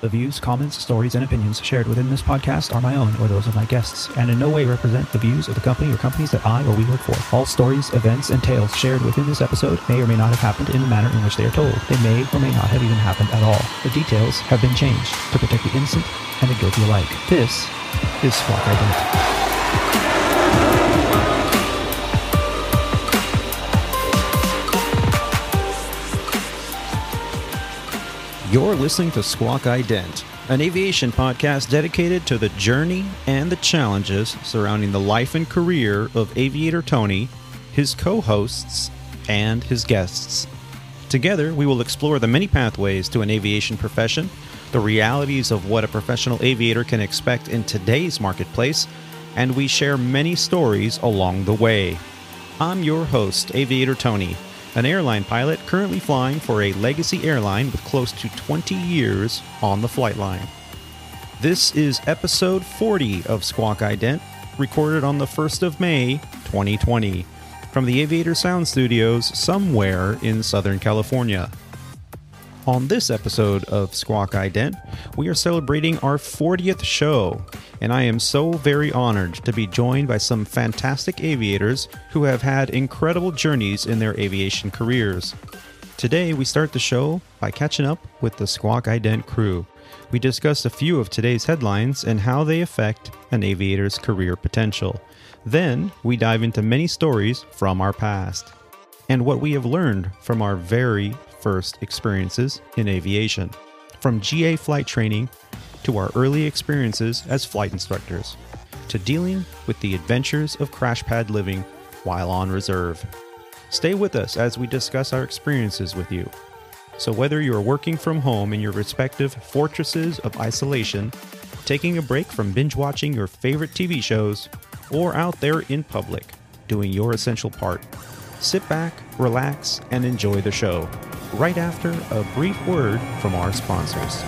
The views, comments, stories, and opinions shared within this podcast are my own or those of my guests, and in no way represent the views of the company or companies that I or we work for. All stories, events, and tales shared within this episode may or may not have happened in the manner in which they are told. They may or may not have even happened at all. The details have been changed to protect the innocent and the guilty alike. This is Squawk Ident. You're listening to Squawk Ident, an aviation podcast dedicated to the journey and the challenges surrounding the life and career of Aviator Tony, his co-hosts, and his guests. Together, we will explore the many pathways to an aviation profession, the realities of what a professional aviator can expect in today's marketplace, and we share many stories along the way. I'm your host, Aviator Tony, an airline pilot currently flying for a Legacy airline with close to 20 years on the flight line. This is episode 40 of Squawk Ident, recorded on the 1st of May, 2020, from the Aviator Sound Studios somewhere in Southern California. On this episode of Squawk Ident, we are celebrating our 40th show, and I am so very honored to be joined by some fantastic aviators who have had incredible journeys in their aviation careers. Today, we start the show by catching up with the Squawk Ident crew. We discussed a few of today's headlines and how they affect an aviator's career potential. Then, we dive into many stories from our past and what we have learned from our very first experiences in aviation, from GA flight training to our early experiences as flight instructors, to dealing with the adventures of crash pad living while on reserve. Stay with us as we discuss our experiences with you. So whether you're working from home in your respective fortresses of isolation, taking a break from binge watching your favorite TV shows, or out there in public doing your essential part, sit back, relax, and enjoy the show. Right after a brief word from our sponsors.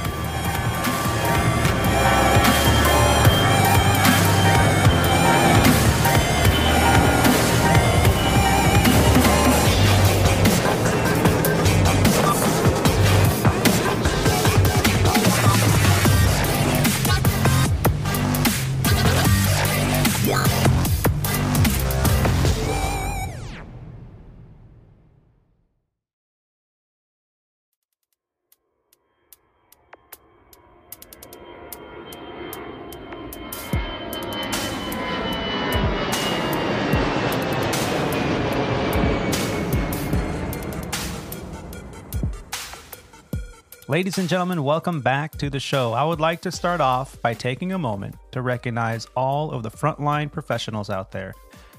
Ladies and gentlemen, welcome back to the show. I would like to start off by taking a moment to recognize all of the frontline professionals out there,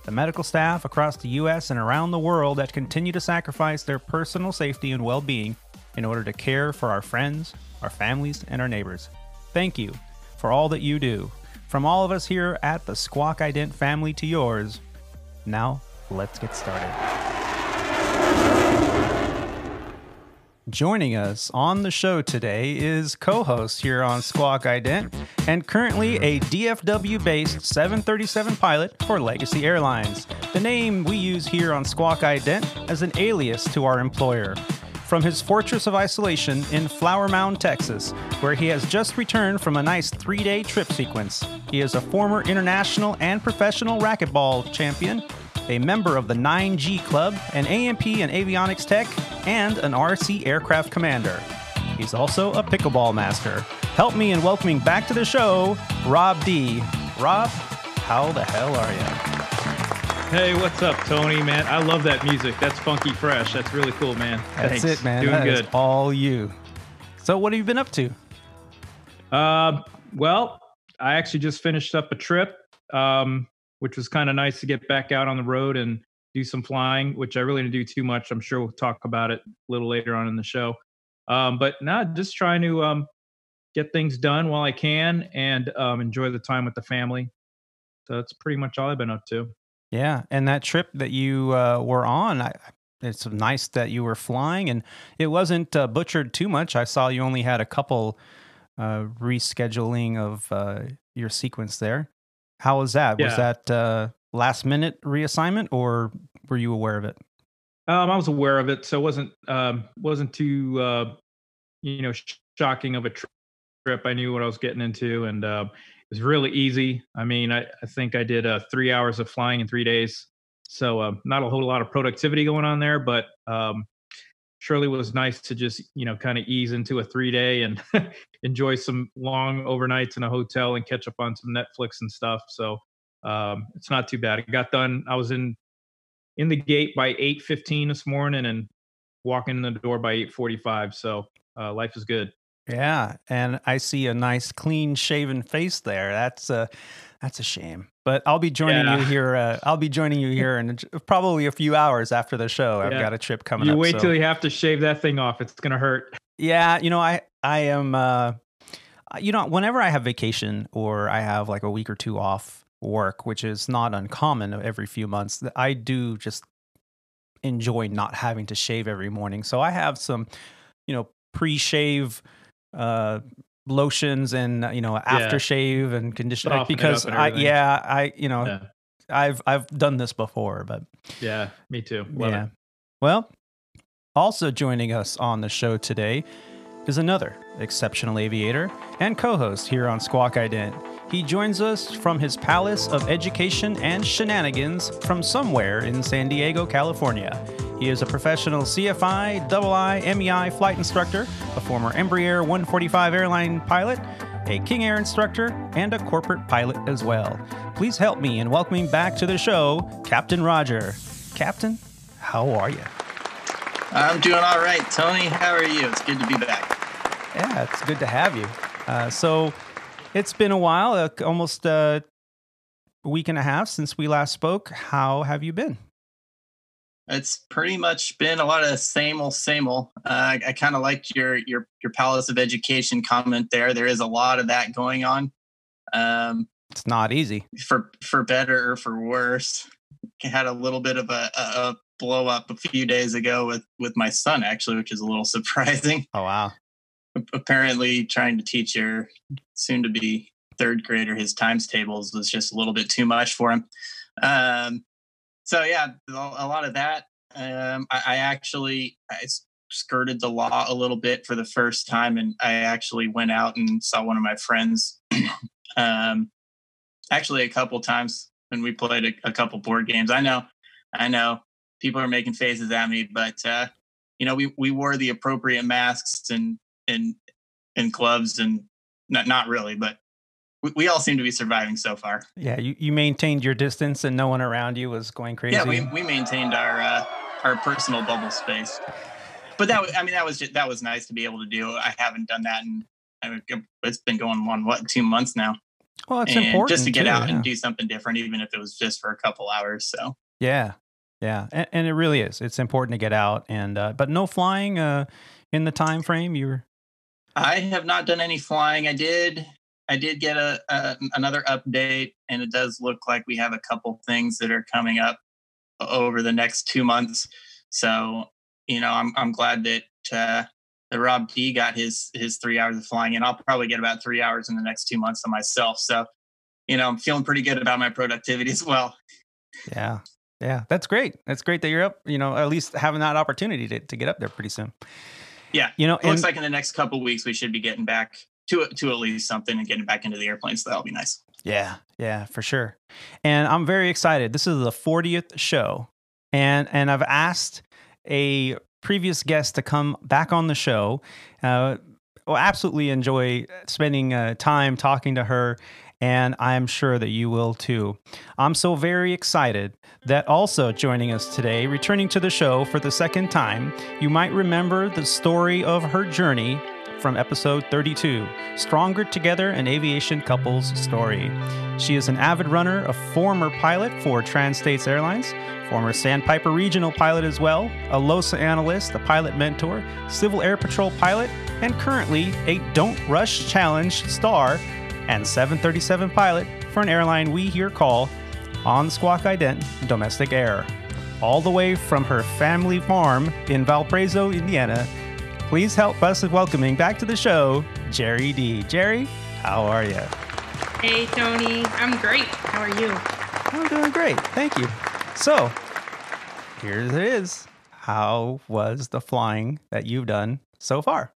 the medical staff across the U.S. and around the world that continue to sacrifice their personal safety and well-being in order to care for our friends, our families, and our neighbors. Thank you for all that you do. From all of us here at the Squawk Ident family to yours, now let's get started. Joining us on the show today is co-host here on Squawk Ident and currently a DFW-based 737 pilot for Legacy Airlines, the name we use here on Squawk Ident as an alias to our employer. From his fortress of isolation in Flower Mound, Texas, where he has just returned from a nice three-day trip sequence, he is a former international and professional racquetball champion, a member of the 9G Club, an AMP and avionics tech, and an RC aircraft commander. He's also a pickleball master. Help me in welcoming back to the show, Rob D. Rob, how the hell are you? Hey, what's up, Tony, man? I love that music. That's funky fresh. That's really cool, man. That's Thanks. It, man. Doing that good. Is all you. So what have you been up to? Well, I actually just finished up a trip. Which was kind of nice to get back out on the road and do some flying, which I really didn't do too much. I'm sure we'll talk about it a little later on in the show. But now just trying to get things done while I can and enjoy the time with the family. So that's pretty much all I've been up to. Yeah, and that trip that you were on, it's nice that you were flying, and it wasn't butchered too much. I saw you only had a couple rescheduling of your sequence there. How was that? Yeah. Was that last minute reassignment, or were you aware of it? I was aware of it, so it wasn't too shocking of a trip. I knew what I was getting into, and it was really easy. I mean, I think I did 3 hours of flying in 3 days. So not a whole lot of productivity going on there, but surely was nice to just, you know, kind of ease into a 3-day and enjoy some long overnights in a hotel and catch up on some Netflix and stuff. So it's not too bad. I got done. I was in the gate by 8:15 this morning and walking in the door by 8:45. So life is good. Yeah. And I see a nice clean shaven face there. That's a shame, but I'll be joining you here. I'll be joining you here in probably a few hours after the show. I've got a trip coming up. You wait till you have to shave that thing off. It's going to hurt. Yeah. You know, I am, you know, whenever I have vacation or I have like a week or two off work, which is not uncommon every few months, I do just enjoy not having to shave every morning. So I have some, you know, pre-shave, lotions and, you know, aftershave and conditioner, because I've done this before, but yeah, me too. Love it. Well, also joining us on the show today is another exceptional aviator and co-host here on Squawk Ident. He joins us from his palace of education and shenanigans from somewhere in San Diego, California. He is a professional CFI, II, MEI flight instructor, a former Embraer 145 airline pilot, a King Air instructor, and a corporate pilot as well. Please help me in welcoming back to the show, Captain Roger. Captain, how are you? I'm doing all right, Tony. How are you? It's good to be back. Yeah, it's good to have you. So... it's been a while, almost a week and a half since we last spoke. How have you been? It's pretty much been a lot of same old, same old. I kind of liked your Palace of Education comment there. There is a lot of that going on. It's not easy. For better or for worse. I had a little bit of a blow up a few days ago with my son, actually, which is a little surprising. Oh, wow. Apparently trying to teach your soon-to-be third grader his times tables was just a little bit too much for him. So yeah, a lot of that. I skirted the law a little bit for the first time, and I actually went out and saw one of my friends actually a couple times, and we played a couple board games. I know people are making faces at me, but you know, we wore the appropriate masks and gloves, and not really, but we all seem to be surviving so far. Yeah. You maintained your distance and no one around you was going crazy. Yeah. We maintained our personal bubble space, but that was nice to be able to do. I haven't done that. And it's been going on 2 months now. Well, it's important just to get out and do something different, even if it was just for a couple hours. So yeah. Yeah. And it really is. It's important to get out and, but no flying, in the time frame I have not done any flying. I did get another update, and it does look like we have a couple things that are coming up over the next 2 months. So, you know, I'm glad that the Rob D got his 3 hours of flying, and I'll probably get about 3 hours in the next 2 months to myself. So, you know, I'm feeling pretty good about my productivity as well. Yeah. Yeah. That's great. That's great that you're up, you know, at least having that opportunity to get up there pretty soon. Yeah, you know, it looks like in the next couple of weeks we should be getting back to at least something and getting back into the airplane. So that'll be nice. Yeah, for sure. And I'm very excited. This is the 40th show, and I've asked a previous guest to come back on the show. We'll absolutely enjoy spending time talking to her, and I'm sure that you will too. I'm so very excited that also joining us today, returning to the show for the second time, you might remember the story of her journey from episode 32, Stronger Together, an Aviation Couple's Story. She is an avid runner, a former pilot for Trans-States Airlines, former Sandpiper Regional pilot as well, a LOSA analyst, a pilot mentor, Civil Air Patrol pilot, and currently a Don't Rush Challenge star and 737 pilot for an airline we here call on Squawk Ident, Domestic Air. All the way from her family farm in Valparaiso, Indiana, please help us in welcoming back to the show, Jerry D. Jerry, how are you? Hey, Tony. I'm great. How are you? I'm doing great. Thank you. So, here it is. How was the flying that you've done so far?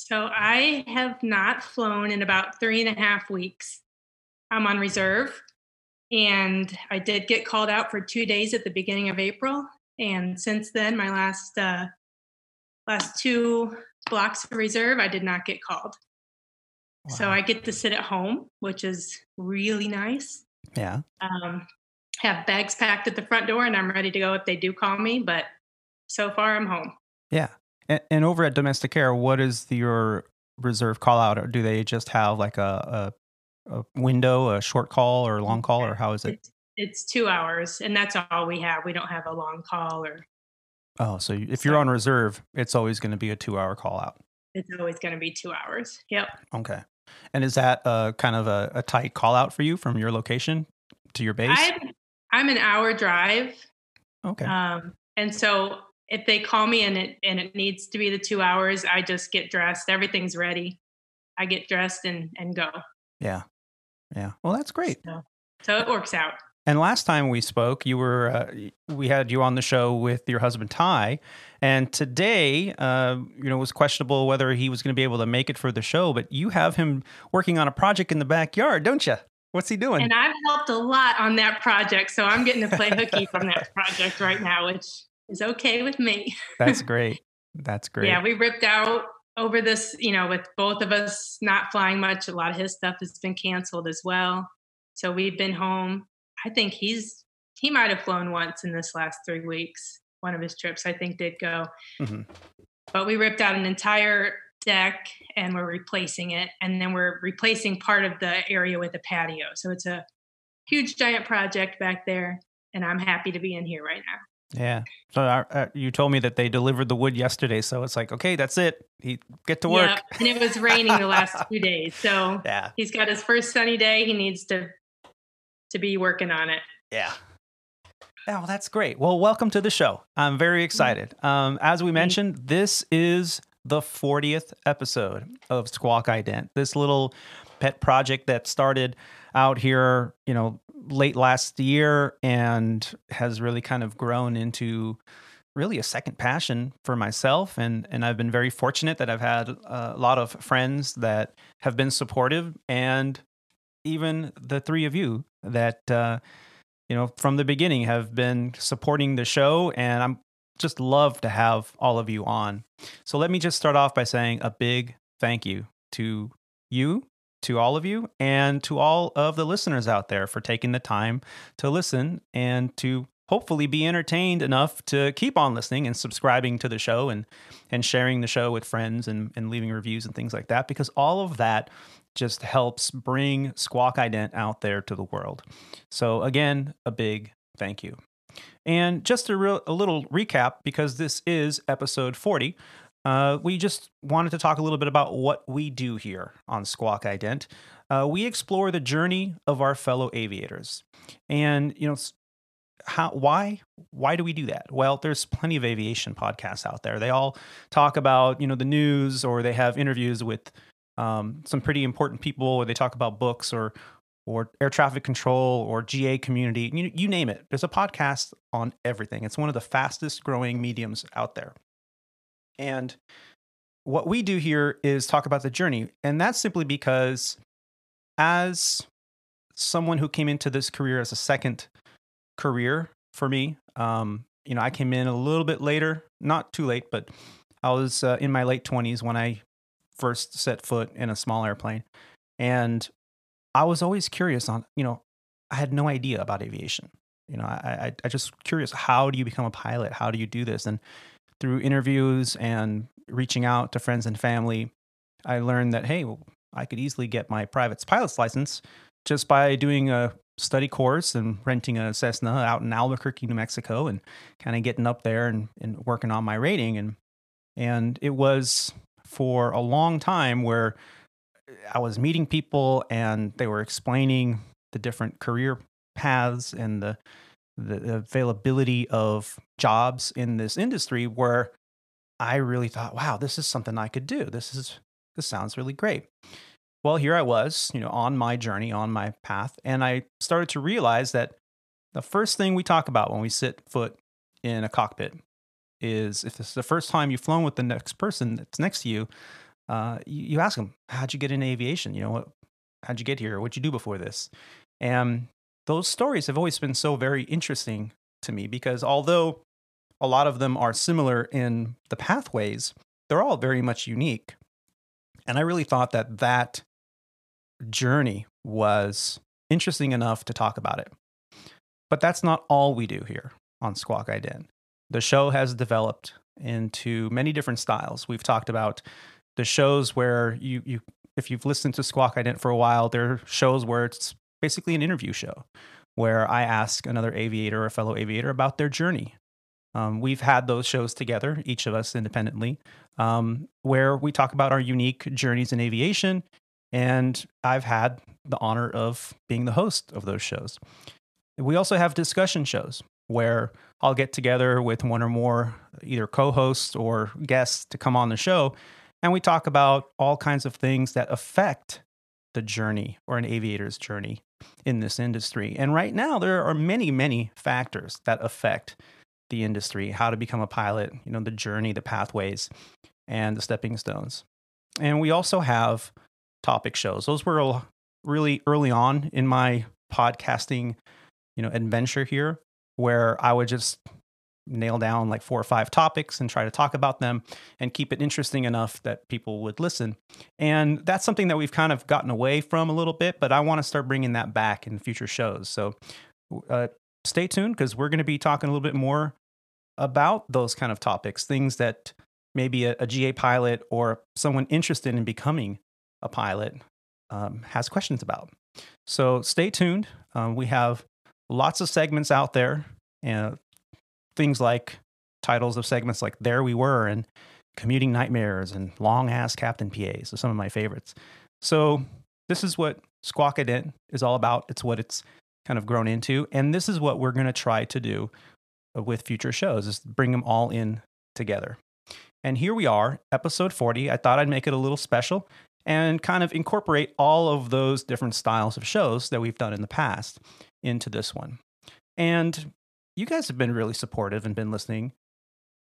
So I have not flown in about 3.5 weeks. I'm on reserve, and I did get called out for 2 days at the beginning of April. And since then, my last 2 blocks of reserve, I did not get called. Wow. So I get to sit at home, which is really nice. Yeah. Have bags packed at the front door, and I'm ready to go if they do call me. But so far, I'm home. Yeah. And over at Domestic Air, what is your reserve call out? Or do they just have like a window, a short call or a long call, or how is it? It's 2 hours, and that's all we have. We don't have a long call or. Oh, so if you're on reserve, it's always going to be a 2 hour call out. It's always going to be 2 hours. Yep. Okay. And is that kind of a tight call out for you from your location to your base? I'm an hour drive. Okay. And so if they call me and it needs to be the 2 hours, I just get dressed. Everything's ready. I get dressed and go. Yeah. Yeah. Well, that's great. So it works out. And last time we spoke, you were we had you on the show with your husband, Ty, and today, you know, it was questionable whether he was going to be able to make it for the show, but you have him working on a project in the backyard, don't you? What's he doing? And I've helped a lot on that project, so I'm getting to play hooky from that project right now, which is okay with me. That's great. That's great. Yeah, we ripped out over this, you know, with both of us not flying much. A lot of his stuff has been canceled as well, so we've been home. I think he might have flown once in this last 3 weeks. One of his trips, I think, did go. Mm-hmm. But we ripped out an entire deck and we're replacing it. And then we're replacing part of the area with a patio. So it's a huge, giant project back there. And I'm happy to be in here right now. Yeah. So you told me that they delivered the wood yesterday. So it's like, okay, that's it. He get to work. Yeah, and it was raining the last 2 days. So yeah. He's got his first sunny day. He needs to be working on it. Yeah. Oh, that's great. Well, welcome to the show. I'm very excited. As we mentioned, this is the 40th episode of Squawk Ident, this little pet project that started out here, you know, late last year and has really kind of grown into really a second passion for myself. And I've been very fortunate that I've had a lot of friends that have been supportive, and even the three of you that, you know, from the beginning have been supporting the show, and I'm just love to have all of you on. So let me just start off by saying a big thank you, to all of you, and to all of the listeners out there for taking the time to listen and to hopefully be entertained enough to keep on listening and subscribing to the show and sharing the show with friends and leaving reviews and things like that, because all of that just helps bring Squawk Ident out there to the world. So again, a big thank you. And just a little recap, because this is episode 40, we just wanted to talk a little bit about what we do here on Squawk Ident. We explore the journey of our fellow aviators. And, you know, why do we do that? Well, there's plenty of aviation podcasts out there. They all talk about, you know, the news, or they have interviews with some pretty important people, or they talk about books or air traffic control or GA community, you name it. There's a podcast on everything. It's one of the fastest growing mediums out there. And what we do here is talk about the journey. And that's simply because as someone who came into this career as a second career for me, you know, I came in a little bit later, not too late, but I was in my late 20s when I first set foot in a small airplane. And I was always curious on, you know, I had no idea about aviation. You know, I just curious, how do you become a pilot? How do you do this? And through interviews and reaching out to friends and family, I learned that, hey, well, I could easily get my private pilot's license just by doing a study course and renting a Cessna out in Albuquerque, New Mexico, and kind of getting up there and working on my rating. And it was for a long time where I was meeting people and they were explaining the different career paths and the availability of jobs in this industry, where I really thought, wow, this is something I could do. This sounds really great. Well, here I was, you know, on my journey, on my path. And I started to realize that the first thing we talk about when we set foot in a cockpit is if this is the first time you've flown with the next person that's next to you, you ask them, how'd you get into aviation? You know, how'd you get here? What'd you do before this? And those stories have always been so very interesting to me, because although a lot of them are similar in the pathways, they're all very much unique. And I really thought that that journey was interesting enough to talk about it. But that's not all we do here on Squawk Ident. The show has developed into many different styles. We've talked about the shows where you if you've listened to Squawk Ident for a while, there are shows where it's basically an interview show where I ask another aviator or fellow aviator about their journey. We've had those shows together, each of us independently, where we talk about our unique journeys in aviation. And I've had the honor of being the host of those shows. We also have discussion shows where I'll get together with one or more either co-hosts or guests to come on the show, and we talk about all kinds of things that affect the journey or an aviator's journey in this industry. And right now, there are many, many factors that affect the industry, how to become a pilot, you know, the journey, the pathways, and the stepping stones. And we also have topic shows. Those were really early on in my podcasting, you know, adventure here, where I would just nail down like 4 or 5 topics and try to talk about them and keep it interesting enough that people would listen. And that's something that we've kind of gotten away from a little bit, but I want to start bringing that back in future shows. So stay tuned, because we're going to be talking a little bit more about those kind of topics, things that maybe a GA pilot or someone interested in becoming a pilot has questions about. So stay tuned. We have lots of segments out there, and things like titles of segments like There We Were and Commuting Nightmares and Long Ass Captain PAs are some of my favorites. So this is what Squawk Ident is all about. It's what it's kind of grown into. And this is what we're going to try to do with future shows, is bring them all in together. And here we are, episode 40. I thought I'd make it a little special and kind of incorporate all of those different styles of shows that we've done in the past into this one. And you guys have been really supportive and been listening.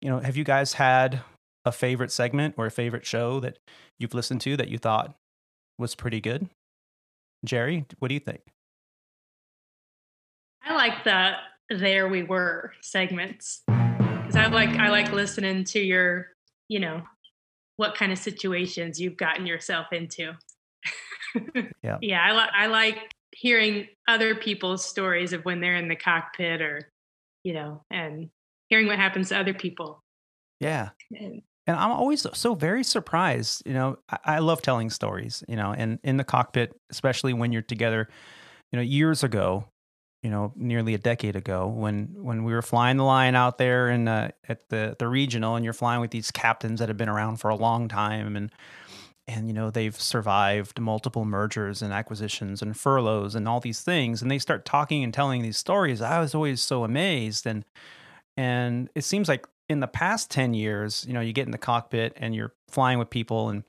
You know, have you guys had a favorite segment or a favorite show that you've listened to that you thought was pretty good? Jerry, what do you think? I like the There We Were segments, because I like listening to your, you know, what kind of situations you've gotten yourself into. Yeah. Yeah. I like hearing other people's stories of when they're in the cockpit, or, you know, and hearing what happens to other people. Yeah. And I'm always so very surprised, you know, I love telling stories, you know, and in the cockpit, especially when you're together, you know, years ago, you know, nearly a decade ago, when we were flying the line out there and at the regional, and you're flying with these captains that have been around for a long time, and you know, they've survived multiple mergers and acquisitions and furloughs and all these things, and they start talking and telling these stories. I was always so amazed, and it seems like in the past 10 years, you know, you get in the cockpit and you're flying with people, and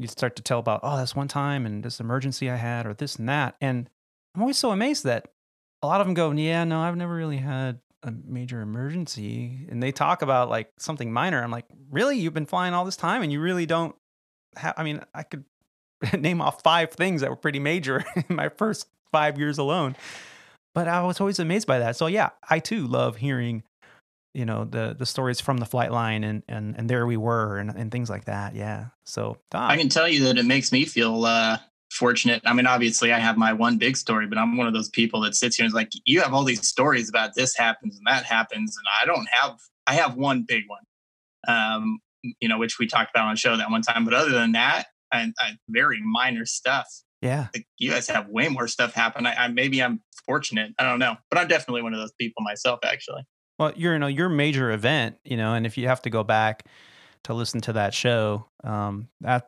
you start to tell about, oh, that's one time and this emergency I had, or this and that, and I'm always so amazed that a lot of them go, yeah, no, I've never really had a major emergency. And they talk about like something minor. I'm like, really? You've been flying all this time and you really don't have, I mean, I could name off 5 things that were pretty major in my first 5 years alone. But I was always amazed by that. So yeah, I too love hearing, you know, the stories from the flight line and There We Were and things like that. Yeah. So I can tell you that it makes me feel, fortunate. I mean, obviously I have my one big story, but I'm one of those people that sits here and is like, you have all these stories about this happens and that happens. And I have one big one, you know, which we talked about on the show that one time. But other than that, and very minor stuff. Yeah. Like, you guys have way more stuff happen. Maybe I'm fortunate. I don't know, but I'm definitely one of those people myself, actually. Well, you're in your major event, you know, and if you have to go back to listen to that show,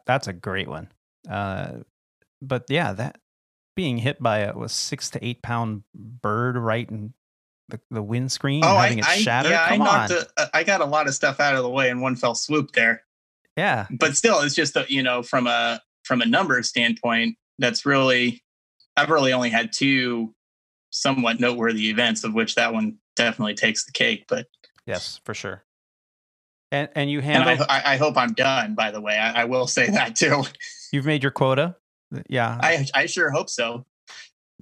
that's a great one. But yeah, that being hit by a 6 to 8 pound bird right in the windscreen, having it shattered. Yeah, I got a lot of stuff out of the way in one fell swoop there. Yeah, but still, it's just you know, from a number standpoint, that's really, I've really only had 2 somewhat noteworthy events, of which that one definitely takes the cake. But yes, for sure. And you handled. And I hope I'm done, by the way. I will say that too. You've made your quota. Yeah. I sure hope so.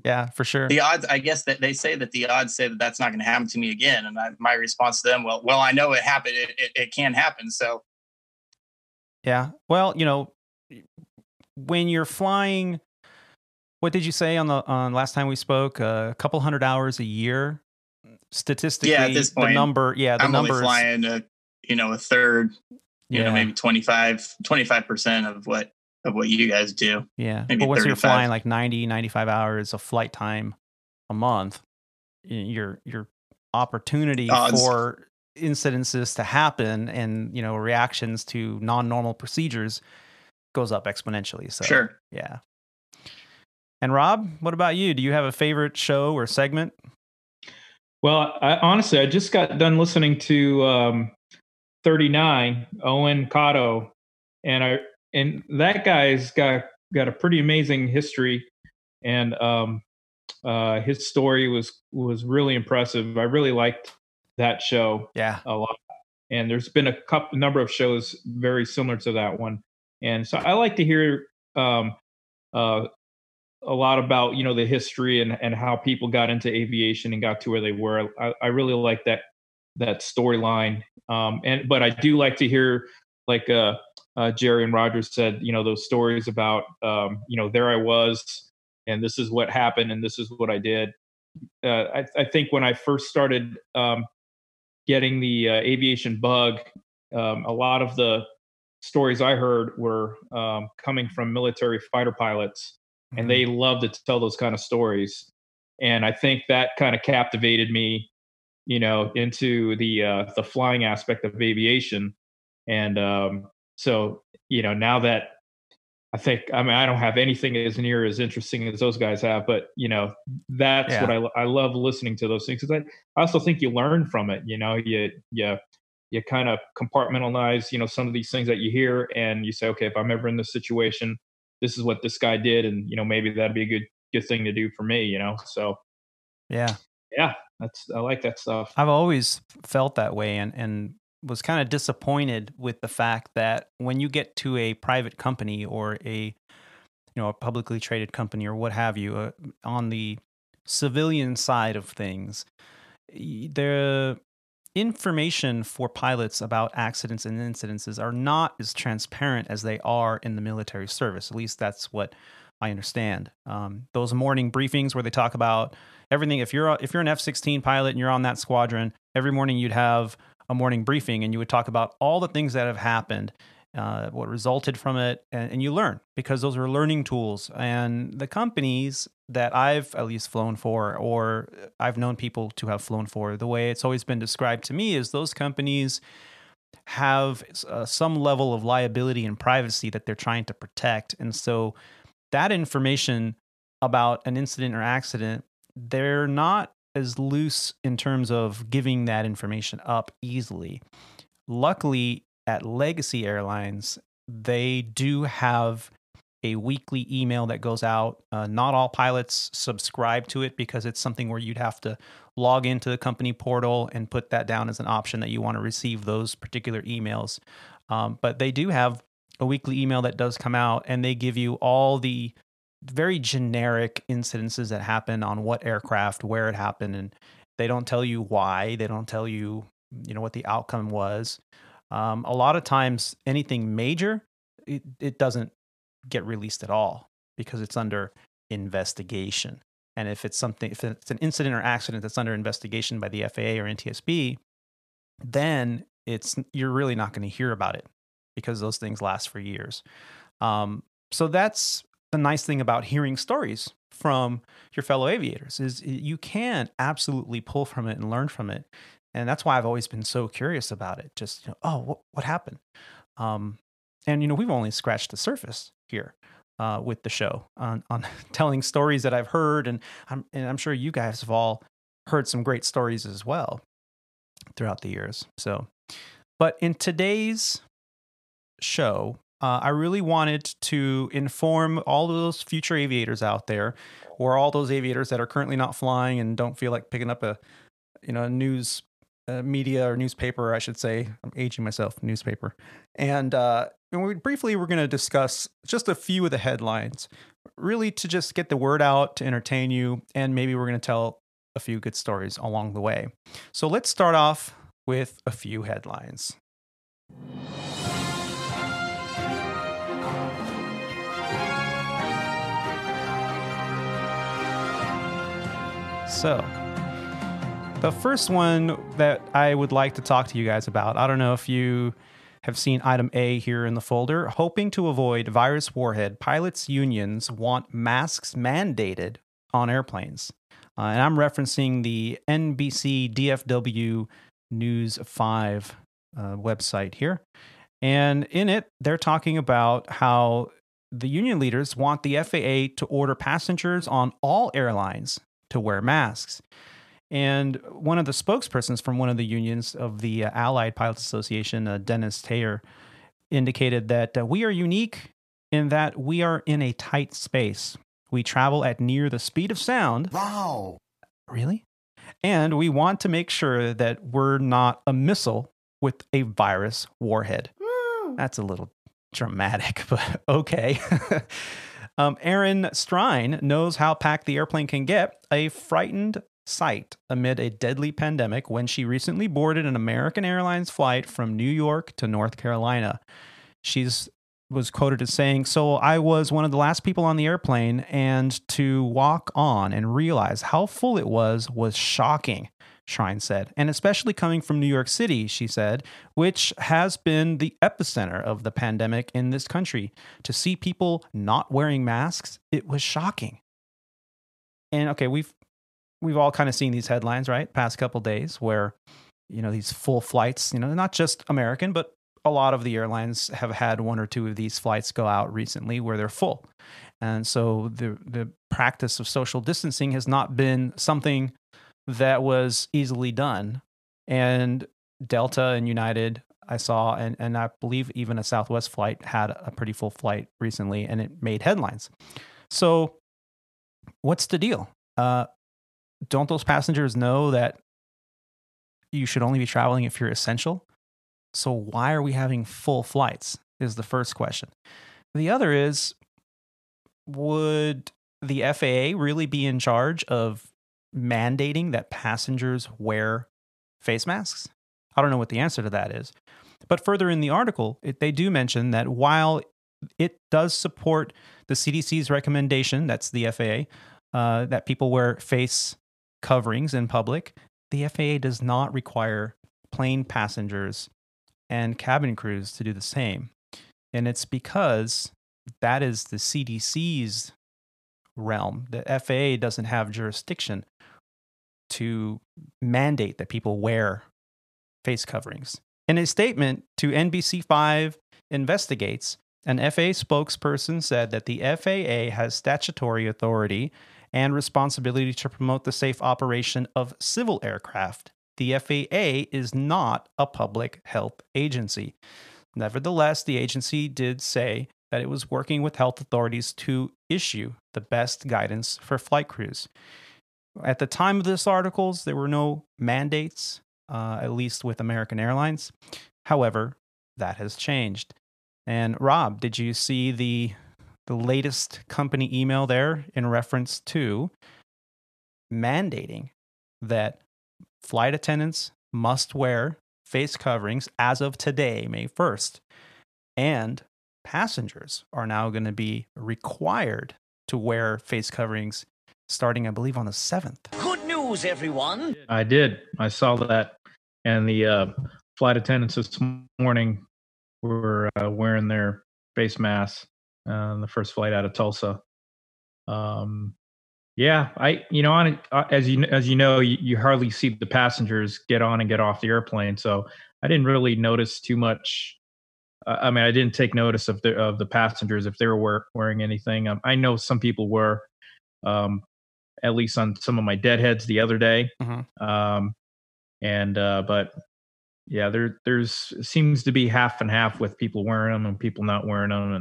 Yeah, for sure. The odds, I guess that they say that the odds say that that's not going to happen to me again. And my response to them, well, I know it happened. It can happen. So. Yeah. Well, you know, when you're flying, what did you say on last time we spoke? A couple hundred hours a year. Statistically, yeah, at this point, the number only flying a third, maybe 25% of what you guys do. Yeah. Maybe but once 35. You're flying like 90, 95 hours of flight time a month, your opportunity for incidences to happen and, reactions to non-normal procedures goes up exponentially. So, sure. Yeah. And Rob, what about you? Do you have a favorite show or segment? Well, I just got done listening to 39, Owen Cotto, and that guy's got a pretty amazing history, and his story was really impressive. I really liked that show, a lot. And there's been a number of shows very similar to that one, and so I like to hear a lot about, the history and how people got into aviation and got to where they were. I really like that storyline. But I do like to hear, like, Jerry and Rogers said, those stories about, there I was, and this is what happened, and this is what I did. I think when I first started, getting the aviation bug, a lot of the stories I heard were, coming from military fighter pilots. And they love to tell those kind of stories. And I think that kind of captivated me, into the flying aspect of aviation. And so now that I don't have anything as near as interesting as those guys have, but that's what I love listening to those things. Cause I also think you learn from it, you kind of compartmentalize, some of these things that you hear, and you say, okay, if I'm ever in this situation, this is what this guy did. And, maybe that'd be a good thing to do for me, So, yeah, I like that stuff. I've always felt that way and was kind of disappointed with the fact that when you get to a private company or a publicly traded company or what have you, on the civilian side of things, the information for pilots about accidents and incidences are not as transparent as they are in the military service. At least that's what I understand. Those morning briefings where they talk about everything. If you're an F-16 pilot and you're on that squadron, every morning you'd have a morning briefing and you would talk about all the things that have happened, what resulted from it, and you learn, because those are learning tools. And the companies that I've at least flown for, or I've known people to have flown for, the way it's always been described to me is those companies have some level of liability and privacy that they're trying to protect. And so that information about an incident or accident, they're not as loose in terms of giving that information up easily. Luckily, at Legacy Airlines, they do have a weekly email that goes out. Not all pilots subscribe to it because it's something where you'd have to log into the company portal and put that down as an option that you want to receive those particular emails. But they do have a weekly email that does come out, and they give you all the very generic incidences that happen on what aircraft, where it happened, and they don't tell you why. They don't tell you, what the outcome was. A lot of times, anything major, it doesn't get released at all because it's under investigation. And if it's an incident or accident that's under investigation by the FAA or NTSB, then you're really not going to hear about it because those things last for years. So that's the nice thing about hearing stories from your fellow aviators, is you can absolutely pull from it and learn from it. And that's why I've always been so curious about it. Just, what happened? And we've only scratched the surface here with the show on telling stories that I've heard. And I'm sure you guys have all heard some great stories as well throughout the years. So, but in today's show, I really wanted to inform all of those future aviators out there, or all those aviators that are currently not flying and don't feel like picking up a news media or newspaper, I should say. I'm aging myself, newspaper. And we briefly were going to discuss just a few of the headlines, really to just get the word out, to entertain you, and maybe we're going to tell a few good stories along the way. So let's start off with a few headlines. So, the first one that I would like to talk to you guys about, I don't know if you have seen item A here in the folder. Hoping to avoid virus warhead, pilots' unions want masks mandated on airplanes. And I'm referencing the NBC DFW News 5 website here. And in it, they're talking about how the union leaders want the FAA to order passengers on all airlines to wear masks. And one of the spokespersons from one of the unions of the Allied Pilots Association, Dennis Taylor, indicated that we are unique in that we are in a tight space. We travel at near the speed of sound. Wow. Really? And we want to make sure that we're not a missile with a virus warhead. Woo. That's a little dramatic, but okay. Aaron Strine knows how packed the airplane can get. A frightened sight amid a deadly pandemic when she recently boarded an American Airlines flight from New York to North Carolina. She was quoted as saying, "So I was one of the last people on the airplane, and to walk on and realize how full it was shocking," Shrine said. "And especially coming from New York City," she said, "which has been the epicenter of the pandemic in this country. To see people not wearing masks, it was shocking." And okay, we've all kind of seen these headlines, right? Past couple days where, you know, these full flights, you know, not just American, but a lot of the airlines have had one or two of these flights go out recently where they're full. And so the practice of social distancing has not been something that was easily done. And Delta and United, I saw, and I believe even a Southwest flight had a pretty full flight recently, and it made headlines. So what's the deal? Don't those passengers know that you should only be traveling if you're essential? So why are we having full flights is the first question. The other is, would the FAA really be in charge of mandating that passengers wear face masks? I don't know what the answer to that is. But further in the article, they do mention that while it does support the CDC's recommendation, that's the FAA, that people wear face coverings in public, the FAA does not require plane passengers and cabin crews to do the same. And it's because that is the CDC's realm. The FAA doesn't have jurisdiction to mandate that people wear face coverings. In a statement to NBC5 Investigates, an FAA spokesperson said that the FAA has statutory authority and responsibility to promote the safe operation of civil aircraft. The FAA is not a public health agency. Nevertheless, the agency did say that it was working with health authorities to issue the best guidance for flight crews. At the time of this article, there were no mandates, at least with American Airlines. However, that has changed. And Rob, did you see the latest company email there in reference to mandating that flight attendants must wear face coverings as of today, May 1st. And passengers are now going to be required to wear face coverings starting, I believe, on the 7th. Good news, everyone. I saw that. And the flight attendants this morning were wearing their face masks on the first flight out of Tulsa. Yeah, as you know, you hardly see the passengers get on and get off the airplane, so I didn't really notice too much. I mean, I didn't take notice of the passengers if they were wearing anything. I know some people were, at least on some of my deadheads the other day. Mm-hmm. But yeah, there's seems to be half and half with people wearing them and people not wearing them,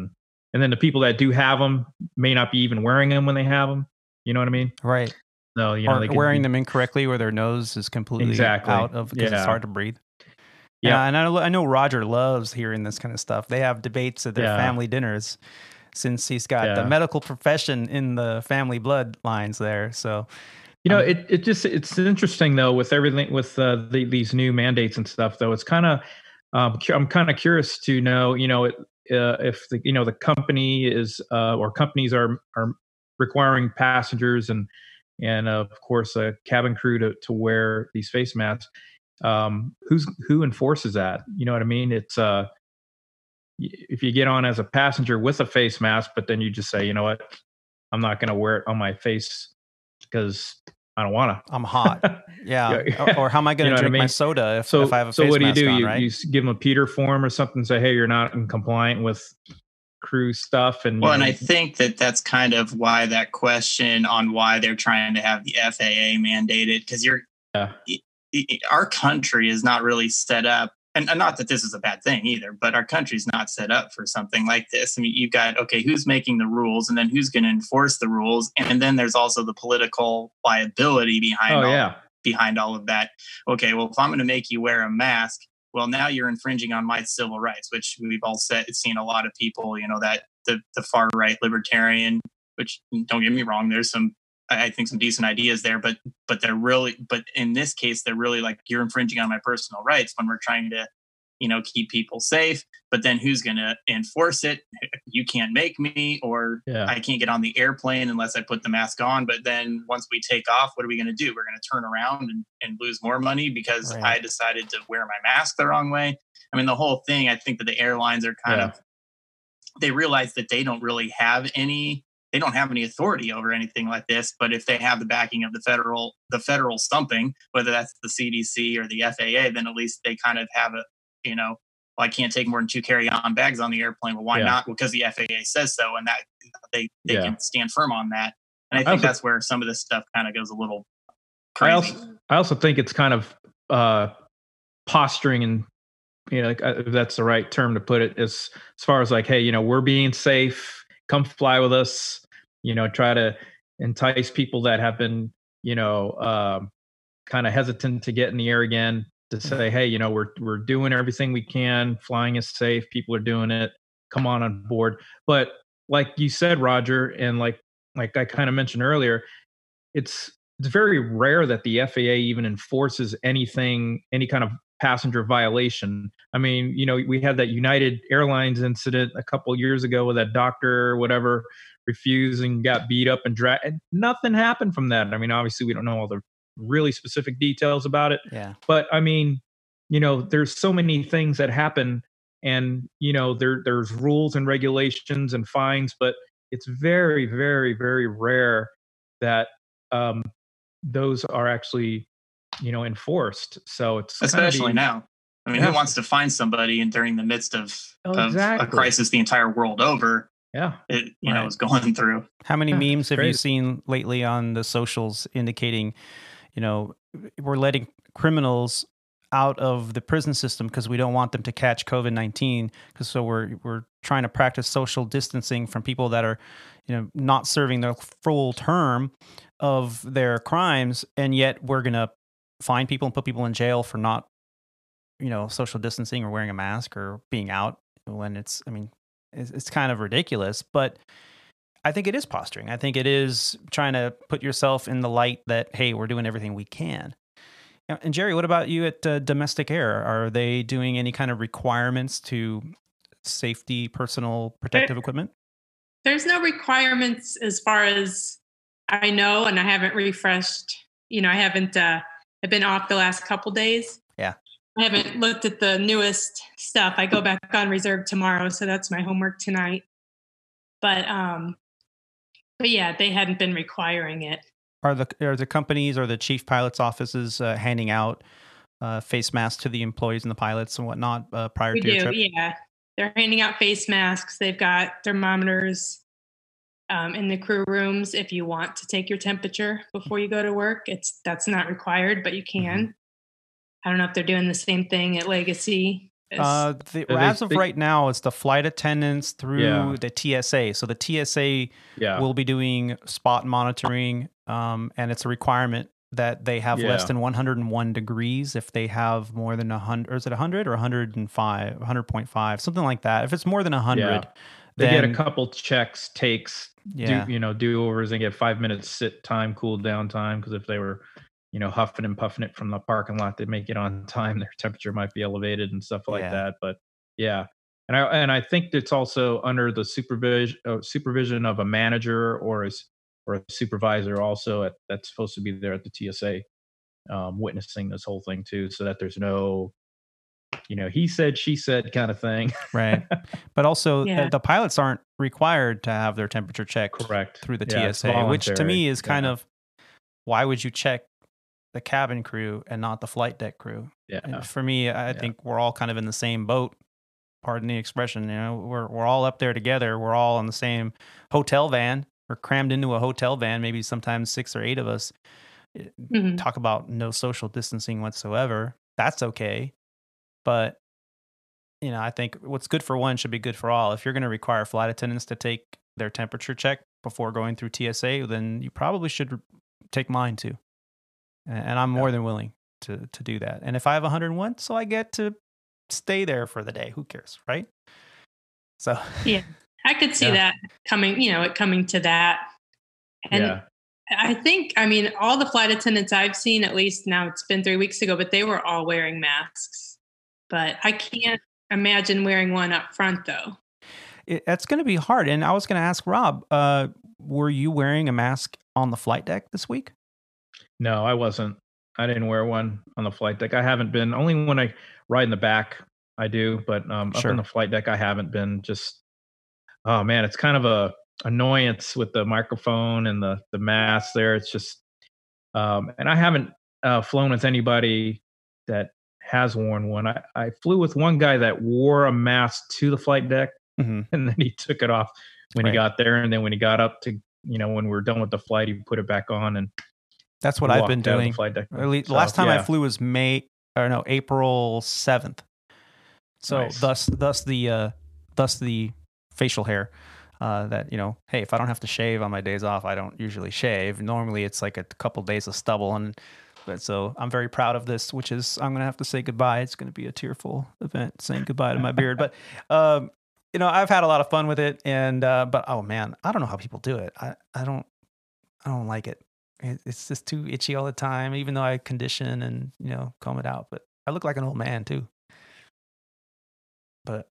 and then the people that do have them may not be even wearing them when they have them. You know what I mean? Right. So, you know, they wearing them incorrectly where their nose is completely out of, because it's hard to breathe. Yeah. And I know Roger loves hearing this kind of stuff. They have debates at their family dinners, since he's got the medical profession in the family bloodlines there. So, you know, it's interesting though, with everything, with these new mandates and stuff though, it's kind of, I'm kind of curious to know, you know, if the, you know, the company is, or companies are requiring passengers and of course a cabin crew to wear these face masks. Who enforces that? You know what I mean? It's, if you get on as a passenger with a face mask, but then you just say, you know what, I'm not going to wear it on my face because I don't want to. I'm hot. Yeah. Or how am I going to drink my soda if I have a face mask on? So what do? On, right? You give them a Peter form or something and say, hey, you're not in compliant with crew stuff. And I think that's kind of why that question on why they're trying to have the FAA mandated, because our country is not really set up. And not that this is a bad thing either, but our country's not set up for something like this. I mean, you've got, okay, who's making the rules, and then who's going to enforce the rules? And then there's also the political liability behind all of that. Okay, well, if I'm going to make you wear a mask, well, now you're infringing on my civil rights, which we've all seen a lot of people, you know, that the far right libertarian, which don't get me wrong, there's some, I think, some decent ideas there, but they're really, but in this case, they're really like, you're infringing on my personal rights when we're trying to, you know, keep people safe. But then who's going to enforce it? You can't make me, or I can't get on the airplane unless I put the mask on. But then once we take off, what are we going to do? We're going to turn around and lose more money because I decided to wear my mask the wrong way. I mean, the whole thing, I think that the airlines are kind of, they realize that they don't really have any, they don't have any authority over anything like this, but if they have the backing of the federal something, whether that's the CDC or the FAA, then at least they kind of have a, you know, well, I can't take more than 2 carry-on bags on the airplane. Well, why not? Because the FAA says so, and that they can stand firm on that. And I think that's where some of this stuff kind of goes a little crazy. I also think it's kind of posturing, and, you know, if that's the right term to put it, as far as like, hey, you know, we're being safe. Come fly with us. You know, try to entice people that have been, you know, kind of hesitant to get in the air again, to say, hey, you know, we're doing everything we can. Flying is safe. People are doing it. Come on board. But like you said, Roger, and like I kind of mentioned earlier, it's very rare that the FAA even enforces anything, any kind of passenger violation. I mean, you know, we had that United Airlines incident a couple of years ago with that doctor or whatever refused and got beat up and dragged, and nothing happened from that. I mean, obviously we don't know all the really specific details about it. Yeah. But I mean, you know, there's so many things that happen, and, you know, there's rules and regulations and fines, but it's very, very, very rare that those are actually, you know, enforced. So it's especially now. I mean, who wants to find somebody and during the midst of a crisis the entire world over? Yeah, it know is going through. How many memes have you seen lately on the socials indicating, you know, we're letting criminals out of the prison system because we don't want them to catch COVID-19? Because so we're trying to practice social distancing from people that are, you know, not serving their full term of their crimes, and yet we're gonna fine people and put people in jail for not, you know, social distancing or wearing a mask or being out when it's, I mean, it's kind of ridiculous, but I think it is posturing. I think it is trying to put yourself in the light that, hey, we're doing everything we can. And Jerry, what about you at Domestic Air? Are they doing any kind of requirements to safety, personal protective equipment? There's no requirements as far as I know, and I haven't refreshed, you know, I haven't, I've been off the last couple days. Yeah. I haven't looked at the newest stuff. I go back on reserve tomorrow, so that's my homework tonight. But yeah, they hadn't been requiring it. Are the companies or the chief pilot's offices handing out face masks to the employees and the pilots and whatnot prior to your trip? Yeah. They're handing out face masks. They've got thermometers in the crew rooms if you want to take your temperature before you go to work. That's not required, but you can. Mm-hmm. I don't know if they're doing the same thing at Legacy. As of right now, it's the flight attendants through the TSA. So the TSA will be doing spot monitoring And it's a requirement that they have less than 101 degrees. If they have more than 100, or is it 100 or 105, 100.5, something like that. If it's more than 100, they get a couple checks, takes, do-overs, and get 5 minutes sit time, cool down time. Because if they were, you know, huffing and puffing it from the parking lot, they make it on time. Their temperature might be elevated and stuff like that. But and I think it's also under the supervision of a manager or a supervisor also that's supposed to be there at the TSA, witnessing this whole thing too, so that there's no, you know, he said, she said kind of thing. Right. But also the pilots aren't required to have their temperature checked through the TSA, which to me is kind of, why would you check the cabin crew and not the flight deck crew? Yeah. And for me, I think we're all kind of in the same boat. Pardon the expression. You know, we're all up there together. We're all on the same hotel van. We're crammed into a hotel van, maybe sometimes 6 or 8 of us. Mm-hmm. Talk about no social distancing whatsoever. That's okay. But, you know, I think what's good for one should be good for all. If you're going to require flight attendants to take their temperature check before going through TSA, then you probably should take mine too. And I'm more than willing to do that. And if I have 101, so I get to stay there for the day. Who cares, right? So I could see that coming, you know, it coming to that. And I think, I mean, all the flight attendants I've seen, at least now it's been 3 weeks ago, but they were all wearing masks. But I can't imagine wearing one up front, though. That's going to be hard. And I was going to ask Rob, were you wearing a mask on the flight deck this week? No, I wasn't. I didn't wear one on the flight deck. I haven't been. Only when I ride in the back, I do. But up on the flight deck, I haven't been. Just, oh man, it's kind of a annoyance with the microphone and the mask there. It's just, and I haven't flown with anybody that has worn one. I flew with one guy that wore a mask to the flight deck, and then he took it off when he got there. And then when he got up to, you know, when we were done with the flight, he put it back on. And that's what I've been doing. The last time I flew was April 7th. So nice. thus the facial hair, that, you know, hey, if I don't have to shave on my days off, I don't usually shave. Normally it's like a couple days of stubble. But so I'm very proud of this, which is, I'm going to have to say goodbye. It's going to be a tearful event saying goodbye to my beard. But, you know, I've had a lot of fun with it. And, but, oh man, I don't know how people do it. I don't like it. It's just too itchy all the time, even though I condition and, you know, comb it out. But I look like an old man too. But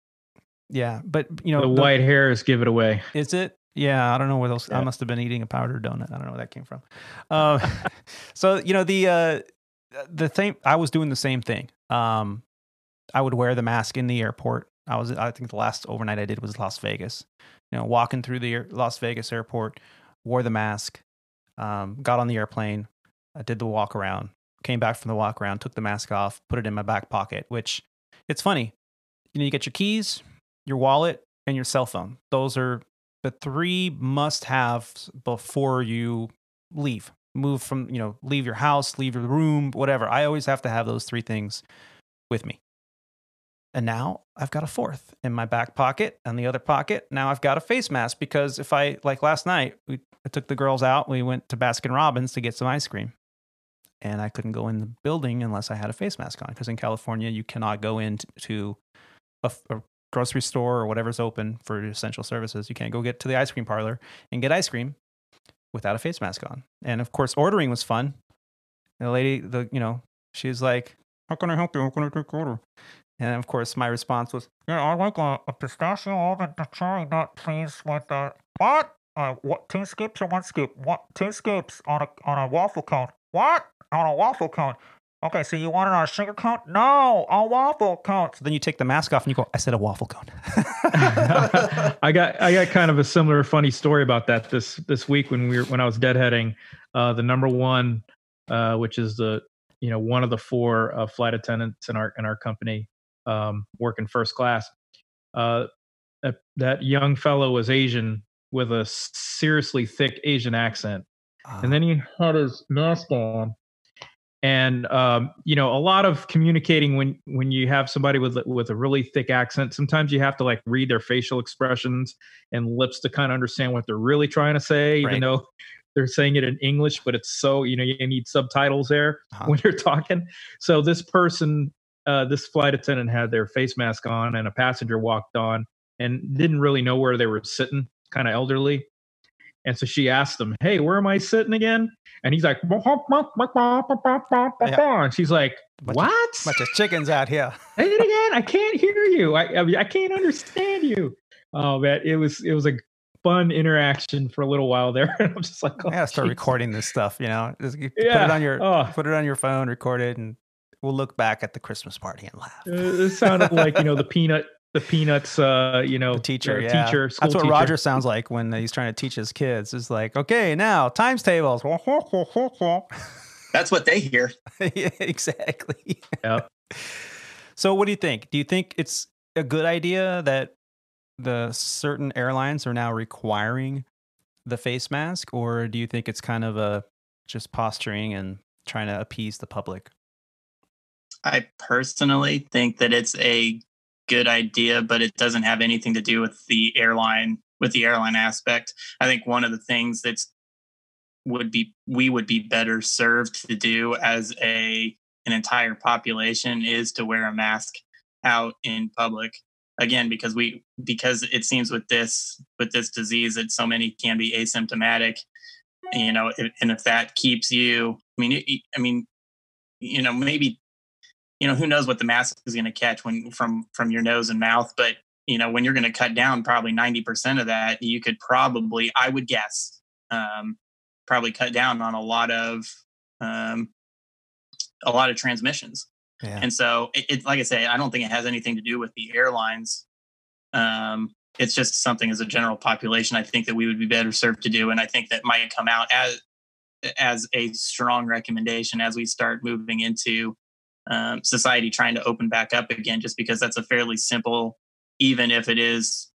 yeah, but you know, the white hairs give it away. Is it? Yeah, I don't know where those. Yeah. I must have been eating a powdered donut. I don't know where that came from. So you know, the thing, I was doing the same thing. I would wear the mask in the airport. I think the last overnight I did was Las Vegas. You know, walking through the Las Vegas airport, wore the mask. Got on the airplane, I did the walk around, came back from the walk around, took the mask off, put it in my back pocket, which it's funny. You know, you get your keys, your wallet, and your cell phone. Those are the 3 must-haves before you leave. Move from, you know, leave your house, leave your room, whatever. I always have to have those 3 things with me. And now I've got a 4th in my back pocket and the other pocket. Now I've got a face mask because if I, like last night, I took the girls out. We went to Baskin Robbins to get some ice cream. And I couldn't go in the building unless I had a face mask on. Because in California, you cannot go into a grocery store or whatever's open for essential services. You can't go get to the ice cream parlor and get ice cream without a face mask on. And of course, ordering was fun. And the lady, you know, she's like, "How can I help you? How can I take order?" And of course, my response was, "Yeah, I like a pistachio almond cherry nut, please, with a what? What 2 scoops or 1 scoop? What 2 scoops on a waffle cone? What on a waffle cone? Okay, so you want it on a sugar cone? No, a waffle cone." So then you take the mask off and you go, "I said a waffle cone." I got kind of a similar funny story about that this week when I was deadheading, the number one, which is the, you know, one of the 4 flight attendants in our company. Working first class. That young fellow was Asian with a seriously thick Asian accent. And then he had his mask on. And, you know, a lot of communicating when you have somebody with a really thick accent, sometimes you have to like read their facial expressions and lips to kind of understand what they're really trying to say, even though They're saying it in English, but it's so, you know, you need subtitles there when you're talking. So this person, this flight attendant had their face mask on, and a passenger walked on and didn't really know where they were sitting, kind of elderly. And so she asked him, "Hey, where am I sitting again?" And he's like, and she's like, "What? Bunch of chickens out here." Say it again. I can't hear you. I mean, I can't understand you. Oh man, it was a fun interaction for a little while there. And I'm just like, oh, I gotta start recording this stuff, you know. Just put it on your phone, record it, and we'll look back at the Christmas party and laugh. It sounded like, you know, the Peanuts, you know, teacher. That's what Roger sounds like when he's trying to teach his kids. It's like, okay, now times tables. That's what they hear. Yeah, exactly. Yep. So what do you think? Do you think it's a good idea that the certain airlines are now requiring the face mask, or do you think it's kind of just posturing and trying to appease the public? I personally think that it's a good idea, but it doesn't have anything to do with the airline aspect. I think one of the things we would be better served to do as an entire population is to wear a mask out in public. Again, because it seems with this disease that so many can be asymptomatic, you know, and if that keeps you, maybe, you know, who knows what the mask is going to catch from your nose and mouth. But, you know, when you're going to cut down probably 90% of that, you could probably, I would guess, probably cut down on a lot of transmissions. Yeah. And so it's like I say, I don't think it has anything to do with the airlines. It's just something as a general population, I think that we would be better served to do. And I think that might come out as a strong recommendation as we start moving into society trying to open back up again, just because that's a fairly simple, even if it is,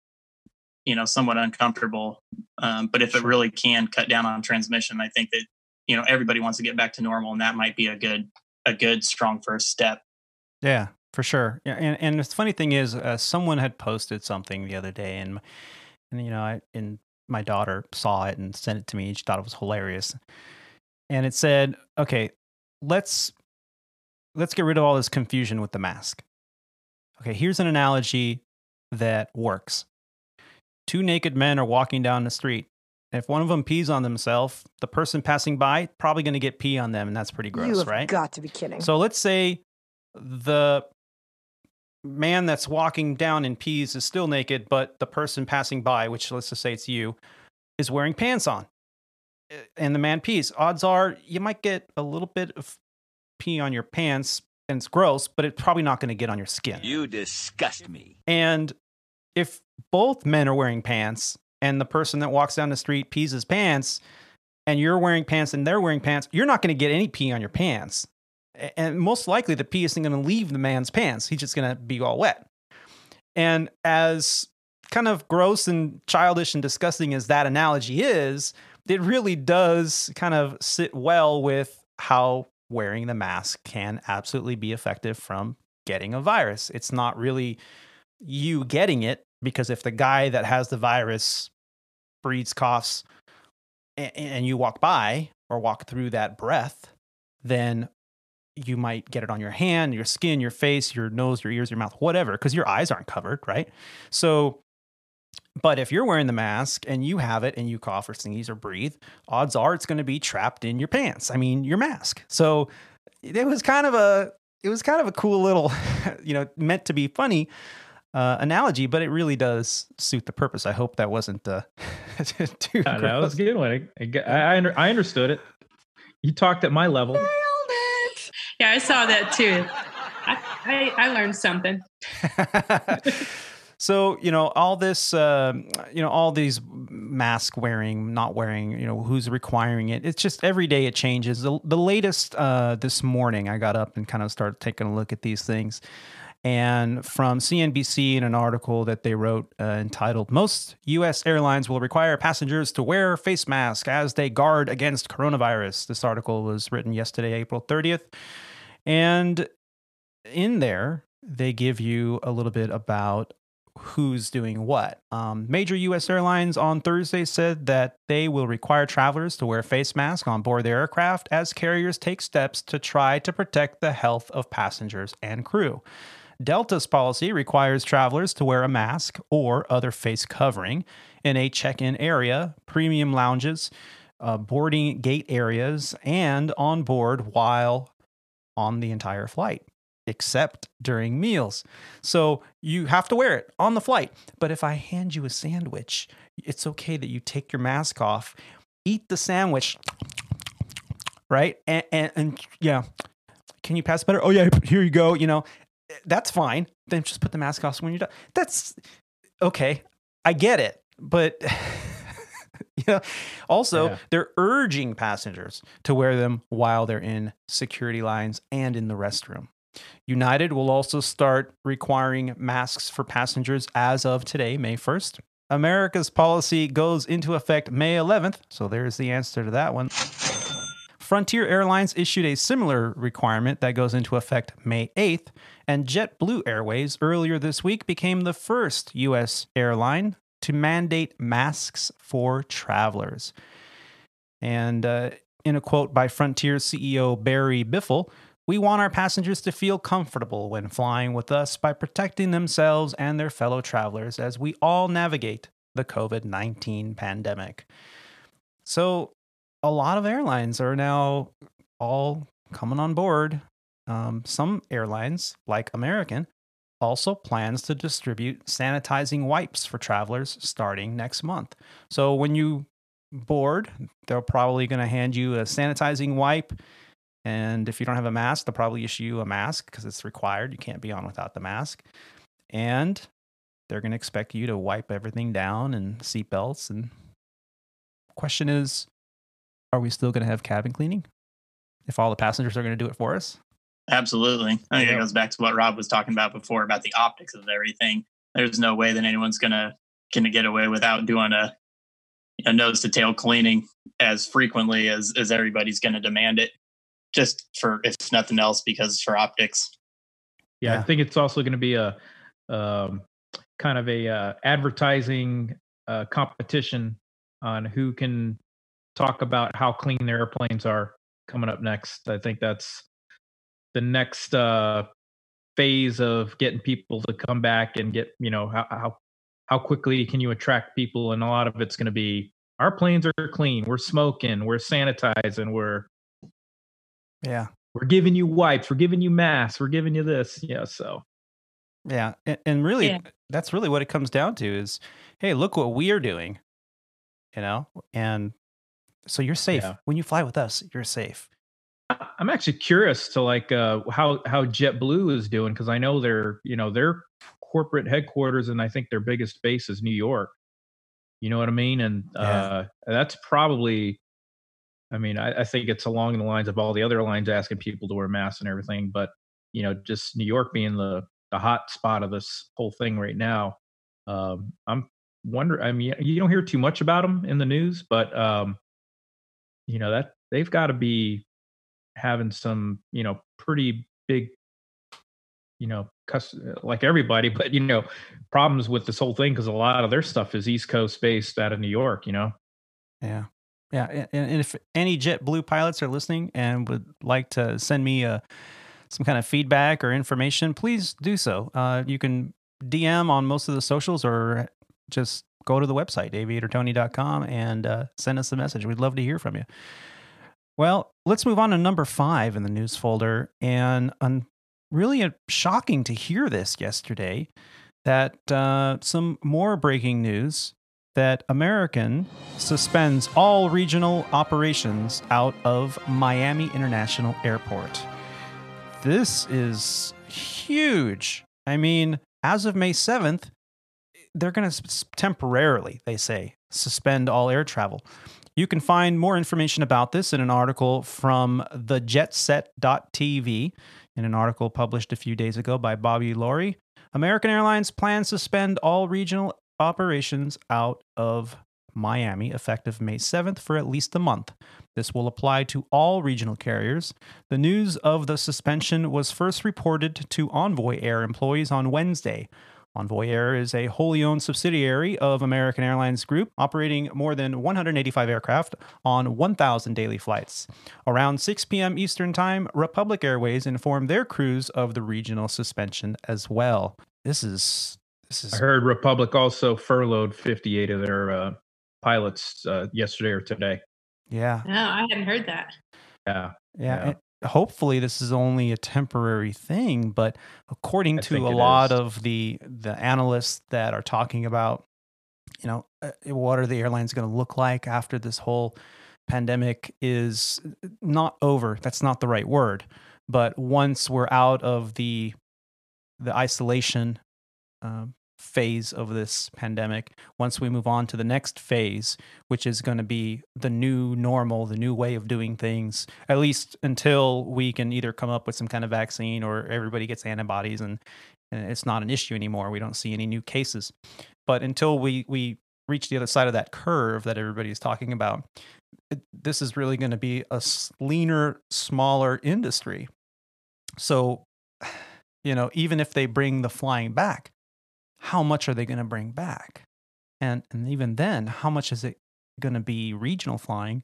you know, somewhat uncomfortable. But if it really can cut down on transmission, I think that, you know, everybody wants to get back to normal, and that might be a good strong first step. Yeah, for sure. Yeah, and the funny thing is, someone had posted something the other day, and you know, and my daughter saw it and sent it to me. She thought it was hilarious, and it said, "Okay, let's get rid of all this confusion with the mask. Okay, here's an analogy that works. Two naked men are walking down the street. And if one of them pees on themselves, the person passing by probably going to get pee on them, and that's pretty gross, right? You've got to be kidding. So let's say the man that's walking down and pees is still naked, but the person passing by, which let's just say it's you, is wearing pants on, and the man pees. Odds are you might get a little bit of pee on your pants, and it's gross, but it's probably not going to get on your skin. You disgust me. And if both men are wearing pants, and the person that walks down the street pees his pants, and you're wearing pants and they're wearing pants, you're not going to get any pee on your pants. And most likely the pee isn't going to leave the man's pants. He's just going to be all wet. And as kind of gross and childish and disgusting as that analogy is, it really does kind of sit well with how wearing the mask can absolutely be effective from getting a virus. It's not really you getting it, because if the guy that has the virus breathes, coughs, and you walk by or walk through that breath, then you might get it on your hand, your skin, your face, your nose, your ears, your mouth, whatever, because your eyes aren't covered, right? So, but if you're wearing the mask and you have it and you cough or sneeze or breathe, odds are it's going to be trapped in your pants. I mean, your mask. So it was kind of a cool little, you know, meant to be funny analogy, but it really does suit the purpose. I hope that wasn't too. No, that was a good one. I understood it. You talked at my level. Nailed it. Yeah, I saw that too. I learned something. So, you know, all this, you know, all these mask wearing, not wearing, you know, who's requiring it. It's just every day it changes. The latest this morning, I got up and kind of started taking a look at these things. And from CNBC in an article that they wrote entitled, "Most U.S. Airlines Will Require Passengers to Wear Face Masks as They Guard Against Coronavirus." This article was written yesterday, April 30th. And in there, they give you a little bit about who's doing what. Major U.S. airlines on Thursday said that they will require travelers to wear face masks on board their aircraft as carriers take steps to try to protect the health of passengers and crew. Delta's policy requires travelers to wear a mask or other face covering in a check-in area, premium lounges, boarding gate areas, and on board while on the entire flight, except during meals. So you have to wear it on the flight. But if I hand you a sandwich, it's okay that you take your mask off, eat the sandwich, right? And yeah, can you pass better? Oh yeah, here you go, you know. That's fine. Then just put the mask off when you're done. That's okay. I get it. But you know, also, they're urging passengers to wear them while they're in security lines and in the restroom. United will also start requiring masks for passengers as of today, May 1st. America's policy goes into effect May 11th. So there's the answer to that one. Frontier Airlines issued a similar requirement that goes into effect May 8th, and JetBlue Airways earlier this week became the first U.S. airline to mandate masks for travelers. And in a quote by Frontier CEO Barry Biffle, "We want our passengers to feel comfortable when flying with us by protecting themselves and their fellow travelers as we all navigate the COVID-19 pandemic." So a lot of airlines are now all coming on board. Some airlines, like American, also plans to distribute sanitizing wipes for travelers starting next month. So when you board, they're probably going to hand you a sanitizing wipe. And if you don't have a mask, they'll probably issue you a mask because it's required. You can't be on without the mask. And they're going to expect you to wipe everything down and seatbelts. And question is, are we still going to have cabin cleaning if all the passengers are going to do it for us? Absolutely. I think it goes back to what Rob was talking about before about the optics of everything. There's no way that anyone's going to get away without doing a nose to tail cleaning as frequently as everybody's going to demand it, just for, if nothing else, because for optics. Yeah. I think it's also going to be a kind of a advertising competition on who can talk about how clean their airplanes are coming up next. I think that's the next phase of getting people to come back and get, you know, how quickly can you attract people? And a lot of it's going to be, our planes are clean. We're smoking, we're sanitizing, we're giving you wipes, we're giving you masks, we're giving you this. Yeah. So yeah. And really, that's really what it comes down to is, hey, look what we are doing, you know, and so you're safe. Yeah. When you fly with us, you're safe. I'm actually curious to like how JetBlue is doing, because I know their corporate headquarters and I think their biggest base is New York. You know what I mean? And that's probably, I mean, I think it's along the lines of all the other lines asking people to wear masks and everything, but you know, just New York being the hot spot of this whole thing right now. I'm wondering. I mean, you don't hear too much about them in the news, but you know that they've got to be having some, you know, pretty big, you know, like everybody, but you know, problems with this whole thing because a lot of their stuff is East Coast based out of New York. You know. Yeah, yeah. And if any JetBlue pilots are listening and would like to send me some kind of feedback or information, please do so. You can DM on most of the socials or just go to the website, aviatortony.com, and send us a message. We'd love to hear from you. Well, let's move on to number 5 in the news folder. And really shocking to hear this yesterday, that some more breaking news that American suspends all regional operations out of Miami International Airport. This is huge. I mean, as of May 7th, they're going to temporarily, they say, suspend all air travel. You can find more information about this in an article from thejetset.tv, in an article published a few days ago by Bobby Laurie. American Airlines plans to suspend all regional operations out of Miami effective May 7th for at least a month. This will apply to all regional carriers. The news of the suspension was first reported to Envoy Air employees on Wednesday. Envoy Air is a wholly owned subsidiary of American Airlines Group, operating more than 185 aircraft on 1,000 daily flights. Around 6 p.m. Eastern Time, Republic Airways informed their crews of the regional suspension as well. This is. I heard Republic also furloughed 58 of their pilots yesterday or today. Yeah. No, I hadn't heard that. Yeah. Hopefully this is only a temporary thing, but according to a lot of the analysts that are talking about, you know, what are the airlines going to look like after this whole pandemic is not over. That's not the right word. But once we're out of the isolation phase of this pandemic, once we move on to the next phase, which is going to be the new normal, the new way of doing things, at least until we can either come up with some kind of vaccine or everybody gets antibodies and it's not an issue anymore. We don't see any new cases. But until we reach the other side of that curve that everybody's talking about, this is really going to be a leaner, smaller industry. So, you know, even if they bring the flying back, how much are they going to bring back? And even then, how much is it going to be regional flying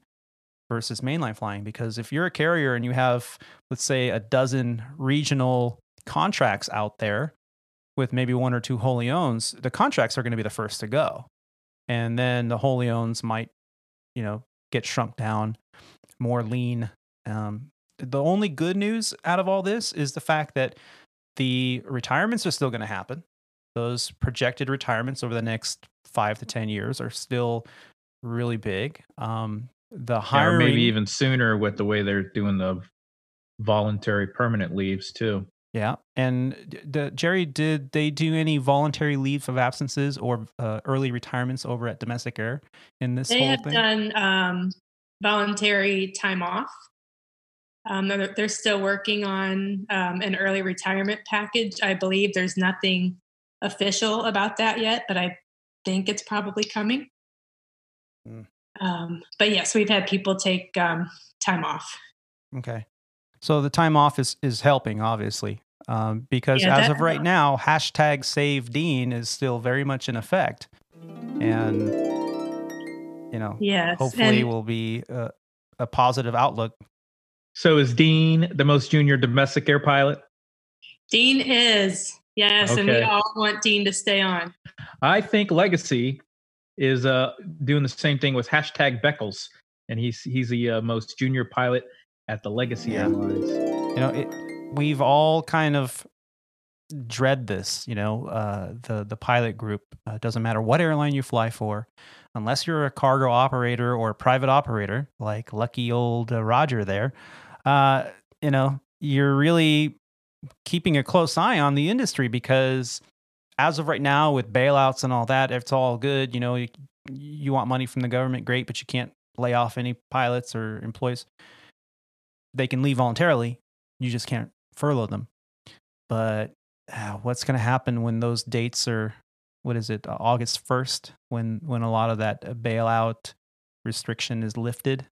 versus mainline flying? Because if you're a carrier and you have, let's say, a dozen regional contracts out there with maybe one or two wholly owns, the contracts are going to be the first to go. And then the wholly owns might, you know, get shrunk down, more lean. The only good news out of all this is the fact that the retirements are still going to happen. Those projected retirements over the next 5 to 10 years are still really big. The hiring, or maybe even sooner with the way they're doing the voluntary permanent leaves too. Yeah, and Jerry, did they do any voluntary leave of absences or early retirements over at Domestic Air in this? They whole have thing? Done voluntary time off. They're still working on an early retirement package. I believe there's nothing official about that yet, but I think it's probably coming. But yes, we've had people take time off. Okay. So the time off is helping, obviously, because as of right now, hashtag Save Dean is still very much in effect. And, you know, hopefully will be a positive outlook. So is Dean the most junior Domestic Air pilot? Dean is. Yes, okay. And we all want Dean to stay on. I think Legacy is doing the same thing with hashtag Beckles, and he's the most junior pilot at the Legacy Airlines. You know, we've all kind of dread this. You know, the pilot group doesn't matter what airline you fly for, unless you're a cargo operator or a private operator like lucky old Roger there. You know, you're really keeping a close eye on the industry, because as of right now with bailouts and all that, it's all good. You know, you want money from the government, great, but you can't lay off any pilots or employees. They can leave voluntarily. You just can't furlough them. But what's going to happen when those dates are, what is it, August 1st, when a lot of that bailout restriction is lifted?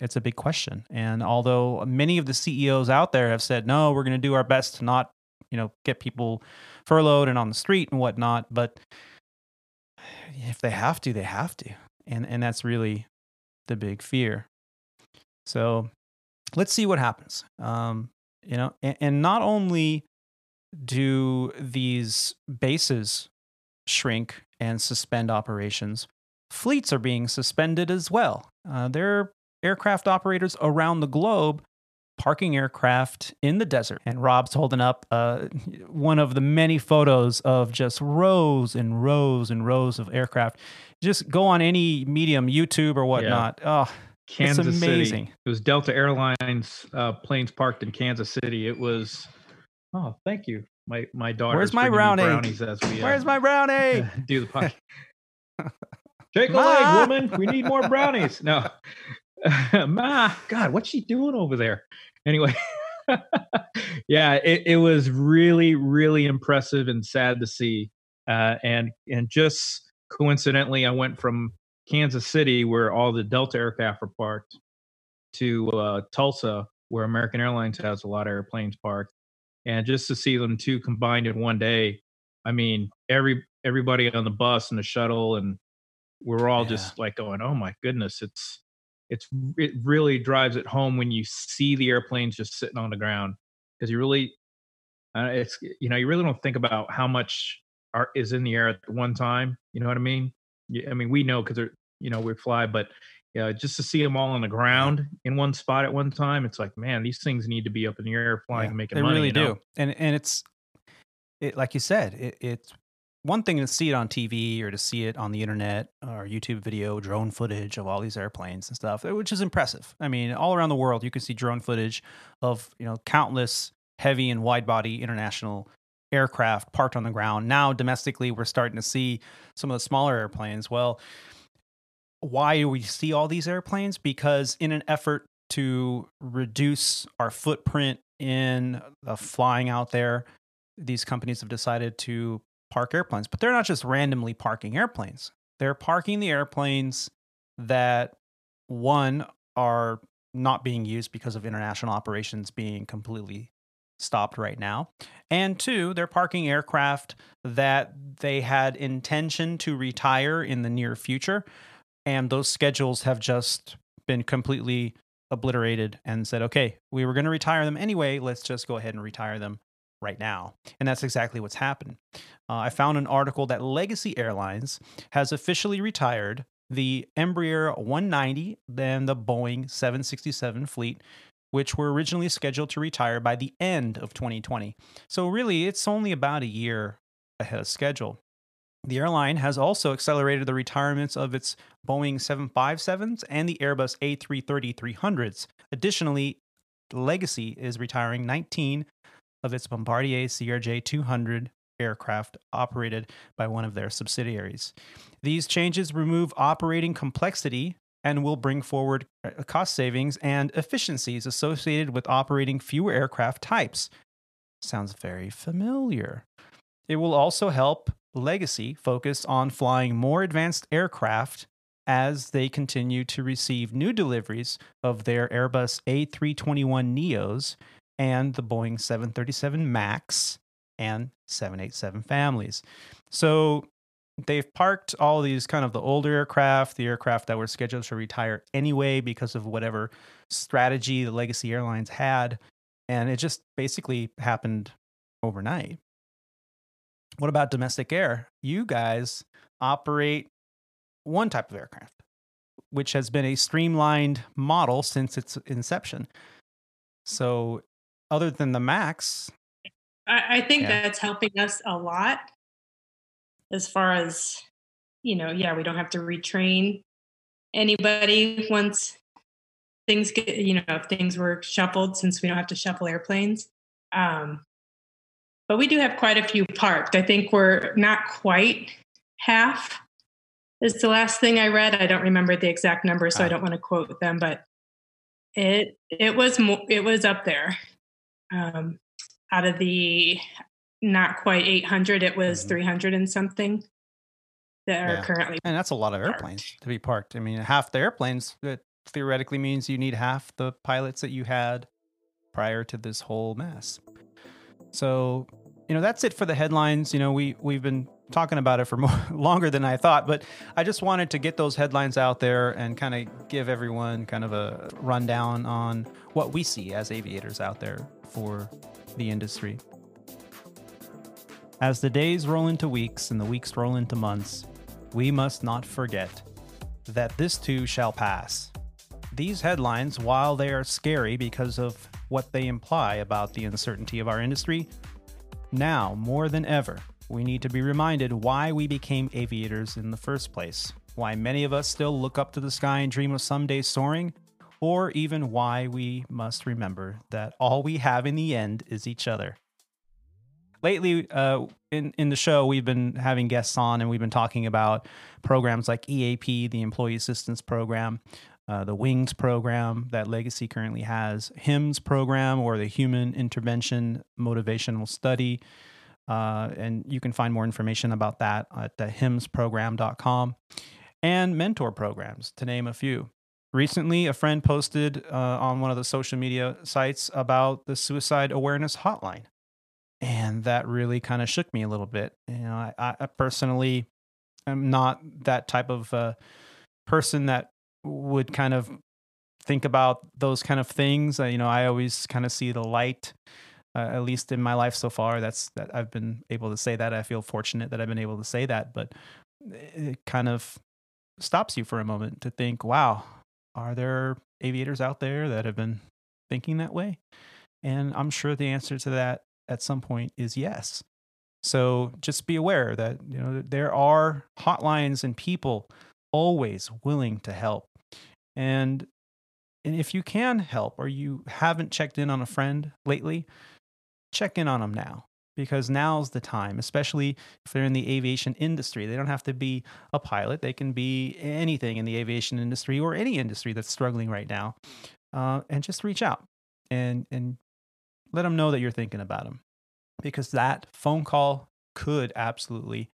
It's a big question. And although many of the CEOs out there have said, no, we're going to do our best to not, you know, get people furloughed and on the street and whatnot. But if they have to, they have to. And that's really the big fear. So let's see what happens. You know, and not only do these bases shrink and suspend operations, fleets are being suspended as well. They're aircraft operators around the globe parking aircraft in the desert. And Rob's holding up one of the many photos of just rows and rows and rows of aircraft. Just go on any medium, YouTube or whatnot. Yeah. Oh, Kansas it's amazing. City. It was Delta Airlines planes parked in Kansas City. It was, oh, thank you. My daughter. Where's my brownie? Where's my brownie? Do the podcast. Take a leg, woman. We need more brownies. No. My God, what's she doing over there? Anyway, yeah, it was really, really impressive and sad to see. And just coincidentally, I went from Kansas City, where all the Delta aircraft were parked, to Tulsa, where American Airlines has a lot of airplanes parked. And just to see them two combined in one day, I mean, everybody on the bus and the shuttle, and we're all just like going, oh my goodness, it really drives it home when you see the airplanes just sitting on the ground, because you really, it's, you know, you really don't think about how much is in the air at one time. You know what I mean? I mean, we know because they're, you know, we fly, but just to see them all on the ground in one spot at one time, it's like, man, these things need to be up in the air flying and making money. They really do. You know? And it's like you said, it's one thing to see it on TV or to see it on the internet or YouTube video, drone footage of all these airplanes and stuff, which is impressive. I mean, all around the world, you can see drone footage of, you know, countless heavy and wide body international aircraft parked on the ground. Now, domestically, we're starting to see some of the smaller airplanes. Well, why do we see all these airplanes? Because in an effort to reduce our footprint in the flying out there, these companies have decided to park airplanes, but they're not just randomly parking airplanes. They're parking the airplanes that, one, are not being used because of international operations being completely stopped right now, and two, they're parking aircraft that they had intention to retire in the near future, and those schedules have just been completely obliterated and said, okay, we were going to retire them anyway, let's just go ahead and retire them right now. And that's exactly what's happened. I found an article that Legacy Airlines has officially retired the Embraer 190 and the Boeing 767 fleet, which were originally scheduled to retire by the end of 2020. So really, it's only about a year ahead of schedule. The airline has also accelerated the retirements of its Boeing 757s and the Airbus A330-300s. Additionally, Legacy is retiring 19 of its Bombardier CRJ-200 aircraft operated by one of their subsidiaries. These changes remove operating complexity and will bring forward cost savings and efficiencies associated with operating fewer aircraft types. Sounds very familiar. It will also help Legacy focus on flying more advanced aircraft as they continue to receive new deliveries of their Airbus A321neos and the Boeing 737 MAX and 787 families. So they've parked all these kind of the older aircraft, the aircraft that were scheduled to retire anyway because of whatever strategy the Legacy Airlines had, and it just basically happened overnight. What about Domestic Air? You guys operate one type of aircraft, which has been a streamlined model since its inception. So other than the MAX... I think that's helping us a lot. As far as, you know, we don't have to retrain anybody once things get, you know, if things were shuffled, since we don't have to shuffle airplanes. But we do have quite a few parked. I think we're not quite half is the last thing I read. I don't remember the exact number, so I don't want to quote them, but it was up there. Out of the not quite 800, it was 300 and something that are currently. And that's a lot of airplanes to be parked. I mean, half the airplanes, that theoretically means you need half the pilots that you had prior to this whole mess. So, you know, that's it for the headlines. You know, we've been talking about it for longer than I thought, but I just wanted to get those headlines out there and kind of give everyone kind of a rundown on what we see as aviators out there for the industry. As the days roll into weeks and the weeks roll into months, we must not forget that this too shall pass. These headlines, while they are scary because of what they imply about the uncertainty of our industry, now more than ever, we need to be reminded why we became aviators in the first place, why many of us still look up to the sky and dream of someday soaring, or even why we must remember that all we have in the end is each other. Lately, in the show, we've been having guests on, and we've been talking about programs like EAP, the Employee Assistance Program, the WINGS program that Legacy currently has, HIMSS program, or the Human Intervention Motivational Study. And you can find more information about that at the himsprogram.com, and mentor programs, to name a few. Recently, a friend posted on one of the social media sites about the suicide awareness hotline. And that really kind of shook me a little bit. You know, I personally am not that type of person that would kind of think about those kind of things. You know, I always kind of see the light, at least in my life so far. That I've been able to say that. I feel fortunate that I've been able to say that, but it kind of stops you for a moment to think, wow, are there aviators out there that have been thinking that way? And I'm sure the answer to that at some point is yes. So just be aware that, you know, there are hotlines and people always willing to help. And if you can help, or you haven't checked in on a friend lately, check in on them now, because now's the time, especially if they're in the aviation industry. They don't have to be a pilot. They can be anything in the aviation industry or any industry that's struggling right now. And just reach out and let them know that you're thinking about them, because that phone call could absolutely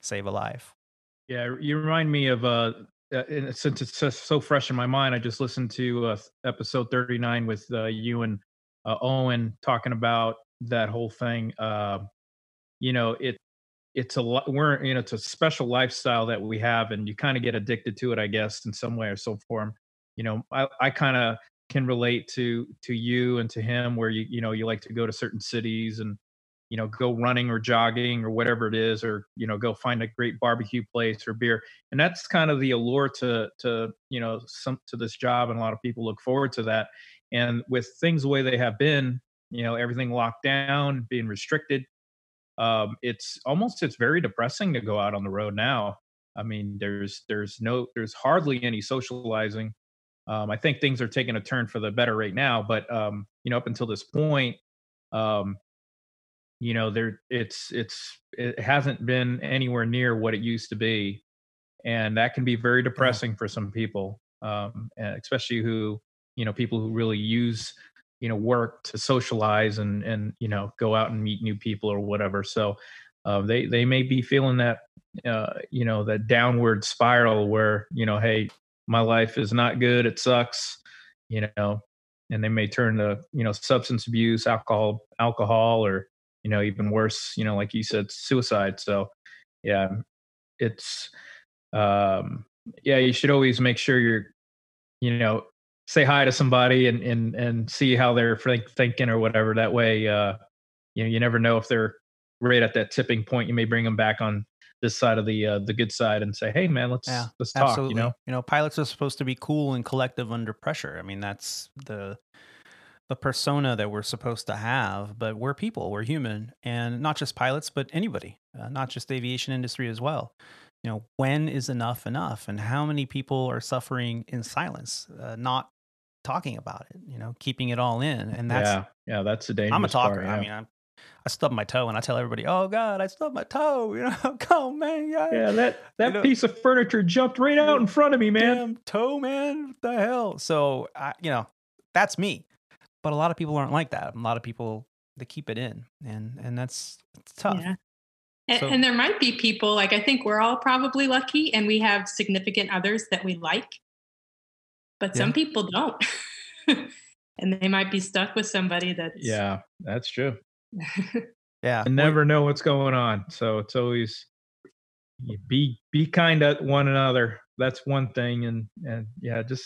save a life. Yeah, you remind me of, since it's so fresh in my mind, I just listened to episode 39 with you and Owen talking about that whole thing. You know, it's a special lifestyle that we have, and you kind of get addicted to it, I guess, in some way or some form. You know, I kind of can relate to you and to him, where you like to go to certain cities and, you know, go running or jogging or whatever it is, or, you know, go find a great barbecue place or beer. And that's kind of the allure to this job, and a lot of people look forward to that. And with things the way they have been, you know, everything locked down, being restricted, it's very depressing to go out on the road now. I mean, there's hardly any socializing. I think things are taking a turn for the better right now, but, you know, up until this point, you know, it hasn't been anywhere near what it used to be. And that can be very depressing for some people, especially who, you know, people who really use, you know, work to socialize and, you know, go out and meet new people or whatever. So, they may be feeling that, you know, that downward spiral where, you know, hey, my life is not good. It sucks, you know, and they may turn to, you know, substance abuse, alcohol, or, you know, even worse, you know, like you said, suicide. So yeah, it's, you should always make sure you're, you know, say hi to somebody and see how they're thinking or whatever. That way, you know, you never know if they're right at that tipping point. You may bring them back on this side of the good side and say, hey man, let's talk, absolutely. You know, pilots are supposed to be cool and collective under pressure. I mean, that's the persona that we're supposed to have, but we're people, we're human, and not just pilots, but anybody, not just the aviation industry as well. You know, when is enough, and how many people are suffering in silence, not talking about it, you know, keeping it all in. And that's, that's the dangerous. I'm a talker. Part, yeah. I mean, I stub my toe and I tell everybody, "Oh God, I stubbed my toe!" You know, oh man, yeah, that you know, piece of furniture jumped right out in front of me, man. Damn toe, man, what the hell? So, you know, that's me. But a lot of people aren't like that. A lot of people, they keep it in, and that's, it's tough. Yeah. And there might be people, like, I think we're all probably lucky, and we have significant others that we like, but some people don't, and they might be stuck with somebody that's. Yeah, that's true. Yeah, you never know what's going on, so it's always be kind to one another. That's one thing, and yeah, just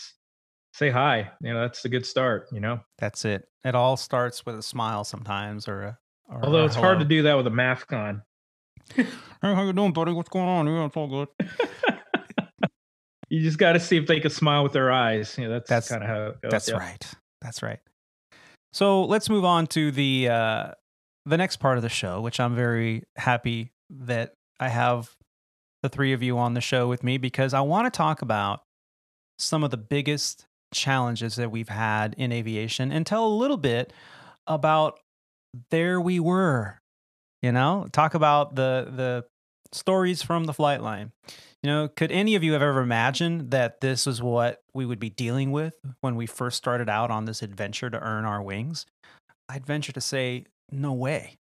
say hi. You know, that's a good start. You know, that's it. It all starts with a smile sometimes, or although it's hard to do that with a mask on. Hey, how you doing, buddy? What's going on? Yeah, it's all good. You just got to see if they can smile with their eyes. You know, that's kind of how it goes. That's right. That's right. So let's move on to the next part of the show, which I'm very happy that I have the three of you on the show with me, because I want to talk about some of the biggest challenges that we've had in aviation and tell a little bit about there we were, you know, talk about the stories from the flight line. You know, could any of you have ever imagined that this is what we would be dealing with when we first started out on this adventure to earn our wings? I'd venture to say, no way.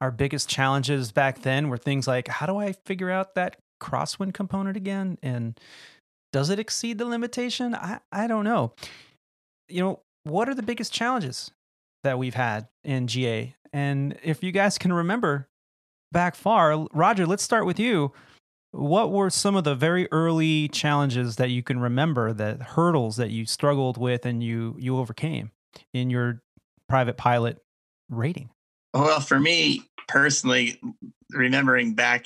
Our biggest challenges back then were things like, how do I figure out that crosswind component again? And does it exceed the limitation? I don't know. You know, what are the biggest challenges that we've had in GA? And if you guys can remember back far, Roger, let's start with you. What were some of the very early challenges that you can remember, the hurdles that you struggled with and you overcame in your private pilot rating? Well, for me personally, remembering back,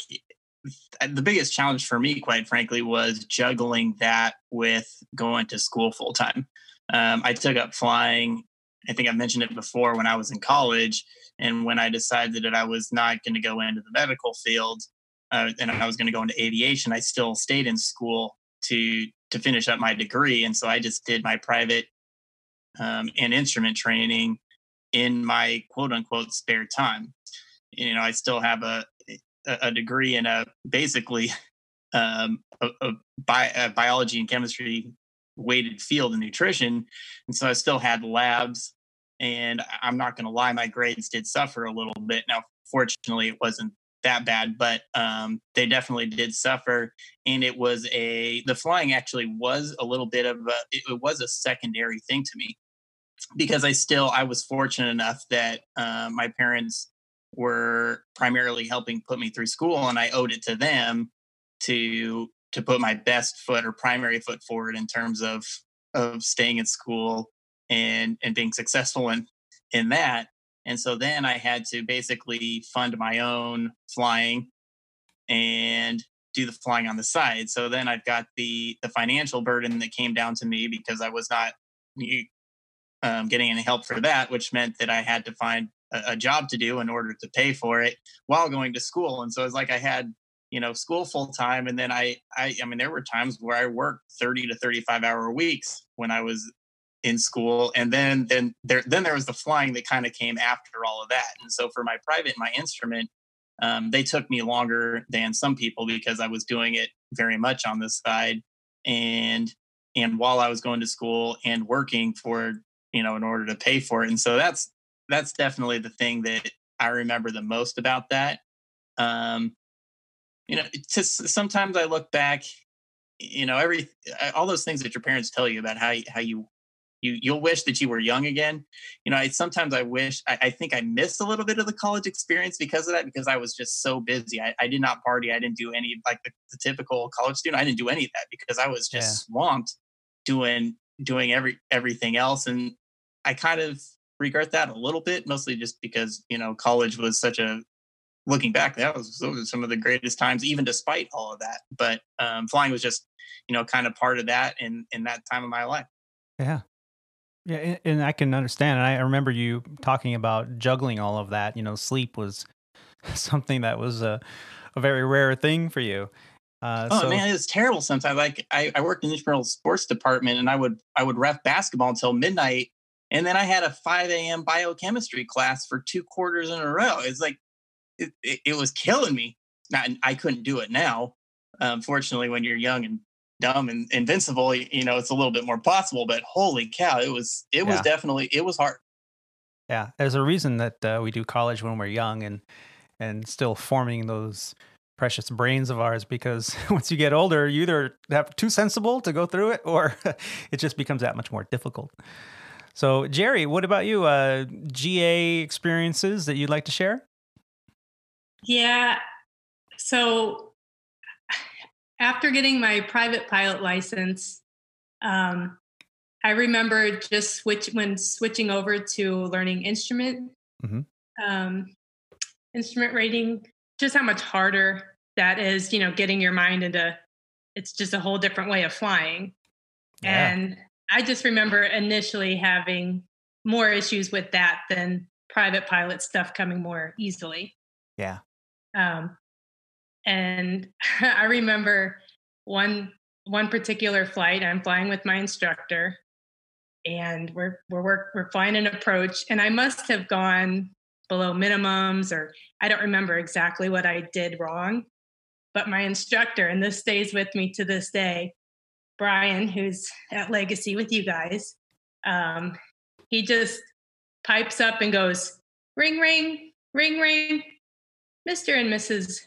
the biggest challenge for me, quite frankly, was juggling that with going to school full time. I took up flying, I think I mentioned it before, when I was in college, and when I decided that I was not going to go into the medical field and I was going to go into aviation, I still stayed in school to finish up my degree. And so I just did my private and instrument training in my quote unquote spare time. You know, I still have a degree in a biology and chemistry weighted field in nutrition. And so I still had labs, and I'm not going to lie, my grades did suffer a little bit. Now, fortunately, it wasn't that bad, but they definitely did suffer. And it was the flying actually was a little bit of it was a secondary thing to me, because I was fortunate enough that my parents were primarily helping put me through school, and I owed it to them to put my best foot or primary foot forward in terms of staying at school and being successful in that. And so then I had to basically fund my own flying and do the flying on the side. So then I've got the financial burden that came down to me because I was not getting any help for that, which meant that I had to find a job to do in order to pay for it while going to school. And so it's like I had, school full time. And then I mean, there were times where I worked 30 to 35 hour weeks when I was in school. And then there was the flying that kind of came after all of that. And so for my private, my instrument, they took me longer than some people because I was doing it very much on the side. And while I was going to school and working for, in order to pay for it. And so that's definitely the thing that I remember the most about that. Sometimes I look back, all those things that your parents tell you about how you'll wish that you were young again. I think I missed a little bit of the college experience because of that, because I was just so busy. I did not party. I didn't do any, like the typical college student. I didn't do any of that because I was just swamped doing everything else. And I kind of regret that a little bit, mostly just because, college was such a, looking back, those were some of the greatest times, even despite all of that. But flying was just, kind of part of that in that time of my life. Yeah. Yeah. And I can understand. And I remember you talking about juggling all of that. Sleep was something that was a very rare thing for you. It was terrible sometimes. Like I worked in the intramural sports department, and I would ref basketball until midnight. And then I had a 5 a.m. biochemistry class for 2 quarters in a row. It's like, it was killing me. I couldn't do it now. Fortunately, when you're young and dumb and invincible, it's a little bit more possible, but holy cow, it was hard. Yeah. There's a reason that we do college when we're young and still forming those precious brains of ours, because once you get older, you either have too sensible to go through it, or it just becomes that much more difficult. So Jerry, what about you? GA experiences that you'd like to share? Yeah. So after getting my private pilot license, I remember just switching over to learning instrument, instrument rating, just how much harder that is, getting your mind into, it's just a whole different way of flying. Yeah. And I just remember initially having more issues with that than private pilot stuff coming more easily. Yeah. And I remember one particular flight, I'm flying with my instructor, and we're flying an approach, and I must have gone below minimums, or I don't remember exactly what I did wrong, but my instructor, and this stays with me to this day, Brian, who's at Legacy with you guys, he just pipes up and goes, ring, ring, ring, ring. Mr. and Mrs.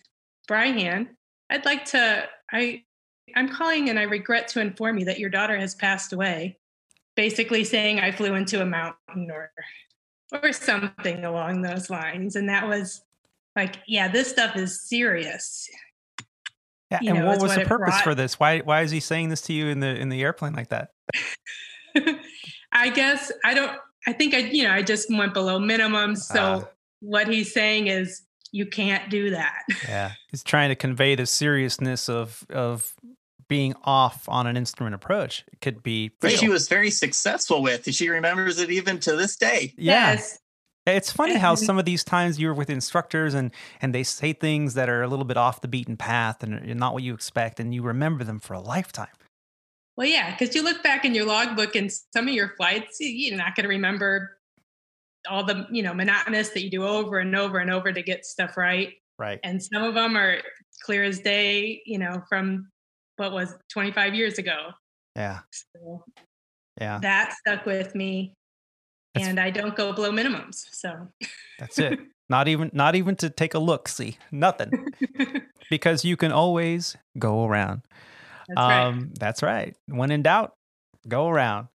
Bryan, I'd like to, I'm calling and I regret to inform you that your daughter has passed away, basically saying I flew into a mountain or or something along those lines. And that was like, yeah, this stuff is serious. Yeah, you and know, what was what the purpose for this? Why is he saying this to you in the airplane like that? I guess I just went below minimum. So what he's saying is you can't do that. Yeah. He's trying to convey the seriousness of being off on an instrument approach. It could be fatal. She was very successful with. She remembers it even to this day. Yeah. Yes. It's funny how some of these times you're with instructors and they say things that are a little bit off the beaten path and not what you expect, and you remember them for a lifetime. Well, yeah, because you look back in your logbook and some of your flights, you're not going to remember all the, monotonous that you do over and over and over to get stuff right. Right. And some of them are clear as day, from what was 25 years ago. Yeah. So yeah. That stuck with me. And I don't go below minimums. So that's it. Not even to take a look, see, nothing. Because you can always go around. That's right. That's right. When in doubt, go around.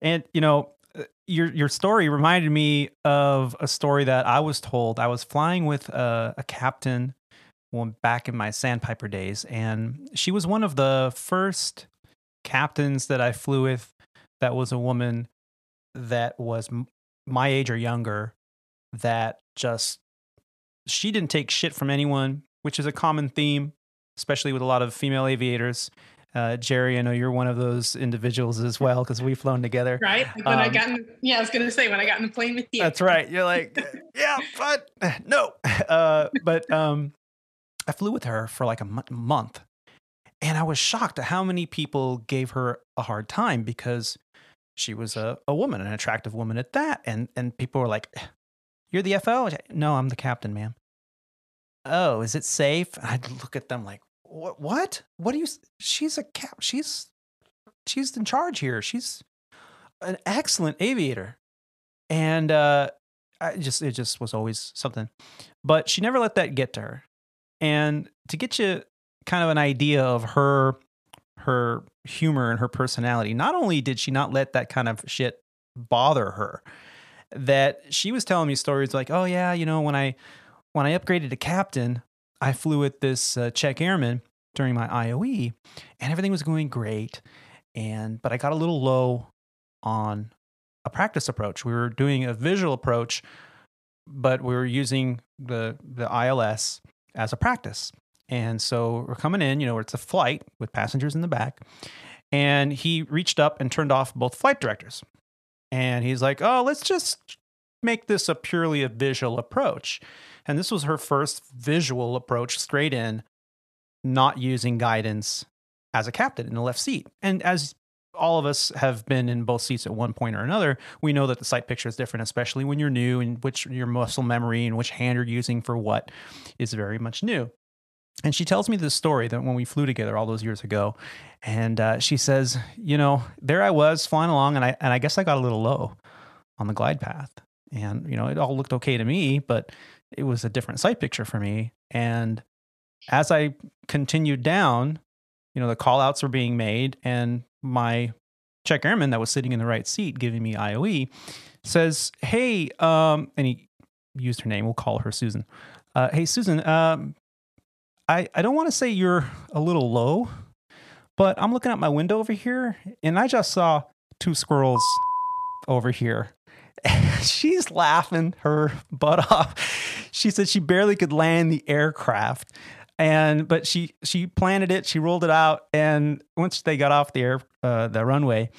And your story reminded me of a story that I was told. I was flying with a captain back in my Sandpiper days, and she was one of the first captains that I flew with that was a woman that was my age or younger, that just, she didn't take shit from anyone, which is a common theme, especially with a lot of female aviators. Jerry, I know you're one of those individuals as well, because we've flown together. Right. Like when I was going to say, when I got in the plane with you. That's right. You're like, yeah, but no. But I flew with her for like a month, and I was shocked at how many people gave her a hard time because she was a woman, an attractive woman at that. And people were like, you're the FO? No, I'm the captain, ma'am. Oh, is it safe? And I'd look at them like, what? What do you, she's a cap. She's in charge here. She's an excellent aviator. And it just was always something. But she never let that get to her. And to get you kind of an idea of her humor and her personality, not only did she not let that kind of shit bother her, that she was telling me stories like, oh yeah, when I upgraded to captain, I flew with this Czech airman during my IOE, and everything was going great, but I got a little low on a practice approach. We were doing a visual approach, but we were using the ILS as a practice. And so we're coming in, it's a flight with passengers in the back. And he reached up and turned off both flight directors. And he's like, oh, let's just make this purely a visual approach. And this was her first visual approach straight in, not using guidance as a captain in the left seat. And as all of us have been in both seats at one point or another, we know that the sight picture is different, especially when you're new, and which your muscle memory and which hand you're using for what is very much new. And she tells me this story that when we flew together all those years ago, and she says, there I was flying along, and I guess I got a little low on the glide path, and it all looked okay to me, but it was a different sight picture for me. And as I continued down, the call outs were being made, and my Czech airman that was sitting in the right seat giving me IOE says, hey, and he used her name. We'll call her Susan. Hey, Susan, I don't want to say you're a little low, but I'm looking out my window over here, and I just saw two squirrels over here. She's laughing her butt off. She said she barely could land the aircraft, but she planted it, she rolled it out, and once they got off the runway,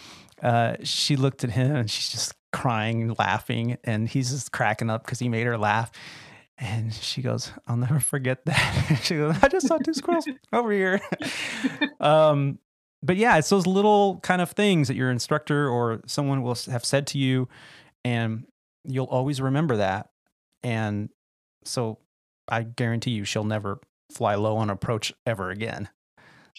she looked at him, and she's just crying and laughing, and he's just cracking up because he made her laugh. And she goes, I'll never forget that. She goes, I just saw two squirrels over here. But yeah, it's those little kind of things that your instructor or someone will have said to you, and you'll always remember that. And so I guarantee you she'll never fly low on approach ever again.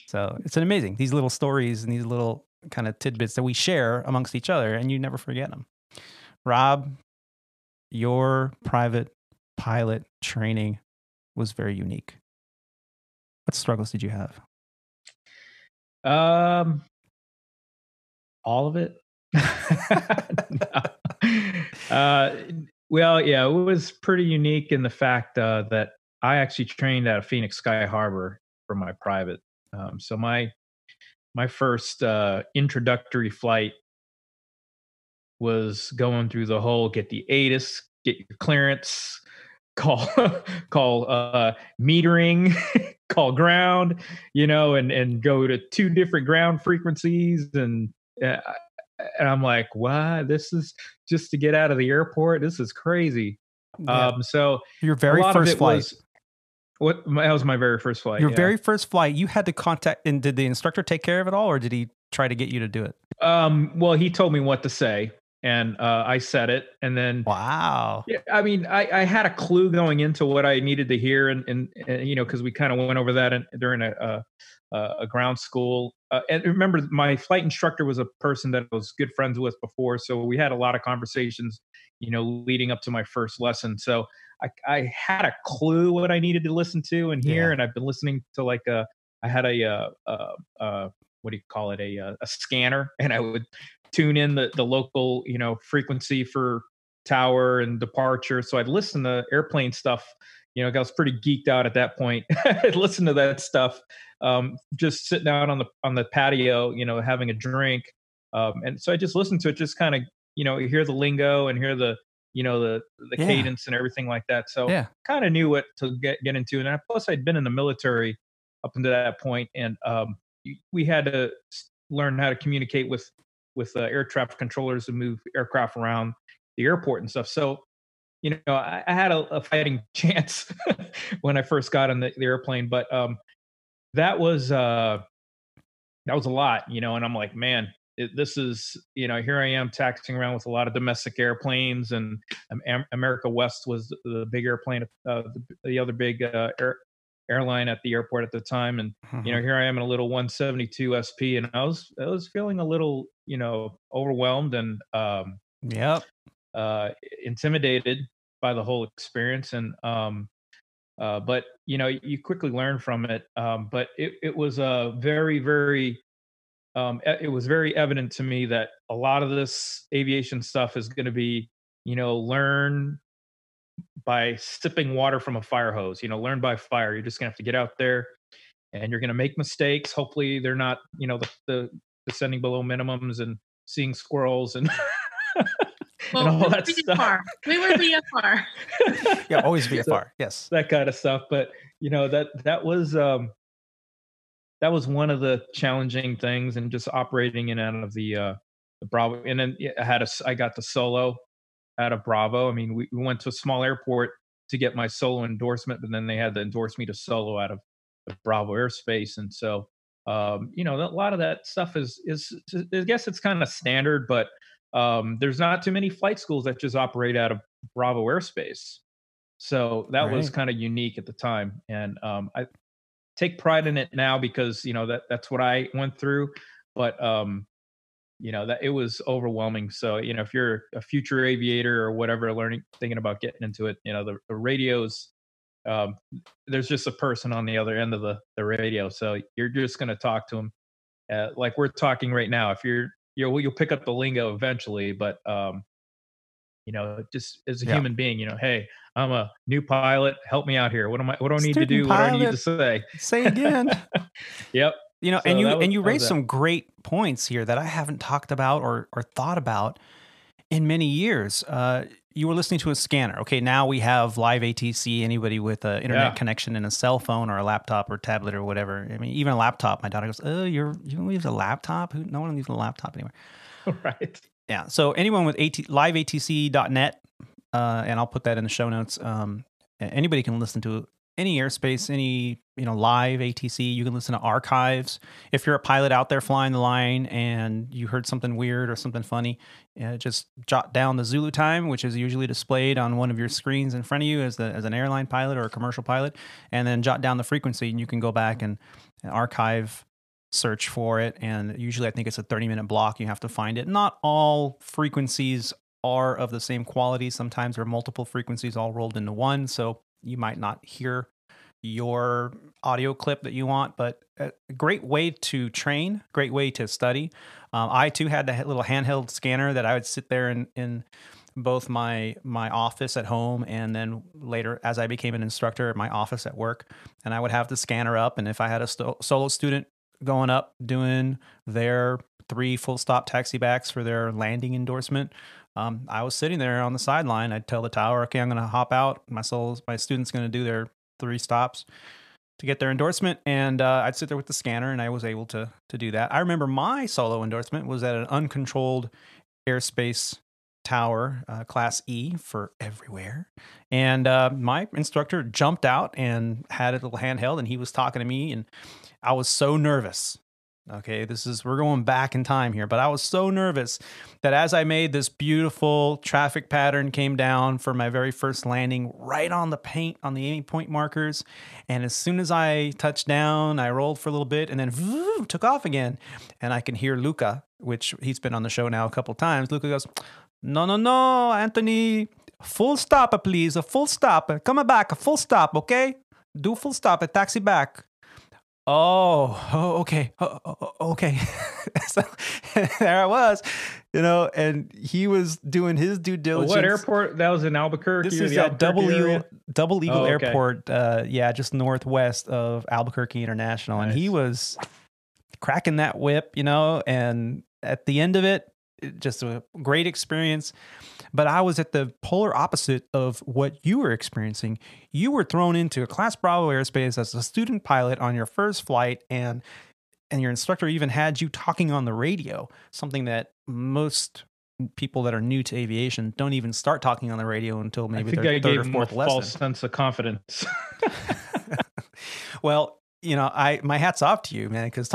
So it's amazing, these little stories and these little kind of tidbits that we share amongst each other, and you never forget them. Rob, your private pilot training was very unique. What struggles did you have? All of it. No. Well, yeah, it was pretty unique in the fact that I actually trained out of Phoenix Sky Harbor for my private. So my first introductory flight was going through the whole get the ATIS, get your clearance, call metering, call ground, and go to two different ground frequencies. And I'm like, wow, this is just to get out of the airport. This is crazy. Yeah. So your very first flight that was my very first flight. Your very first flight, you had to contact, and did the instructor take care of it all, or did he try to get you to do it? Well, he told me what to say. And I said it, and then wow. Yeah, I mean, I had a clue going into what I needed to hear, and because we kind of went over that during a ground school. And remember, my flight instructor was a person that I was good friends with before, so we had a lot of conversations, leading up to my first lesson. So I had a clue what I needed to listen to and hear, and I've been listening to I had a scanner, and I would tune in the local, frequency for tower and departure. So I'd listen to airplane stuff, I was pretty geeked out at that point. I'd listen to that stuff, just sitting out on the patio, having a drink. And so I just listened to it, just kind of, hear the lingo and hear the cadence and everything like that. So kind of knew what to get into. And plus I'd been in the military up until that point. And, we had to learn how to communicate with air traffic controllers to move aircraft around the airport and stuff. So, I had a fighting chance when I first got on the airplane, but that was a lot, and I'm like, man, this is, here I am taxiing around with a lot of domestic airplanes, and America West was the big airplane, the other big airline at the airport at the time. And, here I am in a little 172 SP, and I was feeling a little, overwhelmed and, intimidated by the whole experience. And, but you quickly learn from it. But it was a very, very, it was very evident to me that a lot of this aviation stuff is going to be, learn by sipping water from a fire hose, learn by fire. You're just gonna have to get out there and you're gonna make mistakes. Hopefully they're not, the descending below minimums and seeing squirrels and, and all that stuff. Far. We were VFR. Yeah, always VFR. So, yes. That kind of stuff. But that was one of the challenging things, and just operating in and out of the Bravo. And then I got the solo out of Bravo. I mean, we went to a small airport to get my solo endorsement, but then they had to endorse me to solo out of the Bravo airspace. And so, a lot of that stuff is I guess it's kind of standard, but there's not too many flight schools that just operate out of Bravo airspace. So that was kind of unique at the time. And I take pride in it now because, that's what I went through. But, that it was overwhelming. So, if you're a future aviator or whatever, thinking about getting into it, the radios, there's just a person on the other end of the radio. So you're just going to talk to them like we're talking right now. If you'll pick up the lingo eventually, but, just as a human being, hey, I'm a new pilot. Help me out here. What do I need to do? Pilot, what do I need to say? Say again. Yep. So you raised some great points here that I haven't talked about or thought about in many years. You were listening to a scanner. Okay, now we have live ATC. Anybody with an internet connection and a cell phone or a laptop or tablet or whatever. I mean, even a laptop. My daughter goes, "Oh, you don't use a laptop? No one uses a laptop anymore." Right. Yeah. So anyone with liveatc.net, and I'll put that in the show notes. Anybody can listen to it. Any airspace, any, live ATC, you can listen to archives. If you're a pilot out there flying the line and you heard something weird or something funny, just jot down the Zulu time, which is usually displayed on one of your screens in front of you as an airline pilot or a commercial pilot, and then jot down the frequency, and you can go back and archive, search for it. And usually I think it's a 30-minute block. You have to find it. Not all frequencies are of the same quality. Sometimes there are multiple frequencies all rolled into one. So you might not hear your audio clip that you want, but a great way to train, great way to study. I too had that little handheld scanner that I would sit there in both my office at home, and then later as I became an instructor, my office at work. And I would have the scanner up, and if I had a solo student going up doing their 3 full stop taxi backs for their landing endorsement, I was sitting there on the sideline. I'd tell the tower, okay, I'm going to hop out. My student's going to do their 3 stops to get their endorsement. And I'd sit there with the scanner, and I was able to do that. I remember my solo endorsement was at an uncontrolled airspace tower, class E for everywhere. And my instructor jumped out and had a little handheld, and he was talking to me, and I was so nervous. Okay, we're going back in time here, but I was so nervous that as I made this beautiful traffic pattern, came down for my very first landing right on the paint, on the aiming point markers. And as soon as I touched down, I rolled for a little bit and then took off again. And I can hear Luca, which he's been on the show now a couple of times. Luca goes, no, Anthony, full stop, please. A full stop. Come back, a full stop, okay? Do full stop, a taxi back. Oh, okay. So there I was, and he was doing his due diligence. What airport? That was in Albuquerque? This is at Double Eagle Airport, just northwest of Albuquerque International. Nice. And he was cracking that whip, and at the end of it, just a great experience. But I was at the polar opposite of what you were experiencing. You were thrown into a Class Bravo airspace as a student pilot on your first flight, and your instructor even had you talking on the radio, something that most people that are new to aviation don't even start talking on the radio until maybe their third or fourth lesson. False sense of confidence. Well, my hat's off to you, man, because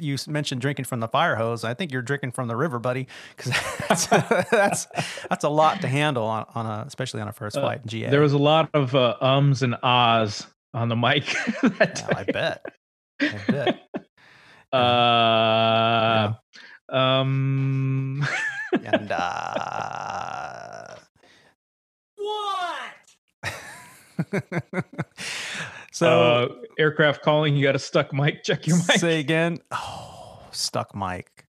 you mentioned drinking from the fire hose. I think you're drinking from the river, buddy, because that's a lot to handle especially on a first flight in GA. There was a lot of ums and ahs on the mic. I bet. And what? So aircraft calling, you got a stuck mic, check your mic. Say again. Oh, stuck mic.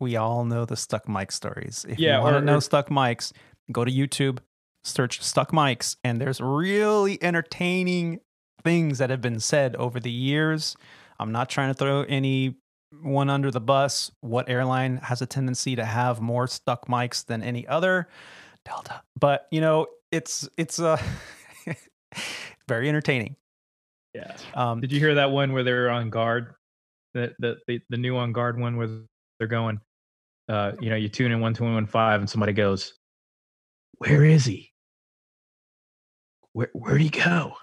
We all know the stuck mic stories. If you want to know stuck mics, go to YouTube, search stuck mics, and there's really entertaining things that have been said over the years. I'm not trying to throw anyone under the bus. What airline has a tendency to have more stuck mics than any other? Delta. But, it's very entertaining. Yeah. Did you hear that one where they're on guard? The new on guard one where they're going, you tune in 121.5 and somebody goes, "Where is he? Where'd he go?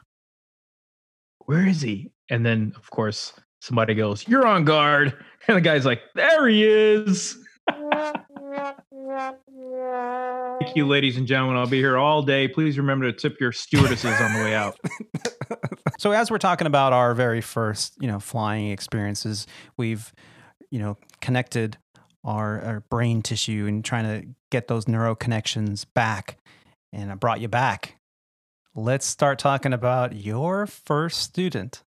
Where is he?" And then of course somebody goes, "You're on guard," and the guy's like, "There he is." Thank you, ladies and gentlemen. I'll be here all day. Please remember to tip your stewardesses on the way out. So as we're talking about our very first, flying experiences, we've, connected our brain tissue and trying to get those neuro connections back. And I brought you back. Let's start talking about your first student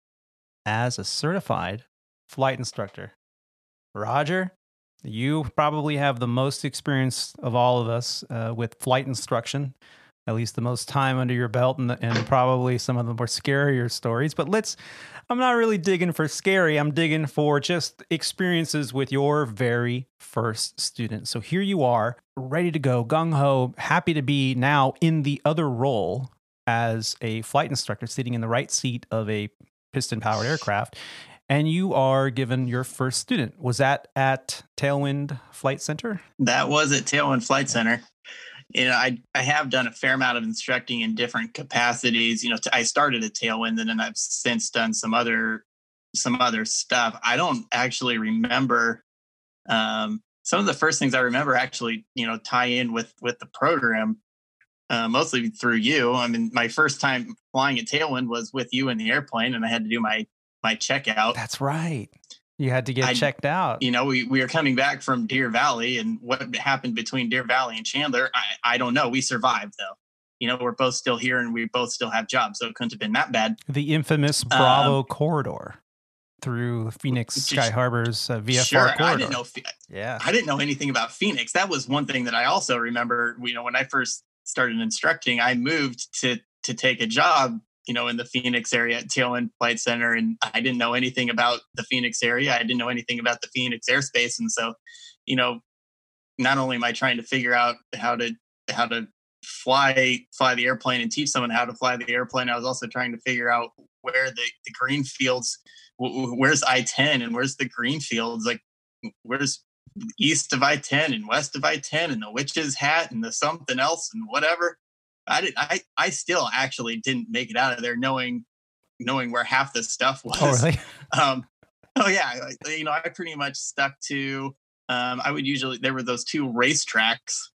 as a certified flight instructor. Roger, you probably have the most experience of all of us with flight instruction. At least the most time under your belt, and probably some of the more scarier stories. But I'm not really digging for scary. I'm digging for just experiences with your very first student. So here you are, ready to go, gung-ho, happy to be now in the other role as a flight instructor, sitting in the right seat of a piston-powered aircraft. And you are given your first student. Was that at Tailwind Flight Center? That was at Tailwind Flight Center. I have done a fair amount of instructing in different capacities. I started at Tailwind, and then I've since done some other stuff. I don't actually remember. Some of the first things I remember actually, tie in with the program, mostly through you. I mean, my first time flying at Tailwind was with you in the airplane, and I had to do my checkout. That's right. You had to get checked out. We were coming back from Deer Valley, and what happened between Deer Valley and Chandler, I don't know. We survived, though. We're both still here, and we both still have jobs, so it couldn't have been that bad. The infamous Bravo corridor. through Phoenix Sky Harbor's VFR corridor. I didn't know. Yeah, I didn't know anything about Phoenix. That was one thing that I also remember. You know, when I first started instructing, I moved to take a job, you know, in the Phoenix area at Tailwind Flight Center, and I didn't know anything about the Phoenix area. I didn't know anything about the Phoenix airspace, and so, you know, not only am I trying to figure out how to fly the airplane and teach someone how to fly the airplane, I was also trying to figure out where the green fields, where's I-10 and where's the green fields, like where's east of I-10 and west of I-10 and the witch's hat and the something else and whatever. I still actually didn't make it out of there knowing where half the stuff was. Oh, really? You know, I pretty much stuck to, there were those two racetracks.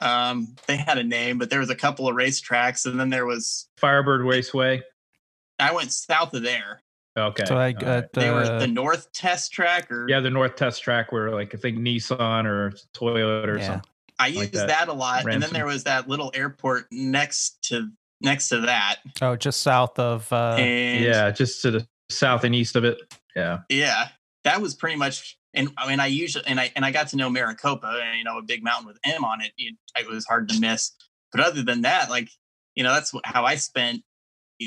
They had a name, but there was a couple of racetracks, and then there was Firebird Raceway. I went south of there. Okay. So I got they were at the North Test Track, or the North Test Track, where like I think Nissan or Toyota or something. I used that a lot, and then there was that little airport next to that. Oh, just south of just to the south and east of it. Yeah. Yeah, that was pretty much. And I mean, I got to know Maricopa, and, you know, a big mountain with M on it. It was hard to miss. But other than that, like, you know, that's how I spent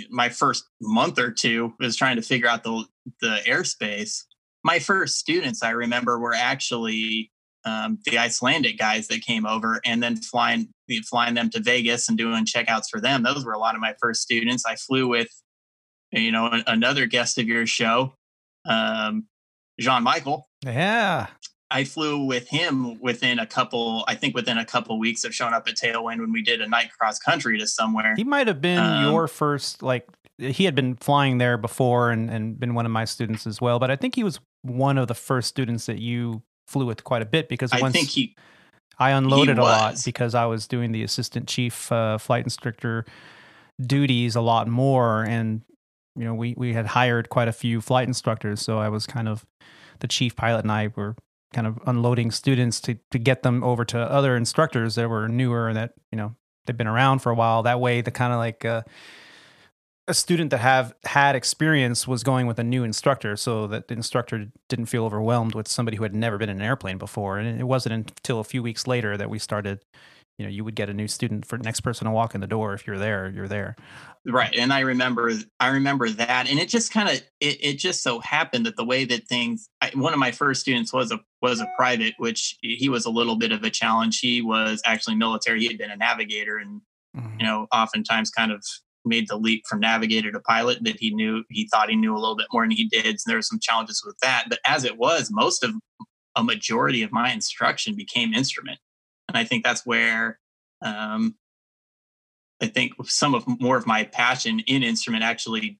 my first month or two, was trying to figure out the airspace. My first students, I remember, were actually the Icelandic guys that came over, and then flying them to Vegas and doing checkouts for them. Those were a lot of my first students. I flew with, you know, another guest of your show, Jean-Michel. Yeah. I flew with him within a couple weeks of showing up at Tailwind, when we did a night cross country to somewhere. He might have been your first, like, he had been flying there before and been one of my students as well. But I think he was one of the first students that you flew with quite a bit, because I unloaded a lot, because I was doing the assistant chief flight instructor duties a lot more. And, you know, we had hired quite a few flight instructors. So I was kind of, the chief pilot and I were kind of unloading students to get them over to other instructors that were newer and that, you know, they've been around for a while. That way, the kind of like a student that had experience was going with a new instructor, so that the instructor didn't feel overwhelmed with somebody who had never been in an airplane before. And it wasn't until a few weeks later that we started, you know, you would get a new student for the next person to walk in the door. If you're there. Right. And I remember that. And it just kind of, it just so happened that the way that things, one of my first students was a private, which he was a little bit of a challenge. He was actually military. He had been a navigator and, you know, oftentimes kind of made the leap from navigator to pilot, that he thought he knew a little bit more than he did. And there were some challenges with that. But as it was, a majority of my instruction became instrument. And I think that's where I think more of my passion in instrument actually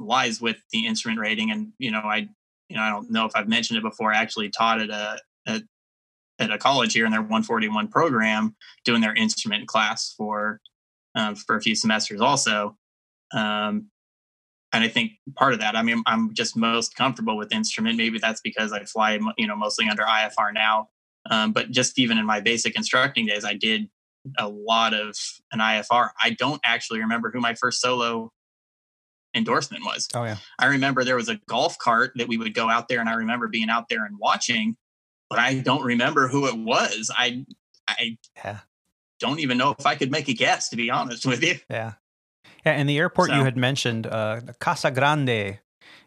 lies, with the instrument rating. And, you know, I don't know if I've mentioned it before. I actually taught at a college here in their 141 program, doing their instrument class for a few semesters also. And I think part of that, I mean, I'm just most comfortable with instrument. Maybe that's because I fly, you know, mostly under IFR now. But just even in my basic instructing days, I did a lot of an IFR. I don't actually remember who my first solo endorsement was. Oh, yeah. I remember there was a golf cart that we would go out there, and I remember being out there and watching, but I don't remember who it was. I don't even know if I could make a guess, to be honest with you. Yeah. Yeah. And the airport you had mentioned, Casa Grande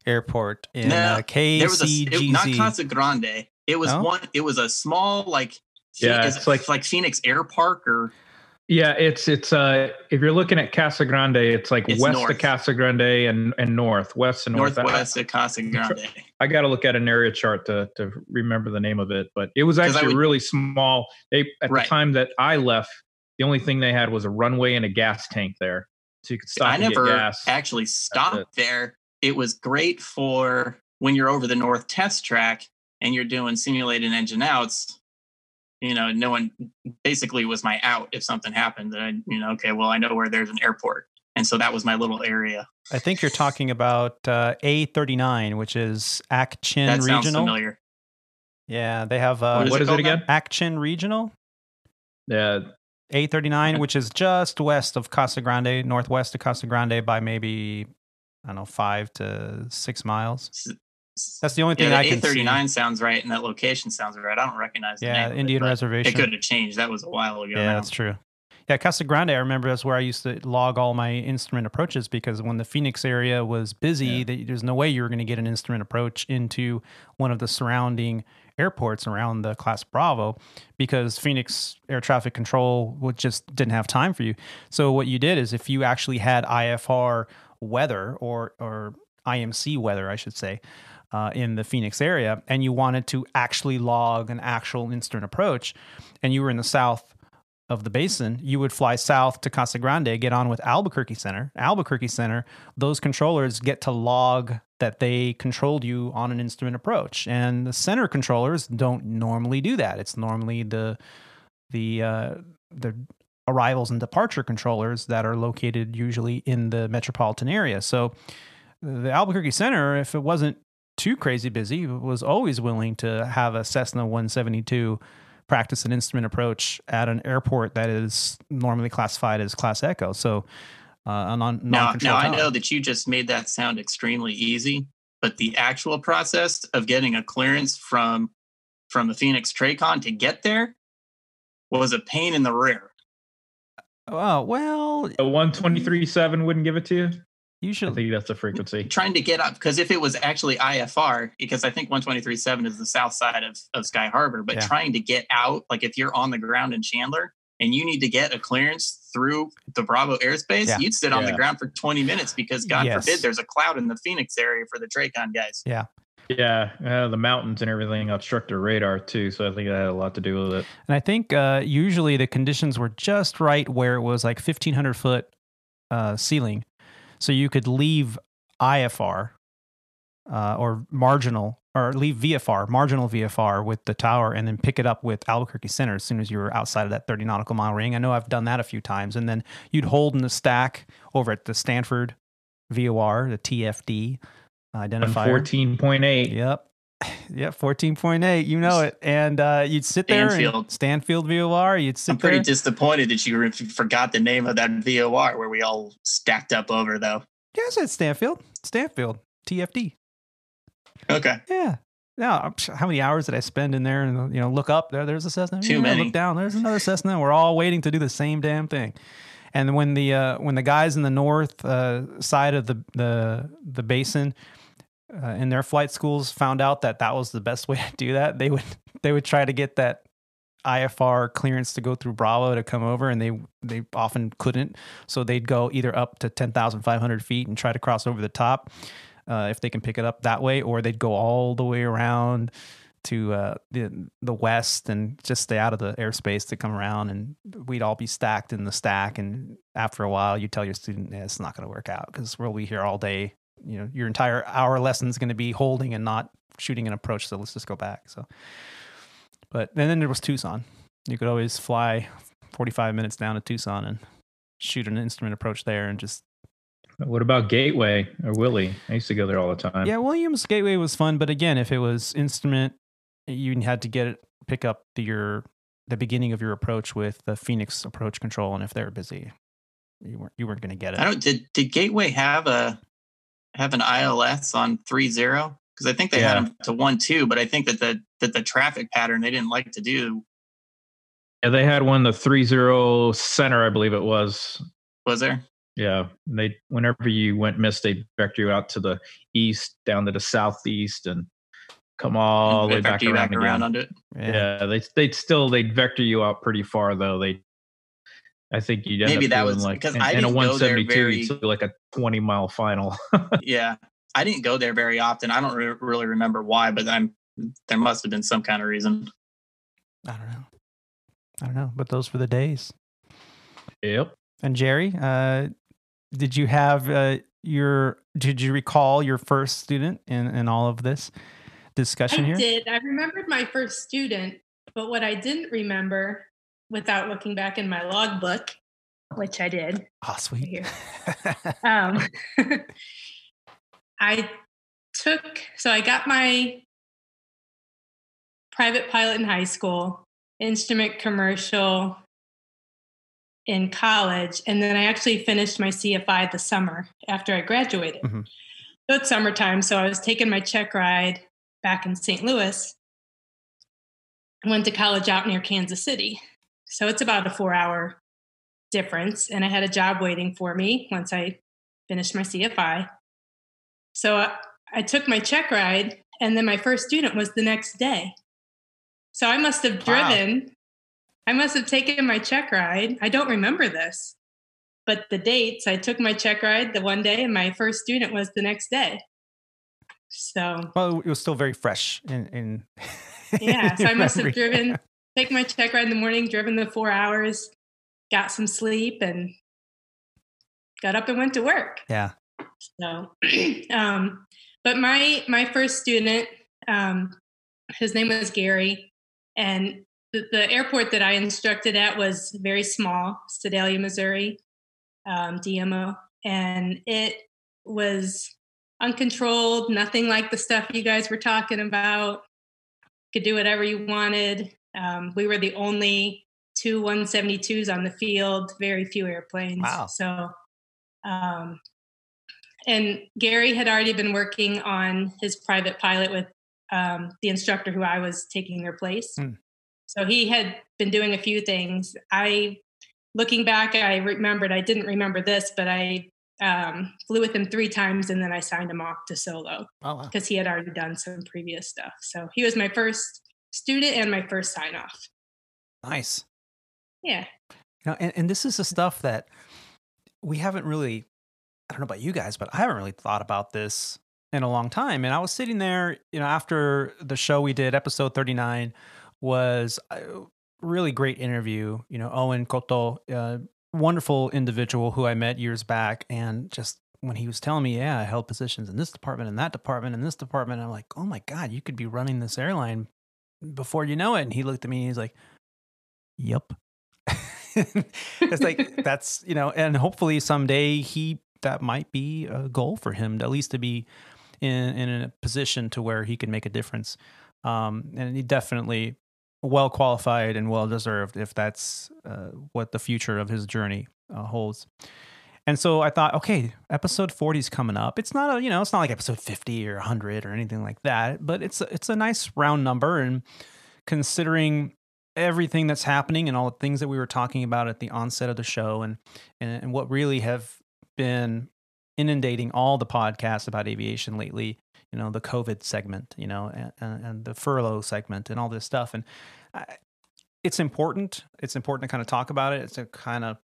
Airport in KCGZ. Not Casa Grande. It was it was a small, like, it's like Phoenix Air Park, or. Yeah. It's if you're looking at Casa Grande, it's west north of Casa Grande and north, west and north. Northwest of Casa Grande. I got to look at an area chart to remember the name of it, but it was actually really small. The time that I left, the only thing they had was a runway and a gas tank there. So you could stop and get gas. I never actually stopped there. It was great for when you're over the North Test Track and you're doing simulated engine outs. You know, no one basically was my out if something happened. That I know where there's an airport. And so that was my little area. I think you're talking about A39, which is Action Regional. That sounds familiar. Yeah, they have... What is it again? Action Regional. Yeah. A39, which is just west of Casa Grande, northwest of Casa Grande by maybe I don't know, 5 to 6 miles. That's the only thing I can see. 839 sounds right, and that location sounds right. I don't recognize the name. Yeah, Indian Reservation. It could have changed. That was a while ago. Yeah, now. That's true. Yeah, Casa Grande, I remember that's where I used to log all my instrument approaches, because when the Phoenix area was busy, there's no way you were going to get an instrument approach into one of the surrounding airports around the Class Bravo, because Phoenix air traffic control would just didn't have time for you. So what you did is if you actually had IFR weather or IMC weather, I should say, in the Phoenix area, and you wanted to actually log an actual instrument approach, and you were in the south of the basin, you would fly south to Casa Grande, get on with Albuquerque Center. Albuquerque Center, those controllers get to log that they controlled you on an instrument approach. And the center controllers don't normally do that. It's normally the arrivals and departure controllers that are located usually in the metropolitan area. So the Albuquerque Center, if it wasn't too crazy busy, was always willing to have a Cessna 172 practice an instrument approach at an airport that is normally classified as Class Echo. So, non-control I know that you just made that sound extremely easy, but the actual process of getting a clearance from the Phoenix TRACON to get there was a pain in the rear. Oh, well, a 123.7 wouldn't give it to you. Usually, I think that's the frequency. Trying to get up, because if it was actually IFR, because I think 123.7 is the south side of Sky Harbor, but trying to get out, like if you're on the ground in Chandler and you need to get a clearance through the Bravo airspace, you'd sit on the ground for 20 minutes because God forbid there's a cloud in the Phoenix area for the TRACON guys. Yeah. Yeah, the mountains and everything obstruct their radar too, so I think that had a lot to do with it. And I think usually the conditions were just right where it was like 1,500 foot ceiling. So you could leave IFR or marginal, or leave VFR, marginal VFR with the tower, and then pick it up with Albuquerque Center as soon as you were outside of that 30 nautical mile ring. I know I've done that a few times. And then you'd hold in the stack over at the Stanford VOR, the TFD identifier. 14.8. Yep. Yeah, 14.8. You know it. And you'd sit there. Stanfield VOR. You'd sit there. I'm pretty disappointed that you forgot the name of that VOR where we all stacked up over, though. Yeah, I said Stanfield. Stanfield. TFD. Okay. Yeah. Now, how many hours did I spend in there? And, you know, look up. There's a Cessna. Too many. Look down. There's another Cessna. We're all waiting to do the same damn thing. And when the guys in the north side of the basin in their flight schools found out that that was the best way to do that, they would try to get that IFR clearance to go through Bravo to come over, and they often couldn't. So they'd go either up to 10,500 feet and try to cross over the top if they can pick it up that way, or they'd go all the way around to the west and just stay out of the airspace to come around, and we'd all be stacked in the stack. And after a while, you tell your student, it's not going to work out because we'll be here all day. You know, your entire hour lesson is going to be holding and not shooting an approach. So let's just go back. So, but then there was Tucson. You could always fly 45 minutes down to Tucson and shoot an instrument approach there and just. What about Gateway or Willie? I used to go there all the time. Yeah. Williams Gateway was fun. But again, if it was instrument, you had to pick up the beginning of your approach with the Phoenix approach control. And if they were busy, you weren't going to get it. Did Gateway have an ILS on 3.0? Because I think they had them to 1.2, but I think that the traffic pattern they didn't like to do. Yeah, they had one, the 3.0 center, I believe it was. Was there? Yeah. They whenever you went miss, they'd vector you out to the east, down to the southeast, and come all the way back around. Onto it. Yeah. They'd vector you out pretty far though. I think you'd end up doing like in a 172, like a 20 mile final. Yeah. I didn't go there very often. I don't really remember why, but there must have been some kind of reason. I don't know, but those were the days. Yep. And Jerry, did you recall your first student in all of this discussion here? I did. I remembered my first student, but what I didn't remember without looking back in my logbook, which I did. Oh, sweet. I got my private pilot in high school, instrument commercial in college. And then I actually finished my CFI the summer after I graduated. Mm-hmm. So it's summertime. So I was taking my check ride back in St. Louis. I went to college out near Kansas City. So it's about a 4-hour difference. And I had a job waiting for me once I finished my CFI. So I took my check ride, and then my first student was the next day. So I must have driven. Wow. I must have taken my check ride. I don't remember this, but the dates, I took my check ride the one day and my first student was the next day. So. Well, it was still very fresh. Yeah. So I must have driven, take my check ride in the morning, driven the 4 hours, got some sleep and got up and went to work. Yeah. So, but my first student, his name was Gary, and the airport that I instructed at was very small, Sedalia, Missouri, DMO, and it was uncontrolled, nothing like the stuff you guys were talking about. Could do whatever you wanted. We were the only two 172s on the field, very few airplanes. Wow. So, and Gary had already been working on his private pilot with the instructor who I was taking their place. Mm. So he had been doing a few things. Looking back, I remembered, I didn't remember this, but I flew with him 3 times and then I signed him off to solo because he had already done some previous stuff. So he was my first student and my first sign off. Nice. Yeah. You know, and this is the stuff that we haven't really, I don't know about you guys, but I haven't really thought about this in a long time. And I was sitting there, you know, after the show we did, episode 39, was a really great interview. You know, Owen Cotto, wonderful individual who I met years back. And just when he was telling me, yeah, I held positions in this department and that department and this department, I'm like, oh my God, you could be running this airline before you know it. And he looked at me and he's like, yep. It's like, that's, you know, and hopefully someday that might be a goal for him, at least to be in a position to where he can make a difference. And he definitely well qualified and well deserved if that's what the future of his journey holds. And so I thought, okay, episode 40 is coming up. It's not it's not like episode 50 or 100 or anything like that, but it's a nice round number. And considering everything that's happening and all the things that we were talking about at the onset of the show, and what really have been inundating all the podcasts about aviation lately, you know, the COVID segment, you know, and the furlough segment and all this stuff. And it's important. It's important to kind of talk about it. It's a kind of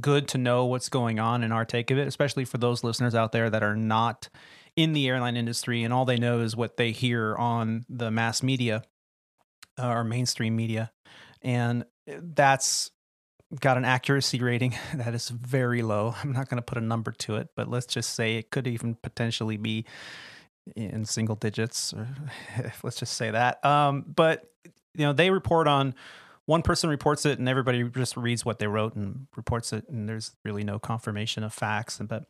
good to know what's going on in our take of it, especially for those listeners out there that are not in the airline industry and all they know is what they hear on the mass media or mainstream media. And that's got an accuracy rating that is very low. I'm not going to put a number to it, but let's just say it could even potentially be in single digits, or let's just say that. But you know, they report on, one person reports it and everybody just reads what they wrote and reports it. And there's really no confirmation of facts. But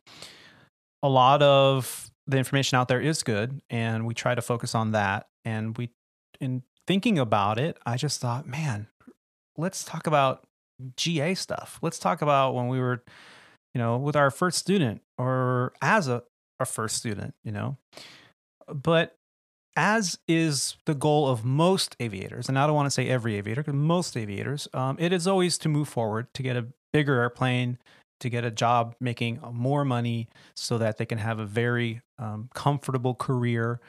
a lot of the information out there is good. And we try to focus on that. And in thinking about it, I just thought, man, let's talk about GA stuff. Let's talk about when we were, you know, with our first student or as our first student, you know. But as is the goal of most aviators, and I don't want to say every aviator, because most aviators, it is always to move forward, to get a bigger airplane, to get a job making more money so that they can have a very comfortable career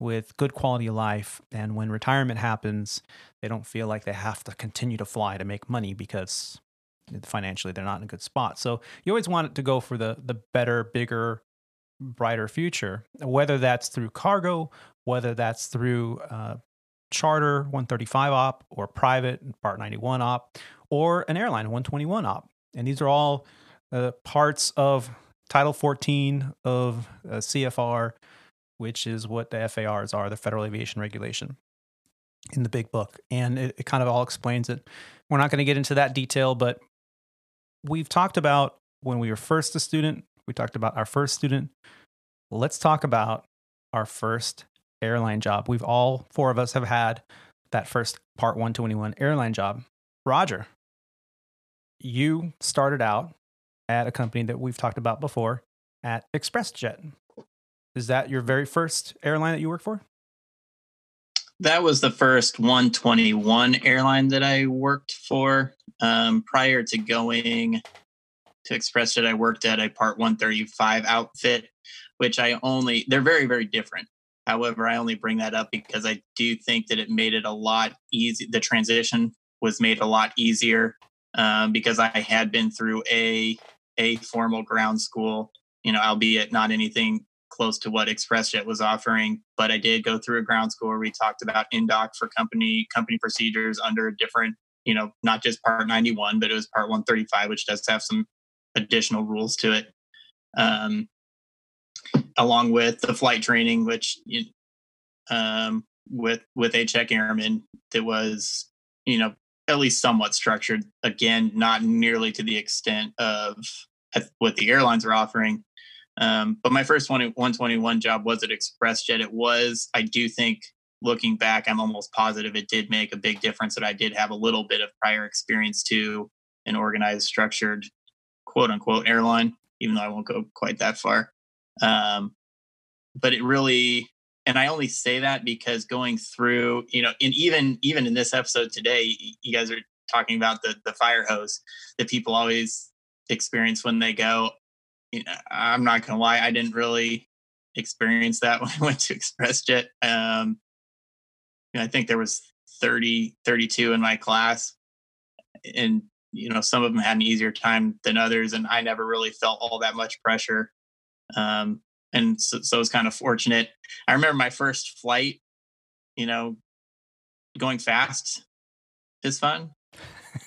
with good quality of life. And when retirement happens, they don't feel like they have to continue to fly to make money because financially they're not in a good spot. So you always want it to go for the better, bigger, brighter future, whether that's through cargo, whether that's through charter 135 op or private part 91 op or an airline 121 op. And these are all parts of Title 14 of CFR, which is what the FARs are, the Federal Aviation Regulation in the big book. And it kind of all explains it. We're not going to get into that detail, but we've talked about when we were first a student. We talked about our first student. Let's talk about our first airline job. We've all, 4 of us have had that first Part 121 airline job. Roger, you started out at a company that we've talked about before at ExpressJet. Is that your very first airline that you worked for? That was the first 121 airline that I worked for. Prior to going to ExpressJet, I worked at a Part 135 outfit, which they're very, very different. However, I only bring that up because I do think that it made it a lot easy. The transition was made a lot easier because I had been through a formal ground school, albeit not anything close to what ExpressJet was offering. But I did go through a ground school where we talked about NDOC for company procedures under a different, not just Part 91, but it was Part 135, which does have some additional rules to it. Along with the flight training, which with a check airman that was, at least somewhat structured. Again, not nearly to the extent of what the airlines are offering. But my first 121 job was at ExpressJet. I do think, looking back, I'm almost positive it did make a big difference that I did have a little bit of prior experience to an organized, structured, quote unquote, airline, even though I won't go quite that far. But it really, and I only say that because going through, and even in this episode today, you guys are talking about the fire hose that people always experience when they go. I'm not going to lie, I didn't really experience that when I went to ExpressJet. I think there was 32 in my class, and, some of them had an easier time than others. And I never really felt all that much pressure. And so it was kind of fortunate. I remember my first flight, going fast is fun,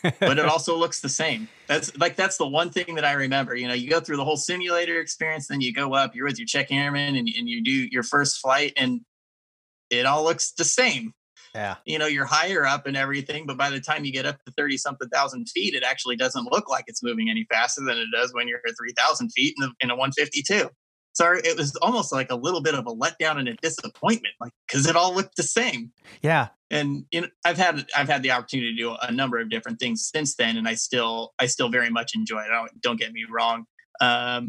but it also looks the same. That's the one thing that I remember. You go through the whole simulator experience, then you go up, you're with your check airman and you do your first flight and it all looks the same. Yeah. You're higher up and everything, but by the time you get up to 30 something thousand feet, it actually doesn't look like it's moving any faster than it does when you're at 3,000 feet in a 152. So it was almost like a little bit of a letdown and a disappointment, because it all looked the same. Yeah. And I've had the opportunity to do a number of different things since then, and I still very much enjoy it. Don't get me wrong. But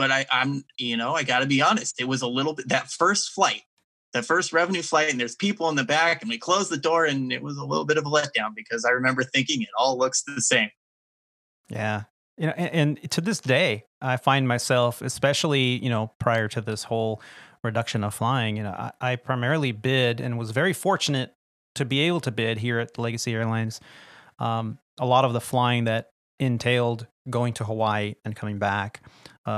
I got to be honest, it was a little bit, that first flight, the first revenue flight, and there's people in the back and we closed the door, and it was a little bit of a letdown because I remember thinking it all looks the same. Yeah. And to this day, I find myself, especially, prior to this whole reduction of flying, I primarily bid and was very fortunate to be able to bid here at Legacy Airlines. A lot of the flying that entailed going to Hawaii and coming back.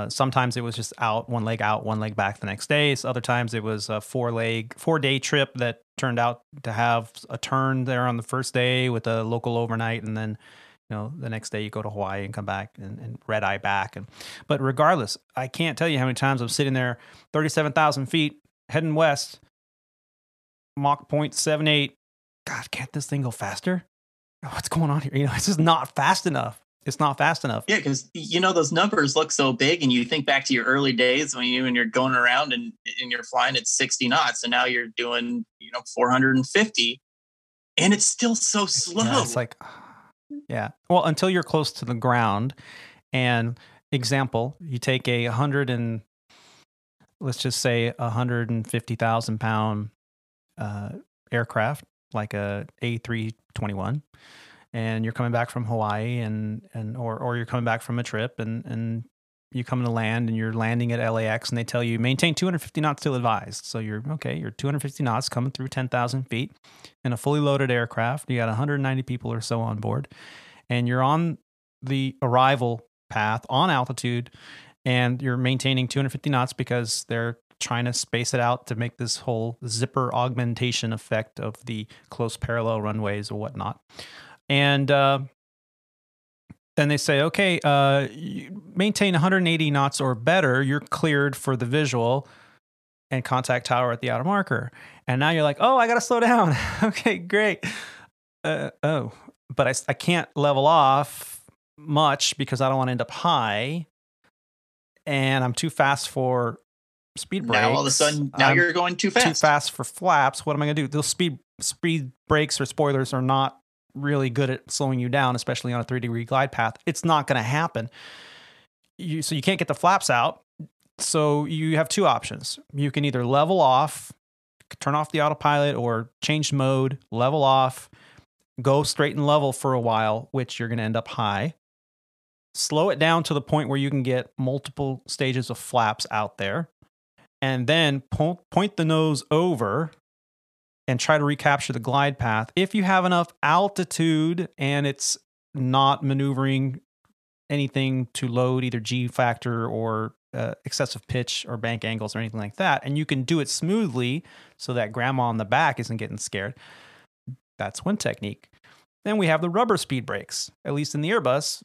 Sometimes it was just out, one leg back the next day. So other times it was a 4-day trip that turned out to have a turn there on the first day with a local overnight. And then, the next day you go to Hawaii and come back and red eye back. But regardless, I can't tell you how many times I'm sitting there 37,000 feet heading west, Mach 0.78. God, can't this thing go faster? What's going on here? It's just not fast enough. It's not fast enough. Yeah, because, those numbers look so big, and you think back to your early days when you're going around and you're flying at 60 knots, and now you're doing, 450, and it's still so slow. Yeah, it's like, yeah. Well, until you're close to the ground. And example, you take a 150,000 pound aircraft, like a A321. And you're coming back from Hawaii or you're coming back from a trip and you come to land and you're landing at LAX, and they tell you maintain 250 knots till advised. So you're 250 knots coming through 10,000 feet in a fully loaded aircraft. You got 190 people or so on board, and you're on the arrival path on altitude, and you're maintaining 250 knots because they're trying to space it out to make this whole zipper augmentation effect of the close parallel runways or whatnot. And then they say, okay, maintain 180 knots or better. You're cleared for the visual and contact tower at the outer marker. And now you're like, oh, I got to slow down. Okay, great. But I can't level off much because I don't want to end up high. And I'm too fast for speed brakes. Now all of a sudden, you're going too fast. Too fast for flaps. What am I going to do? Those speed brakes or spoilers are not really good at slowing you down, especially on a 3-degree glide path. It's not going to happen. So you can't get the flaps out. So you have two options. You can either level off, turn off the autopilot, or change mode, level off, go straight and level for a while, which you're going to end up high. Slow it down to the point where you can get multiple stages of flaps out there, and then point the nose over and try to recapture the glide path. If you have enough altitude and it's not maneuvering anything to load either G factor or excessive pitch or bank angles or anything like that, and you can do it smoothly so that grandma on the back isn't getting scared, that's one technique. Then we have the rubber speed brakes. At least in the Airbus,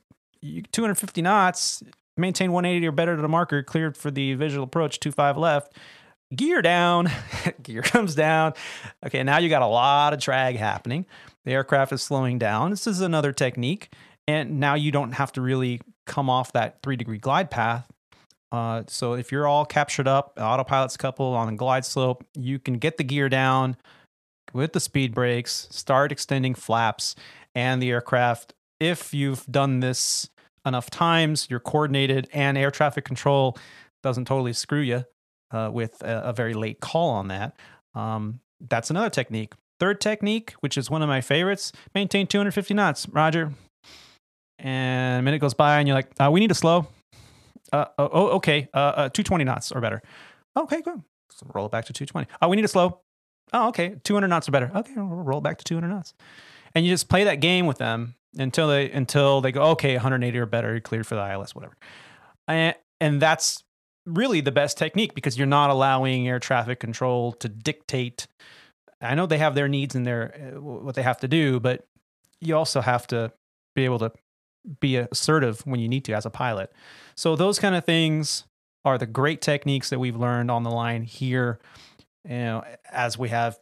250 knots, maintain 180 or better to the marker, cleared for the visual approach, 25 left, gear down, gear comes down. Okay, now you got a lot of drag happening. The aircraft is slowing down. This is another technique. And now you don't have to really come off that 3-degree glide path. So if you're all captured up, autopilot's coupled on a glide slope, you can get the gear down with the speed brakes, start extending flaps, and the aircraft, if you've done this enough times, you're coordinated, and air traffic control doesn't totally screw you with a very late call on that. That's another technique. Third technique, which is one of my favorites, maintain 250 knots, Roger. And a minute goes by, and you're like, we need to slow. Okay, 220 knots or better. Okay, good. So roll it back to 220. We need to slow. Okay, 200 knots or better. Okay, we'll roll back to 200 knots. And you just play that game with them until they go, okay, 180 or better, cleared for the ILS, whatever. And that's really the best technique, because you're not allowing air traffic control to dictate. I know they have their needs and their what they have to do, but you also have to be able to be assertive when you need to as a pilot. So those kind of things are the great techniques that we've learned on the line here, you know, as we have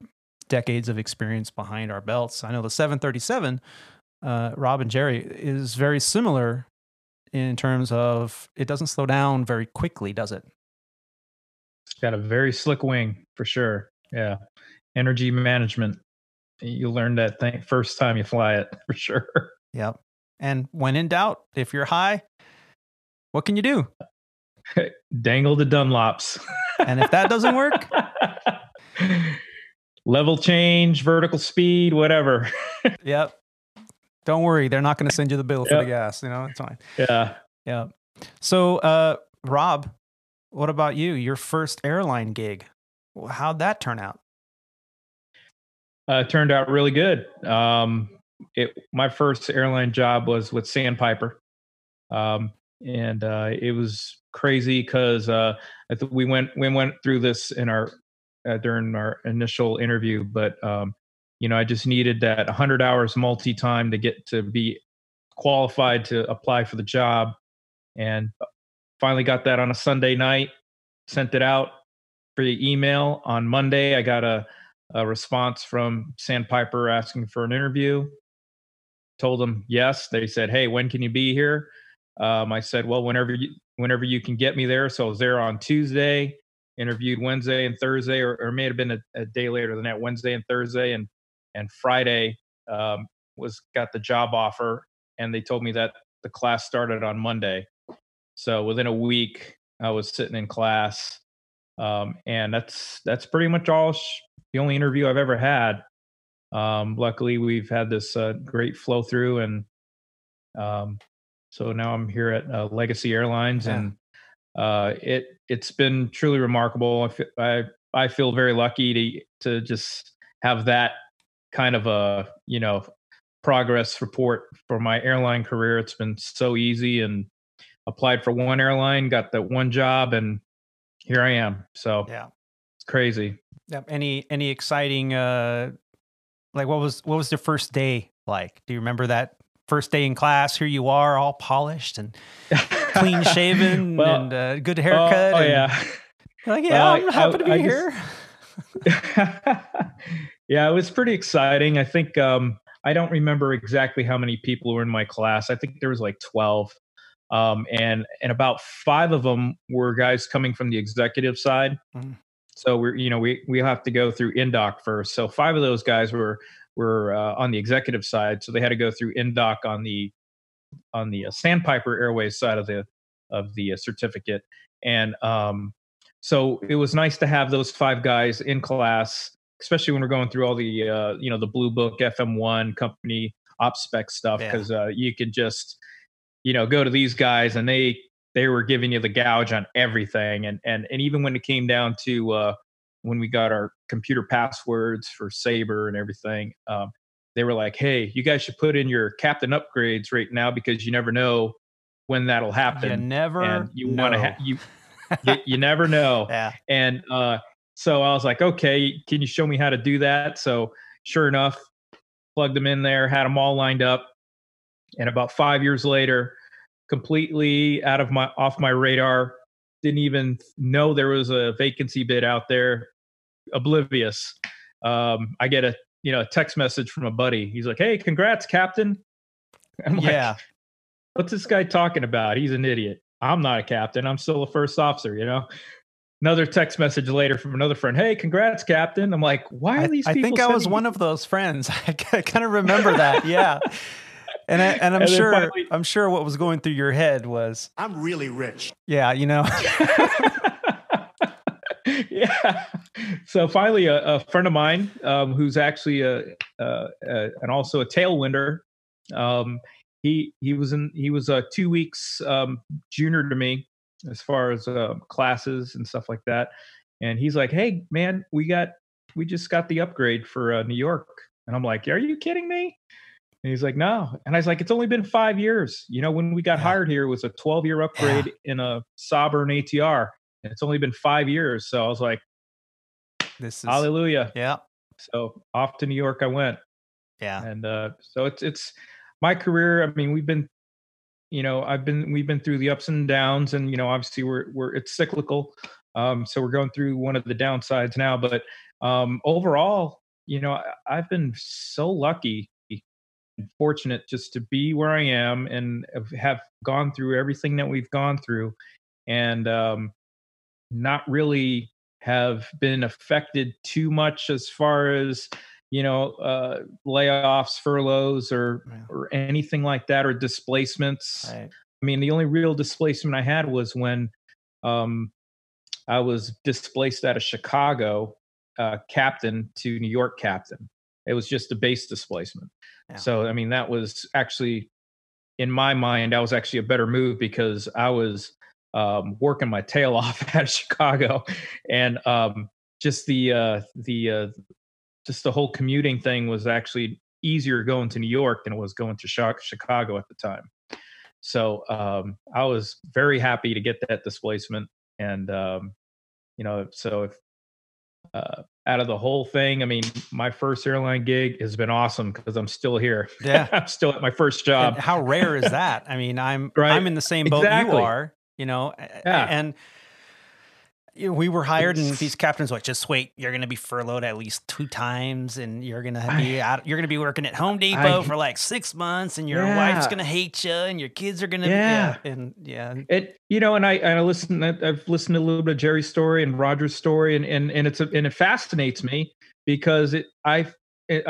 decades of experience behind our belts. I know the 737, Rob and Jerry, is very similar in terms of it doesn't slow down very quickly, does it? It's got a very slick wing for sure. Yeah. Energy management. You learn that thing first time you fly it for sure. Yep. And when in doubt, if you're high, what can you do? Dangle the Dunlops. And if that doesn't work, level change, vertical speed, whatever. Yep. Don't worry, they're not going to send you the bill for the gas. You know, it's fine. Yeah. Yeah. So, Rob, what about you? Your first airline gig, how'd that turn out? Turned out really good. My first airline job was with Sandpiper. It was crazy because we went through this in our during our initial interview, but you know, I just needed that 100 hours multi-time to get to be qualified to apply for the job, and finally got that on a Sunday night, sent it out for the email on Monday. I got a response from Sandpiper asking for an interview. Told them yes. They said, "Hey, when can you be here?" I said, "Well, whenever you can get me there." So I was there on Tuesday, interviewed Wednesday and Thursday, or may have been a day later than that, Wednesday and Thursday, and Friday got the job offer, and they told me that the class started on Monday. So within a week, I was sitting in class, and that's pretty much all. The only interview I've ever had. Luckily, we've had this great flow through, and so now I'm here at Legacy Airlines, and it's been truly remarkable. I feel very lucky to just have that kind of a, you know, progress report for my airline career. It's been so easy, and applied for one airline, got that one job, and here I am. So yeah, it's crazy. Yep. Any exciting, like what was your first day like? Do you remember that first day in class? Here you are, all polished and clean shaven, well, and good haircut. Oh, yeah. Like, yeah, well, I'm happy to be here. Yeah, it was pretty exciting. I think, I don't remember exactly how many people were in my class. I think there was like 12. And about 5 of them were guys coming from the executive side. Mm. So we have to go through INDOC first. So 5 of those guys were were on the executive side, so they had to go through NDOC on the Sandpiper Airways side of the certificate. And so it was nice to have those five guys in class, especially when we're going through all the the Blue Book FM1 company op spec stuff, because you could just go to these guys and they were giving you the gouge on everything. And even when it came down to when we got our computer passwords for Sabre and everything, they were like, hey, you guys should put in your captain upgrades right now because you never know when that'll happen. You never know. Yeah. And so I was like, okay, can you show me how to do that? So sure enough, plugged them in there, had them all lined up. And about 5 years later, completely off my radar, didn't even know there was a vacancy bid out there, oblivious. I get a text message from a buddy. He's like, hey, congrats, Captain. I'm like, what's this guy talking about? He's an idiot. I'm not a captain. I'm still a first officer, Another text message later from another friend. Hey, congrats, Captain. I'm like, why are these people? I think I was one of those friends. I kind of remember that. Yeah. I'm sure what was going through your head was, I'm really rich. Yeah, Yeah. So finally, a friend of mine who's actually and also a tailwinder, he was 2 weeks junior to me as far as classes and stuff like that, and he's like, hey man, we just got the upgrade for New York, and I'm like, are you kidding me? And he's like, no. And I was like, it's only been 5 years. When we got hired here, it was a 12-year upgrade in a Sabre and ATR. And it's only been 5 years. So I was like, this is hallelujah. Yeah. So off to New York I went. Yeah. And so it's my career. I mean, we've been through the ups and downs, and obviously it's cyclical. So we're going through one of the downsides now. But overall, I've been so lucky, fortunate just to be where I am and have gone through everything that we've gone through, and not really have been affected too much as far as layoffs, furloughs, or anything like that, or displacements. Right. I mean, the only real displacement I had was when I was displaced out of Chicago captain to New York captain. It was just a base displacement. Yeah. So, I mean, that was actually, in my mind, that was actually a better move because I was working my tail off out of Chicago, and just the whole commuting thing was actually easier going to New York than it was going to Chicago at the time. So I was very happy to get that displacement, and so if. Out of the whole thing, I mean, my first airline gig has been awesome because I'm still here. Yeah, I'm still at my first job. And how rare is that? I mean, I'm in the same boat you are, and we were hired, and these captains were like, just wait, you're going to be furloughed at least 2 times, and you're going to be out. You're going to be working at Home Depot for like 6 months, and your wife's going to hate you, and your kids are going to I've listened to a little bit of Jerry's story and Roger's story, and it fascinates me because I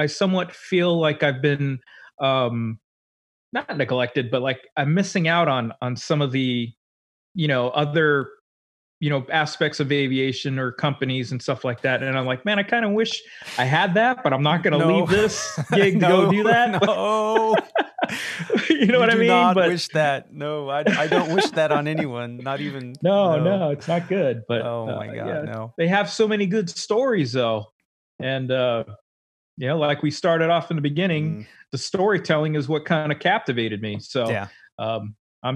somewhat feel like I've been not neglected, but like I'm missing out on some of the other aspects of aviation or companies and stuff like that. And I'm like, man, I kind of wish I had that, but I'm not going to leave this gig to go do that. No. I mean? I wish that. No, I don't wish that on anyone. Not even. No, it's not good. But oh my God, no. They have so many good stories though. And, like we started off in the beginning, the storytelling is what kind of captivated me. So I'm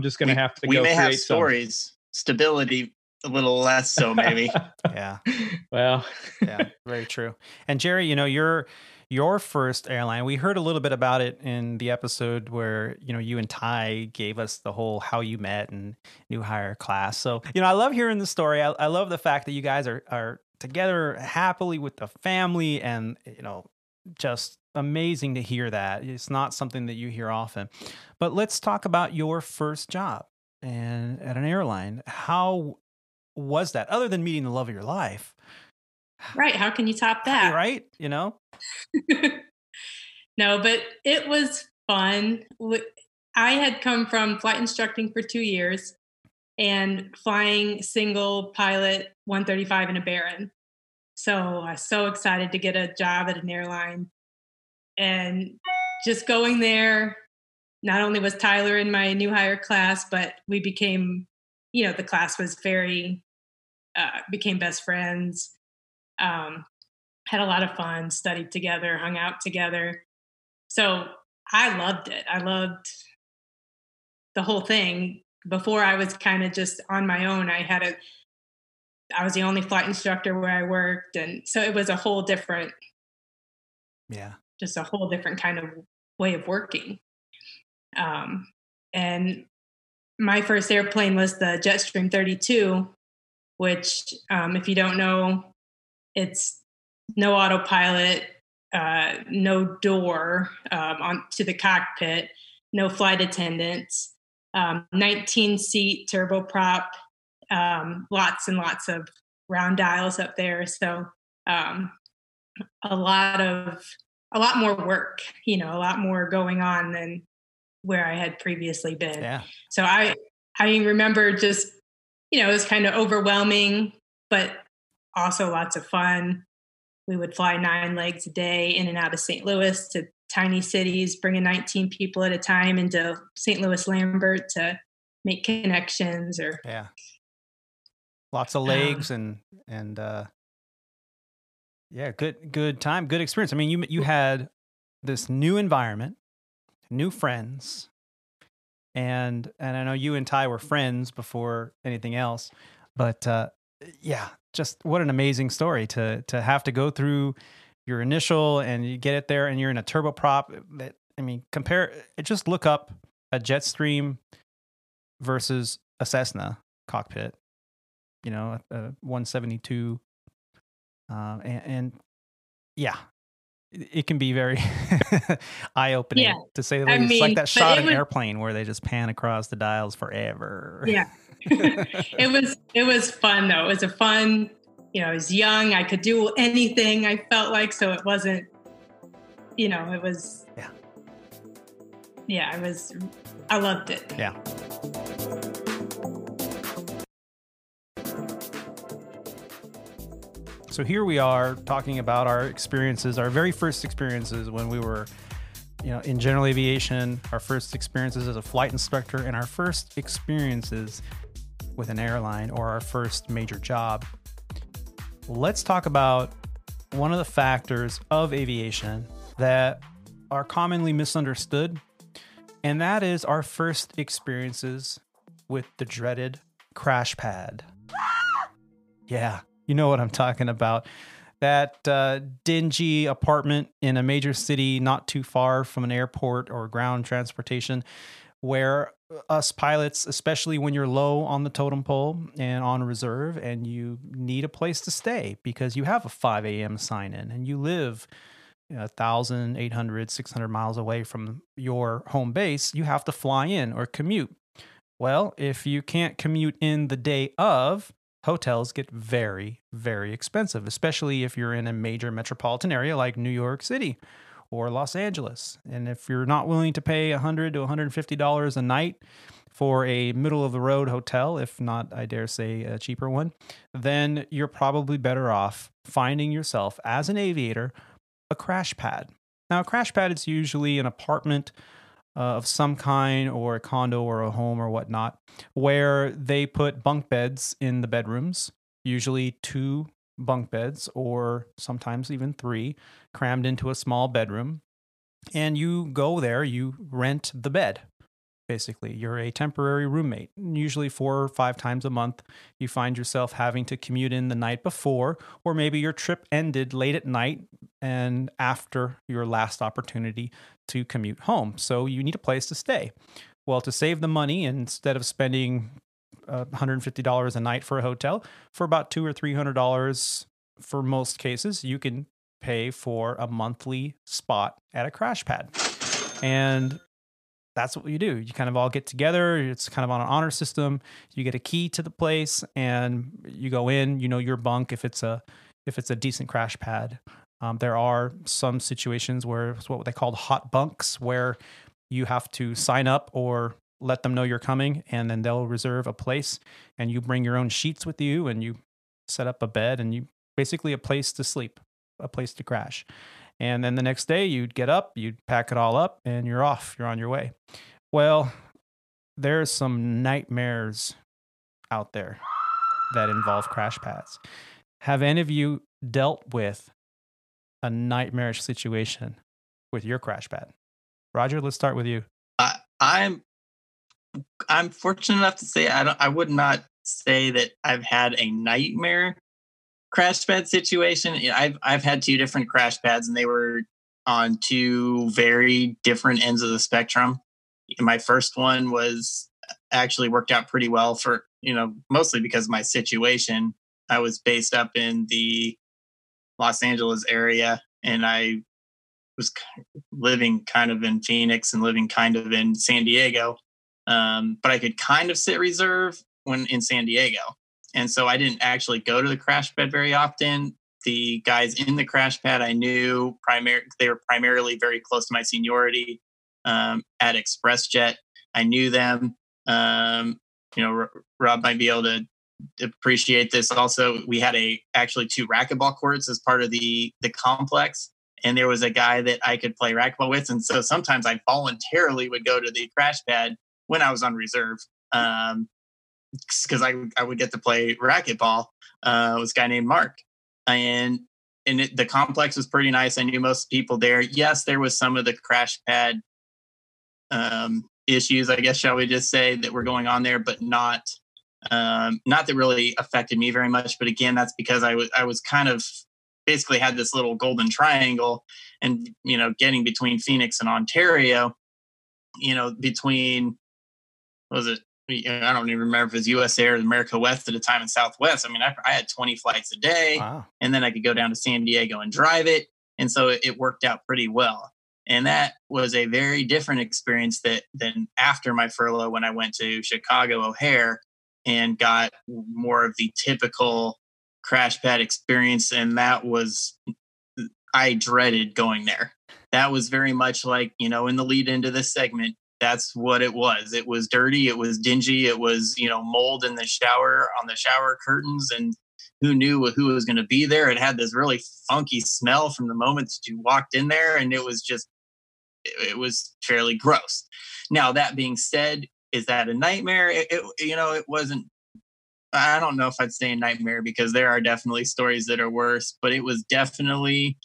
just going to have to go create have stories, stability, a little less so maybe. Yeah. Well, yeah, very true. And Jerry, your first airline, we heard a little bit about it in the episode where, you and Ty gave us the whole how you met and new hire class. So, I love hearing the story. I love the fact that you guys are together happily with the family, and, just amazing to hear that. It's not something that you hear often. But let's talk about your first job and at an airline. How was that, other than meeting the love of your life? Right. How can you top that? Right. No, but it was fun. I had come from flight instructing for 2 years and flying single pilot 135 in a Baron. So I was so excited to get a job at an airline. And just going there, not only was Tyler in my new hire class, but we became, you know, the class was very, became best friends, had a lot of fun, studied together, hung out together. So I loved it. I loved the whole thing. Before I was kind of just on my own. I was the only flight instructor where I worked. And so it was a whole different, just a whole different kind of way of working. And my first airplane was the Jetstream 32, which, if you don't know, it's no autopilot, no door, onto the cockpit, no flight attendants, 19 seat turboprop, lots and lots of round dials up there. So, a lot more work, you know, a lot more going on than where I had previously been. Yeah. So I remember just, you know, it was kind of overwhelming, but also lots of fun. We would fly 9 legs a day in and out of St. Louis to tiny cities, bringing 19 people at a time into St. Louis Lambert to make connections or. Yeah. Lots of legs and good time, good experience. I mean, you had this new environment, new friends, and I know you and Ty were friends before anything else, but just what an amazing story to have to go through your initial and you get it there and you're in a turboprop. That, I mean, compare it, just look up a Jetstream versus a Cessna cockpit, you know, a 172, and it can be very eye-opening, to say the least. It's like that shot of an airplane where they just pan across the dials forever. Yeah. It was fun though. It was a fun, you know, I was young. I could do anything I felt like, so it wasn't, you know, it was, I loved it. Yeah. So here we are talking about our experiences, our very first experiences when we were, you know, in general aviation, our first experiences as a flight instructor, and our first experiences with an airline, or our first major job. Let's talk about one of the factors of aviation that are commonly misunderstood, and that is our first experiences with the dreaded crash pad. Yeah. You know what I'm talking about. That dingy apartment in a major city not too far from an airport or ground transportation where us pilots, especially when you're low on the totem pole and on reserve and you need a place to stay because you have a 5 a.m. sign-in and you live 1,000, 800, 600 miles away from your home base, you have to fly in or commute. Well, if you can't commute in the day of, hotels get very, very expensive, especially if you're in a major metropolitan area like New York City or Los Angeles. And if you're not willing to pay $100 to $150 a night for a middle-of-the-road hotel, if not, I dare say, a cheaper one, then you're probably better off finding yourself, as an aviator, a crash pad. Now, a crash pad is usually an apartment of some kind, or a condo or a home or whatnot, where they put bunk beds in the bedrooms, usually 2 bunk beds or sometimes even 3 crammed into a small bedroom. And you go there, you rent the bed. Basically, you're a temporary roommate. Usually 4 or 5 times a month, you find yourself having to commute in the night before, or maybe your trip ended late at night and after your last opportunity to commute home. So you need a place to stay. Well, to save the money, instead of spending $150 a night for a hotel, for about $200 or $300 for most cases, you can pay for a monthly spot at a crash pad. And that's what you do. You kind of all get together. It's kind of on an honor system. You get a key to the place and you go in, you know, your bunk, if it's a decent crash pad, There are some situations where it's what they call hot bunks, where you have to sign up or let them know you're coming, and then they'll reserve a place, and you bring your own sheets with you, and you set up a bed, and you basically a place to sleep, a place to crash. And then the next day you'd get up, you'd pack it all up, and you're off, you're on your way. Well, there's some nightmares out there that involve crash pads. Have any of you dealt with a nightmarish situation with your crash pad? Roger, let's start with you. I'm fortunate enough to say I would not say that I've had a nightmare crash pad situation. I've had two different crash pads, and they were on two very different ends of the spectrum. My first one was actually worked out pretty well for, mostly because of my situation. I was based up in the Los Angeles area, and I was living kind of in Phoenix and living kind of in San Diego. But I could kind of sit reserve when in San Diego. And so I didn't actually go to the crash pad very often. The guys in the crash pad, I knew they were primarily very close to my seniority at ExpressJet. I knew them. Rob might be able to appreciate this. Also, we had actually two racquetball courts as part of the complex. And there was a guy that I could play racquetball with. And so sometimes I voluntarily would go to the crash pad when I was on reserve. Because I would get to play racquetball with a guy named Mark. And the complex was pretty nice. I knew most people there. Yes, there was some of the crash pad issues, I guess, shall we just say, that were going on there, but not that really affected me very much. But again, that's because I was kind of basically had this little golden triangle, and, getting between Phoenix and Ontario, between, what was it? I don't even remember if it was U.S. Air, America West at the time, and Southwest. I had 20 flights a day. Wow. And then I could go down to San Diego and drive it. And so it worked out pretty well. And that was a very different experience than after my furlough, when I went to Chicago O'Hare and got more of the typical crash pad experience. And that was, I dreaded going there. That was very much like, in the lead into this segment, that's what it was. It was dirty. It was dingy. It was, mold in the shower, on the shower curtains. And who knew who was going to be there? It had this really funky smell from the moment that you walked in there. And it was just, it was fairly gross. Now, that being said, is that a nightmare? It wasn't, I don't know if I'd say a nightmare, because there are definitely stories that are worse, but it was definitely,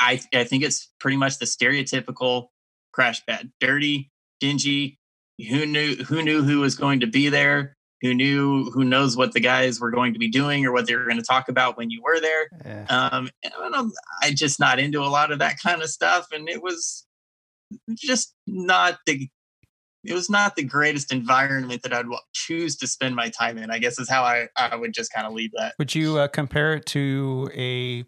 I think it's pretty much the stereotypical crash pad: dirty, dingy. Who knew who was going to be there? Who knows what the guys were going to be doing or what they were going to talk about when you were there? Yeah. I'm just not into a lot of that kind of stuff, and it was just not the greatest environment that I'd choose to spend my time in, I guess, is how I would just kind of leave that. Would you compare it to a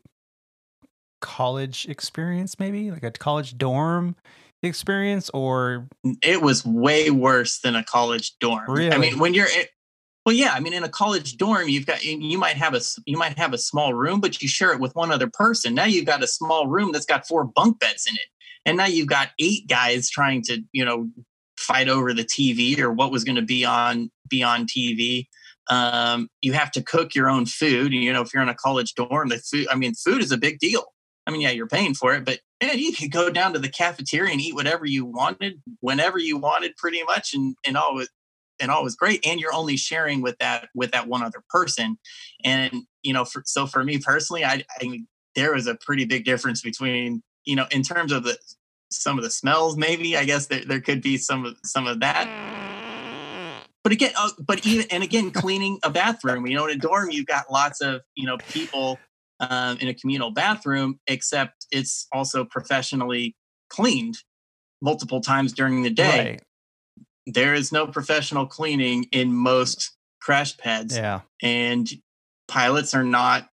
college experience, maybe like a college dorm experience? Or it was way worse than a college dorm. Really? In a college dorm, you might have a small room, but you share it with one other person. Now you've got a small room that's got 4 bunk beds in it, and now you've got 8 guys trying to fight over the TV or what was going to be on TV. You have to cook your own food. If you're in a college dorm, food is a big deal. Yeah, you're paying for it, but man, you could go down to the cafeteria and eat whatever you wanted, whenever you wanted, pretty much, and all was great. And you're only sharing with that one other person. And so for me personally, I there was a pretty big difference between in terms of some of the smells. Maybe I guess there could be some of that. But again, cleaning a bathroom. In a dorm, you've got lots of people. In a communal bathroom, except it's also professionally cleaned multiple times during the day. Right. There is no professional cleaning in most crash pads. Yeah. And pilots are not,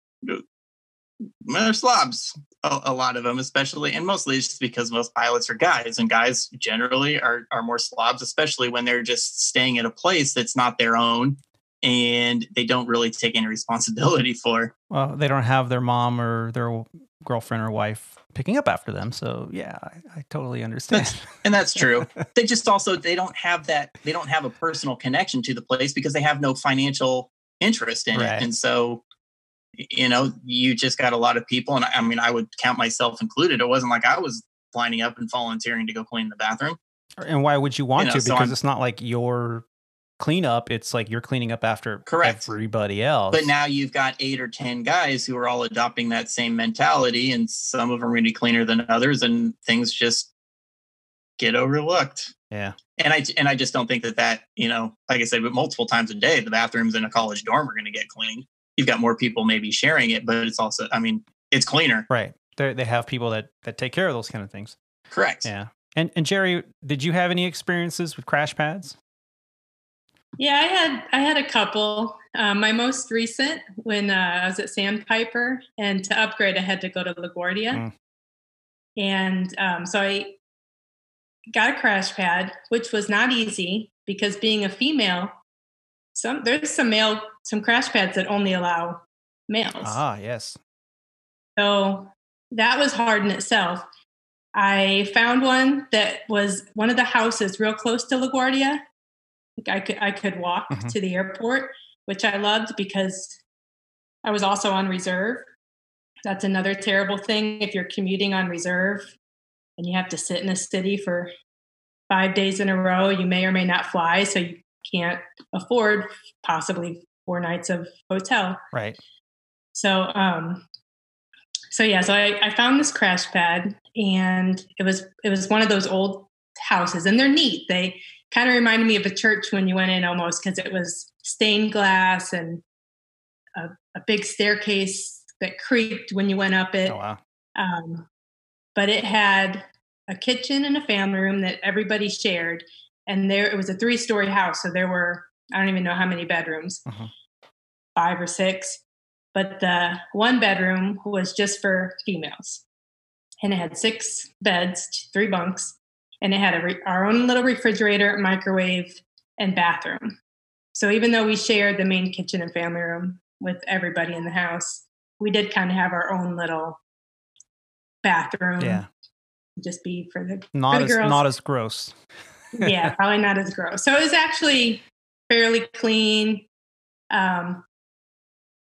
they're slobs, a lot of them, especially, and mostly it's just because most pilots are guys, and guys generally are more slobs, especially when they're just staying at a place that's not their own. And they don't really take any responsibility for. Well, they don't have their mom or their girlfriend or wife picking up after them. So yeah, I totally understand. That's true. They just also, they don't have a personal connection to the place because they have no financial interest in it. And so, you know, you just got a lot of people. And I mean, I would count myself included. It wasn't like I was lining up and volunteering to go clean the bathroom. And why would you want to? Because it's not like your cleanup. It's like you're cleaning up after everybody else. But now you've got 8 or 10 guys who are all adopting that same mentality, and some of them are going to be cleaner than others, and things just get overlooked. Yeah. And I just don't think that, you know, like I said, but multiple times a day, the bathrooms in a college dorm are going to get cleaned. You've got more people maybe sharing it, but it's also, I mean, it's cleaner. Right. They have people that take care of those kind of things. Correct. Yeah. And Jerry, did you have any experiences with crash pads? Yeah, I had a couple. My most recent, when I was at Sandpiper, and to upgrade, I had to go to LaGuardia. And so I got a crash pad, which was not easy because being a female, there's some crash pads that only allow males. Ah, yes. So that was hard in itself. I found one that was one of the houses real close to LaGuardia. I could walk to the airport, which I loved because I was also on reserve. That's another terrible thing. If you're commuting on reserve and you have to sit in a city for 5 days in a row, you may or may not fly. So you can't afford possibly 4 nights of hotel. Right. So I found this crash pad, and it was one of those old houses, and they're neat. They kind of reminded me of a church when you went in almost, because it was stained glass and a big staircase that creaked when you went up it. Oh, wow. But it had a kitchen and a family room that everybody shared. And it was a 3-story house. So there were, I don't even know how many bedrooms, 5 or 6. But the one bedroom was just for females. And it had 6 beds, 3 bunks. And it had our own little refrigerator, microwave, and bathroom. So even though we shared the main kitchen and family room with everybody in the house, we did kind of have our own little bathroom. Yeah. Just be for the girls. Not as gross. Yeah, probably not as gross. So it was actually fairly clean.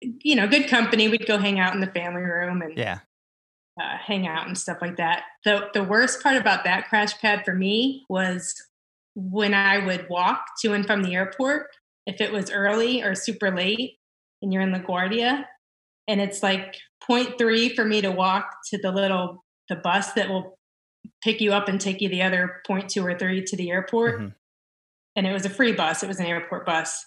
You know, good company. We'd go hang out in the family room and hang out and stuff like that. The worst part about that crash pad for me was when I would walk to and from the airport, if it was early or super late and you're in LaGuardia, and it's like 0.3 for me to walk to the bus that will pick you up and take you the other 0.2 or 3 to the airport. And it was a free bus. It was an airport bus.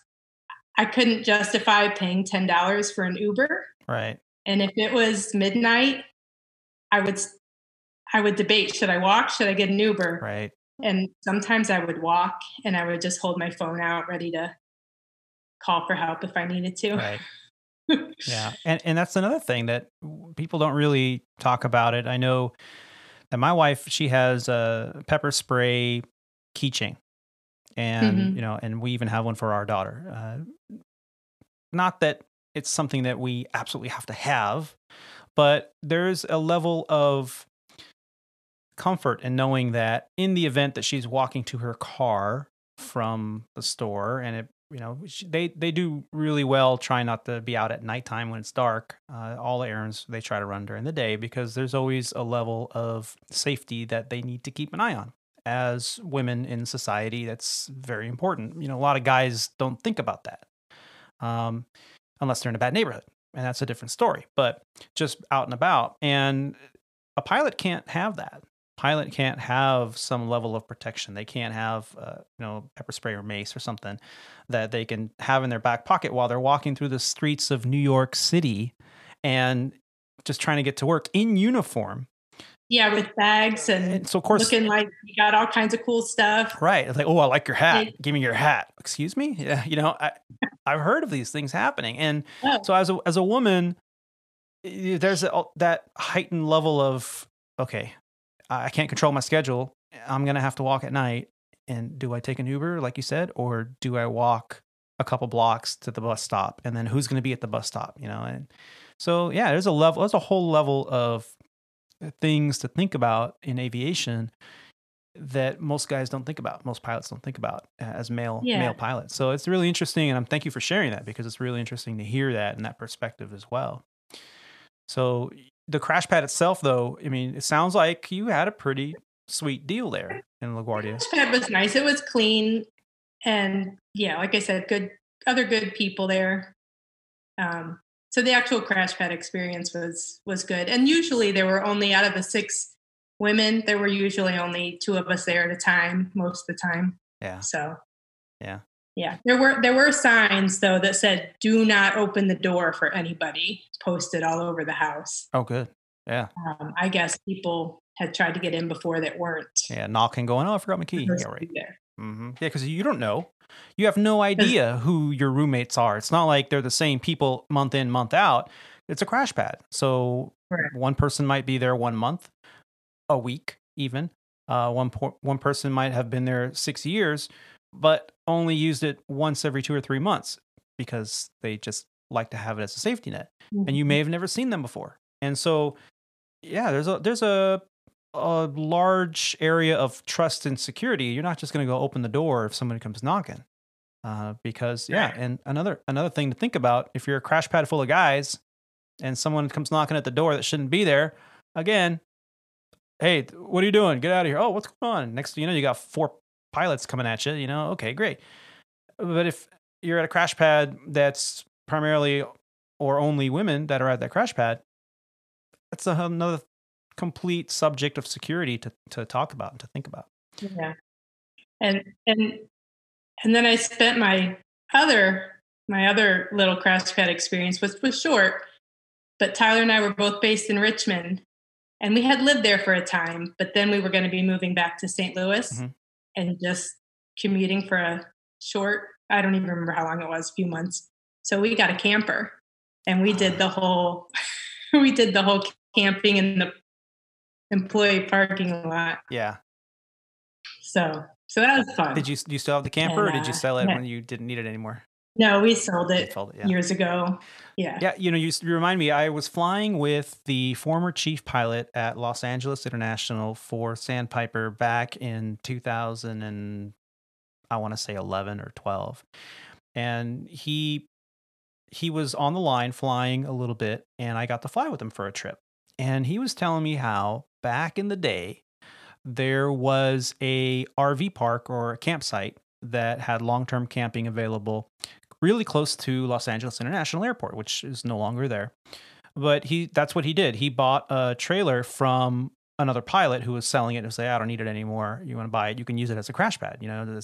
I couldn't justify paying $10 for an Uber. Right. And if it was midnight, I would debate, should I walk? Should I get an Uber? Right. And sometimes I would walk, and I would just hold my phone out ready to call for help if I needed to. Right. Yeah. And that's another thing that people don't really talk about it. I know that my wife, she has a pepper spray keychain, and, you know, and we even have one for our daughter. Not that it's something that we absolutely have to have, but there's a level of comfort in knowing that in the event that she's walking to her car from the store, and it, you know, they do really well try not to be out at nighttime when it's dark. All the errands they try to run during the day, because there's always a level of safety that they need to keep an eye on. As women in society, that's very important. You know, a lot of guys don't think about that unless they're in a bad neighborhood. And that's a different story, but just out and about. And a pilot can't have that. Pilot can't have some level of protection. They can't have, you know, pepper spray or mace or something that they can have in their back pocket while they're walking through the streets of New York City and just trying to get to work in uniform. Yeah, with bags and so of course, looking like you got all kinds of cool stuff. Right. It's like, oh, I like your hat. It, give me your hat. Excuse me? Yeah, you know, I've heard of these things happening. And so as a woman, there's that heightened level of, okay, I can't control my schedule. I'm going to have to walk at night. And do I take an Uber, like you said, or do I walk a couple blocks to the bus stop? And then who's going to be at the bus stop? You know, and So yeah, there's a level, there's a whole level of things to think about in aviation that most guys don't think about, most pilots don't think about as male pilots. So it's really interesting, and I'm thank you for sharing that, because it's really interesting to hear that and that perspective as well. So the crash pad itself, though, I mean, it sounds like you had a pretty sweet deal there in LaGuardia. The crash pad was nice. It was clean, and yeah, like I said, good people there. So the actual crash pad experience was good, and usually there were only, out of the 6 women, there were usually only 2 of us there at a time, most of the time. Yeah. So yeah. There were signs, though, that said, do not open the door for anybody, posted all over the house. Oh, good. Yeah. I guess people had tried to get in before that weren't. Yeah. Knocking, going, oh, I forgot my key. Yeah, right. Mm-hmm. Yeah. 'Cause you don't know. You have no idea who your roommates are. It's not like they're the same people month in, month out. It's a crash pad. So right. One person might be there 1 month. A week, even. One person might have been there 6 years, but only used it once every 2 or 3 months, because they just like to have it as a safety net. Mm-hmm. And you may have never seen them before. And so, yeah, there's a large area of trust and security. You're not just going to go open the door if somebody comes knocking, because yeah. And another thing to think about, if you're a crash pad full of guys and someone comes knocking at the door that shouldn't be there, again. Hey, what are you doing? Get out of here. Oh, what's going on? Next thing you know, you got 4 pilots coming at you, you know, okay, great. But if you're at a crash pad that's primarily or only women that are at that crash pad, that's another complete subject of security to talk about and to think about. Yeah. And then I spent my other little crash pad experience, which was short, but Tyler and I were both based in Richmond. And we had lived there for a time, but then we were going to be moving back to St. Louis, mm-hmm. and just commuting for a short, I don't even remember how long it was, few months. So we got a camper, and we did the whole, camping in the employee parking lot. Yeah. So that was fun. Do you still have the camper, or did you sell it when you didn't need it anymore? No, we sold it, yeah. Years ago. Yeah. Yeah. You know, you remind me, I was flying with the former chief pilot at Los Angeles International for Sandpiper back in 2000 and I want to say 11 or 12. And he was on the line flying a little bit, and I got to fly with him for a trip. And he was telling me how back in the day there was a RV park or a campsite that had long-term camping available really close to Los Angeles International Airport, which is no longer there. But that's what he did. He bought a trailer from another pilot who was selling it and said, I don't need it anymore. You want to buy it? You can use it as a crash pad. You know,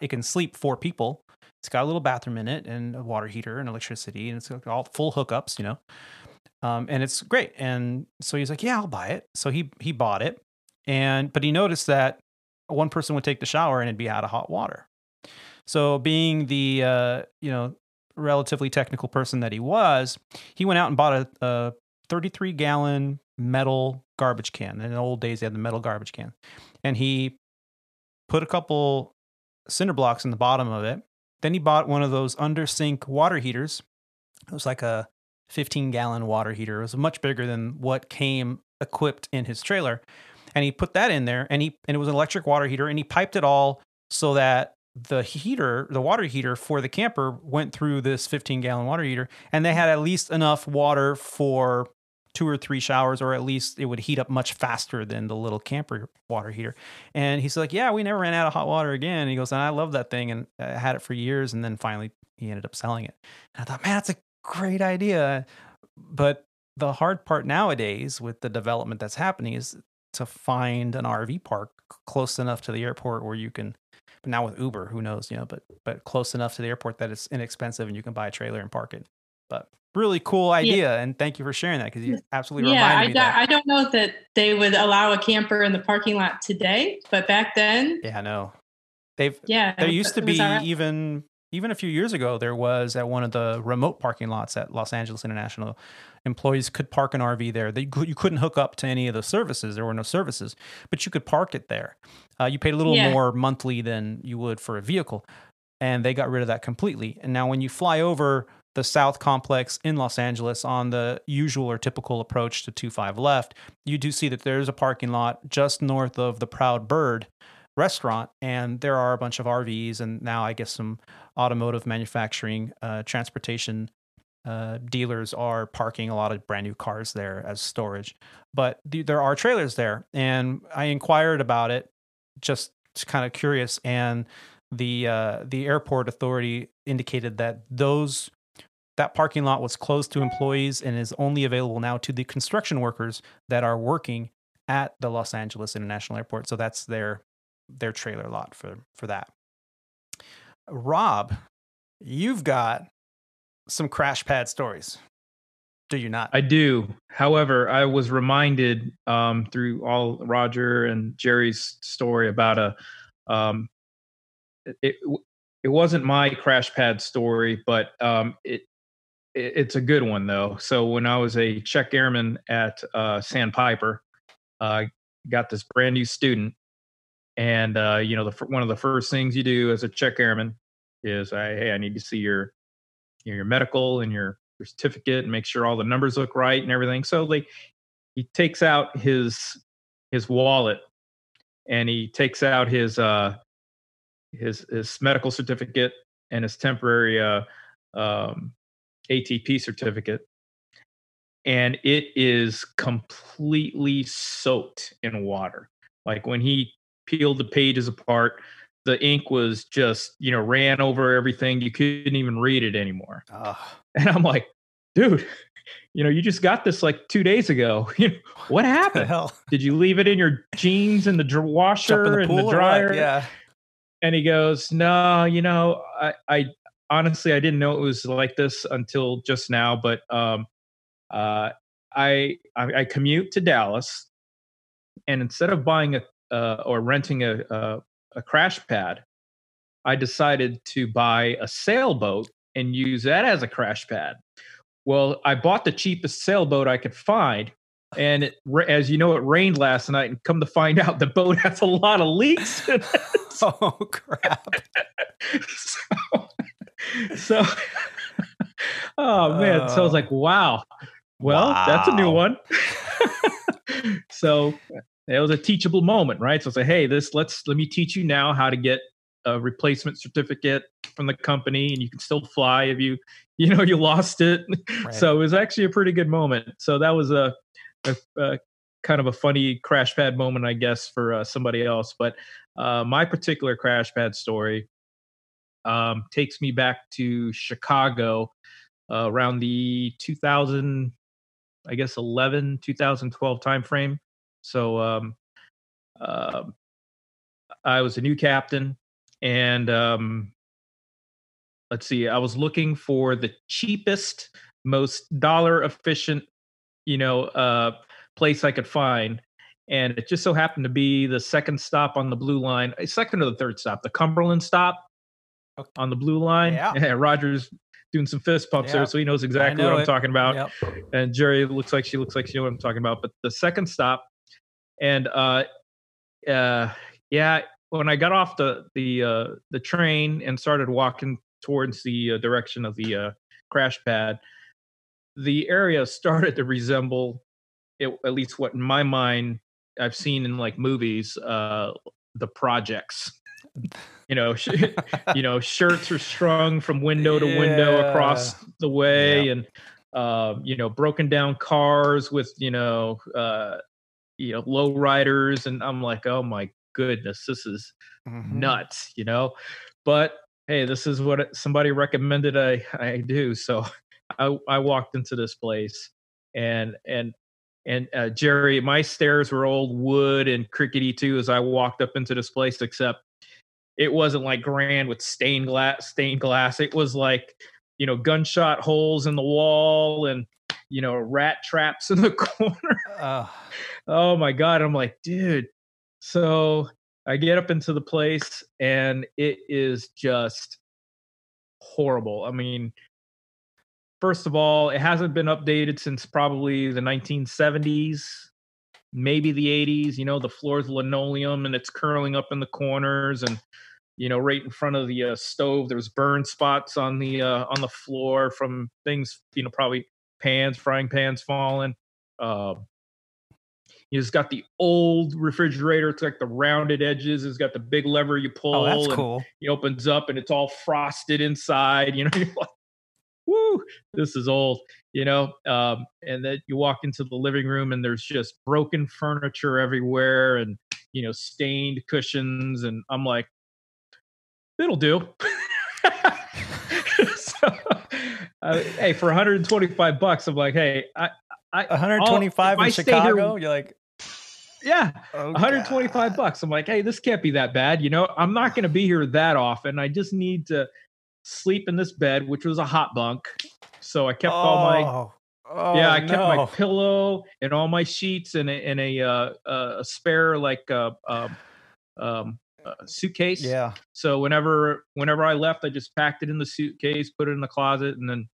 it can sleep 4 people. It's got a little bathroom in it and a water heater and electricity, and it's got all full hookups, you know, and it's great. And so he's like, yeah, I'll buy it. So he bought it. But he noticed that one person would take the shower and it'd be out of hot water. So being the, relatively technical person that he was, he went out and bought a 33-gallon metal garbage can. In the old days, they had the metal garbage can. And he put a couple cinder blocks in the bottom of it. Then he bought one of those under-sink water heaters. It was like a 15-gallon water heater. It was much bigger than what came equipped in his trailer. And he put that in there, and it was an electric water heater, and he piped it all so that the water heater for the camper went through this 15-gallon water heater, and they had at least enough water for 2 or 3 showers, or at least it would heat up much faster than the little camper water heater. And he's like, yeah, we never ran out of hot water again. And he goes, and I love that thing, and I had it for years, and then finally he ended up selling it. And I thought, man, that's a great idea. But the hard part nowadays with the development that's happening is to find an RV park close enough to the airport where you can. But now with Uber, who knows, but close enough to the airport that it's inexpensive and you can buy a trailer and park it. But really cool idea. Yeah. And thank you for sharing that, because you absolutely reminded me that. I don't know that they would allow a camper in the parking lot today, but back then. Yeah, I know. There used to be, even a few years ago, there was at one of the remote parking lots at Los Angeles International, employees could park an RV there. You couldn't hook up to any of the services. There were no services, but you could park it there. You paid a little more monthly than you would for a vehicle, and they got rid of that completely. And now when you fly over the South Complex in Los Angeles on the usual or typical approach to 25 left, you do see that there's a parking lot just north of the Proud Bird restaurant, and there are a bunch of RVs and now I guess some automotive manufacturing, transportation dealers are parking a lot of brand new cars there as storage. But there are trailers there, and I inquired about it, just kind of curious, and the airport authority indicated that that parking lot was closed to employees and is only available now to the construction workers that are working at the Los Angeles International Airport. So that's their trailer lot for that. Rob, you've got some crash pad stories, do you not? I do. However, I was reminded through all Roger and Jerry's story about it wasn't my crash pad story, but it's a good one though. So when I was a check airman at Sandpiper, I got this brand new student, and one of the first things you do as a check airman is, hey, I need to see your medical and your certificate and make sure all the numbers look right and everything. So he takes out his wallet and he takes out his medical certificate and his temporary ATP certificate, and it is completely soaked in water. Like when he peeled the pages apart, the ink was just, ran over everything. You couldn't even read it anymore. And I'm like, dude, you just got this 2 days ago. What happened? Hell? Did you leave it in your jeans and the washer and the dryer? Right? Yeah. And he goes, no, I honestly, I didn't know it was like this until just now. But I commute to Dallas, and instead of buying or renting a crash pad, I decided to buy a sailboat and use that as a crash pad. Well, I bought the cheapest sailboat I could find, and it rained last night, and come to find out the boat has a lot of leaks in it. Oh, crap. so oh man. So I was like, wow. Well, that's a new one. So it was a teachable moment, right? So I said, hey, let me teach you now how to get a replacement certificate from the company, and you can still fly if you lost it. Right. So it was actually a pretty good moment. So that was a kind of a funny crash pad moment, I guess, for somebody else. But my particular crash pad story takes me back to Chicago around the 2011, 2012 timeframe. So I was a new captain, and I was looking for the cheapest, most dollar efficient, place I could find. And it just so happened to be the second stop on the Blue Line, second or the third stop, the Cumberland stop on the Blue Line. Yeah. Yeah, Roger's doing some fist pumps there, so he knows exactly what I'm talking about. Yep. And Jerry looks like she knows what I'm talking about. But the second stop. And when I got off the train and started walking towards the direction of the crash pad, the area started to resemble, at least what in my mind I've seen in movies, The Projects. Shirts are strung from window to window across the way, and broken down cars with low riders. And I'm like, oh my goodness, this is nuts, but hey, this is what somebody recommended I do. So I walked into this place, and Jerry, my stairs were old wood and crickety too, as I walked up into this place, except it wasn't grand with stained glass. It was gunshot holes in the wall and, rat traps in the corner. Oh my God. I'm like, dude. So I get up into the place, and it is just horrible. I mean, first of all, it hasn't been updated since probably the 1970s, maybe the 80s. The floor's linoleum, and it's curling up in the corners, and you know, right in front of the stove. There was burn spots on the floor from things, you know, probably pans, frying pans falling. It's got the old refrigerator. It's like the rounded edges. It's got the big lever you pull. Oh, that's cool. It opens up and it's all frosted inside. You know, you're like, woo, this is old, you know. And then you walk into the living room and there's just broken furniture everywhere and, you know, stained cushions. And I'm like, it'll do. So, hey, for $125, I'm like, hey, I 125 in Chicago. You're like, yeah, oh, $125. I'm like, hey, this can't be that bad. You know, I'm not going to be here that often. I just need to sleep in this bed, which was a hot bunk. So I kept all my my pillow and all my sheets in a spare suitcase. Yeah. So whenever I left, I just packed it in the suitcase, put it in the closet, and then,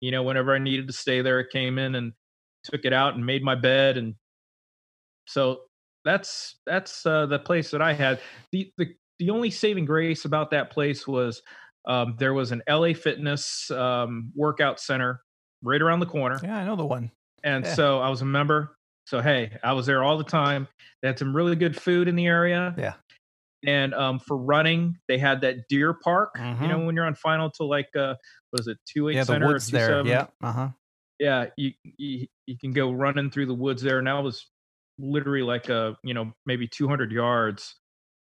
you know, whenever I needed to stay there, it came in and took it out and made my bed. And so that's the place that I had. The only saving grace about that place was there was an LA Fitness workout center right around the corner. Yeah, I know the one. And so I was a member. So, hey, I was there all the time. They had some really good food in the area. Yeah. And for running, they had that Deer Park, you know, when you're on final to like, was it 2-8 Center or 2-7? Yeah. Uh-huh. Yeah. You can go running through the woods there. And that was literally like, you know, maybe 200 yards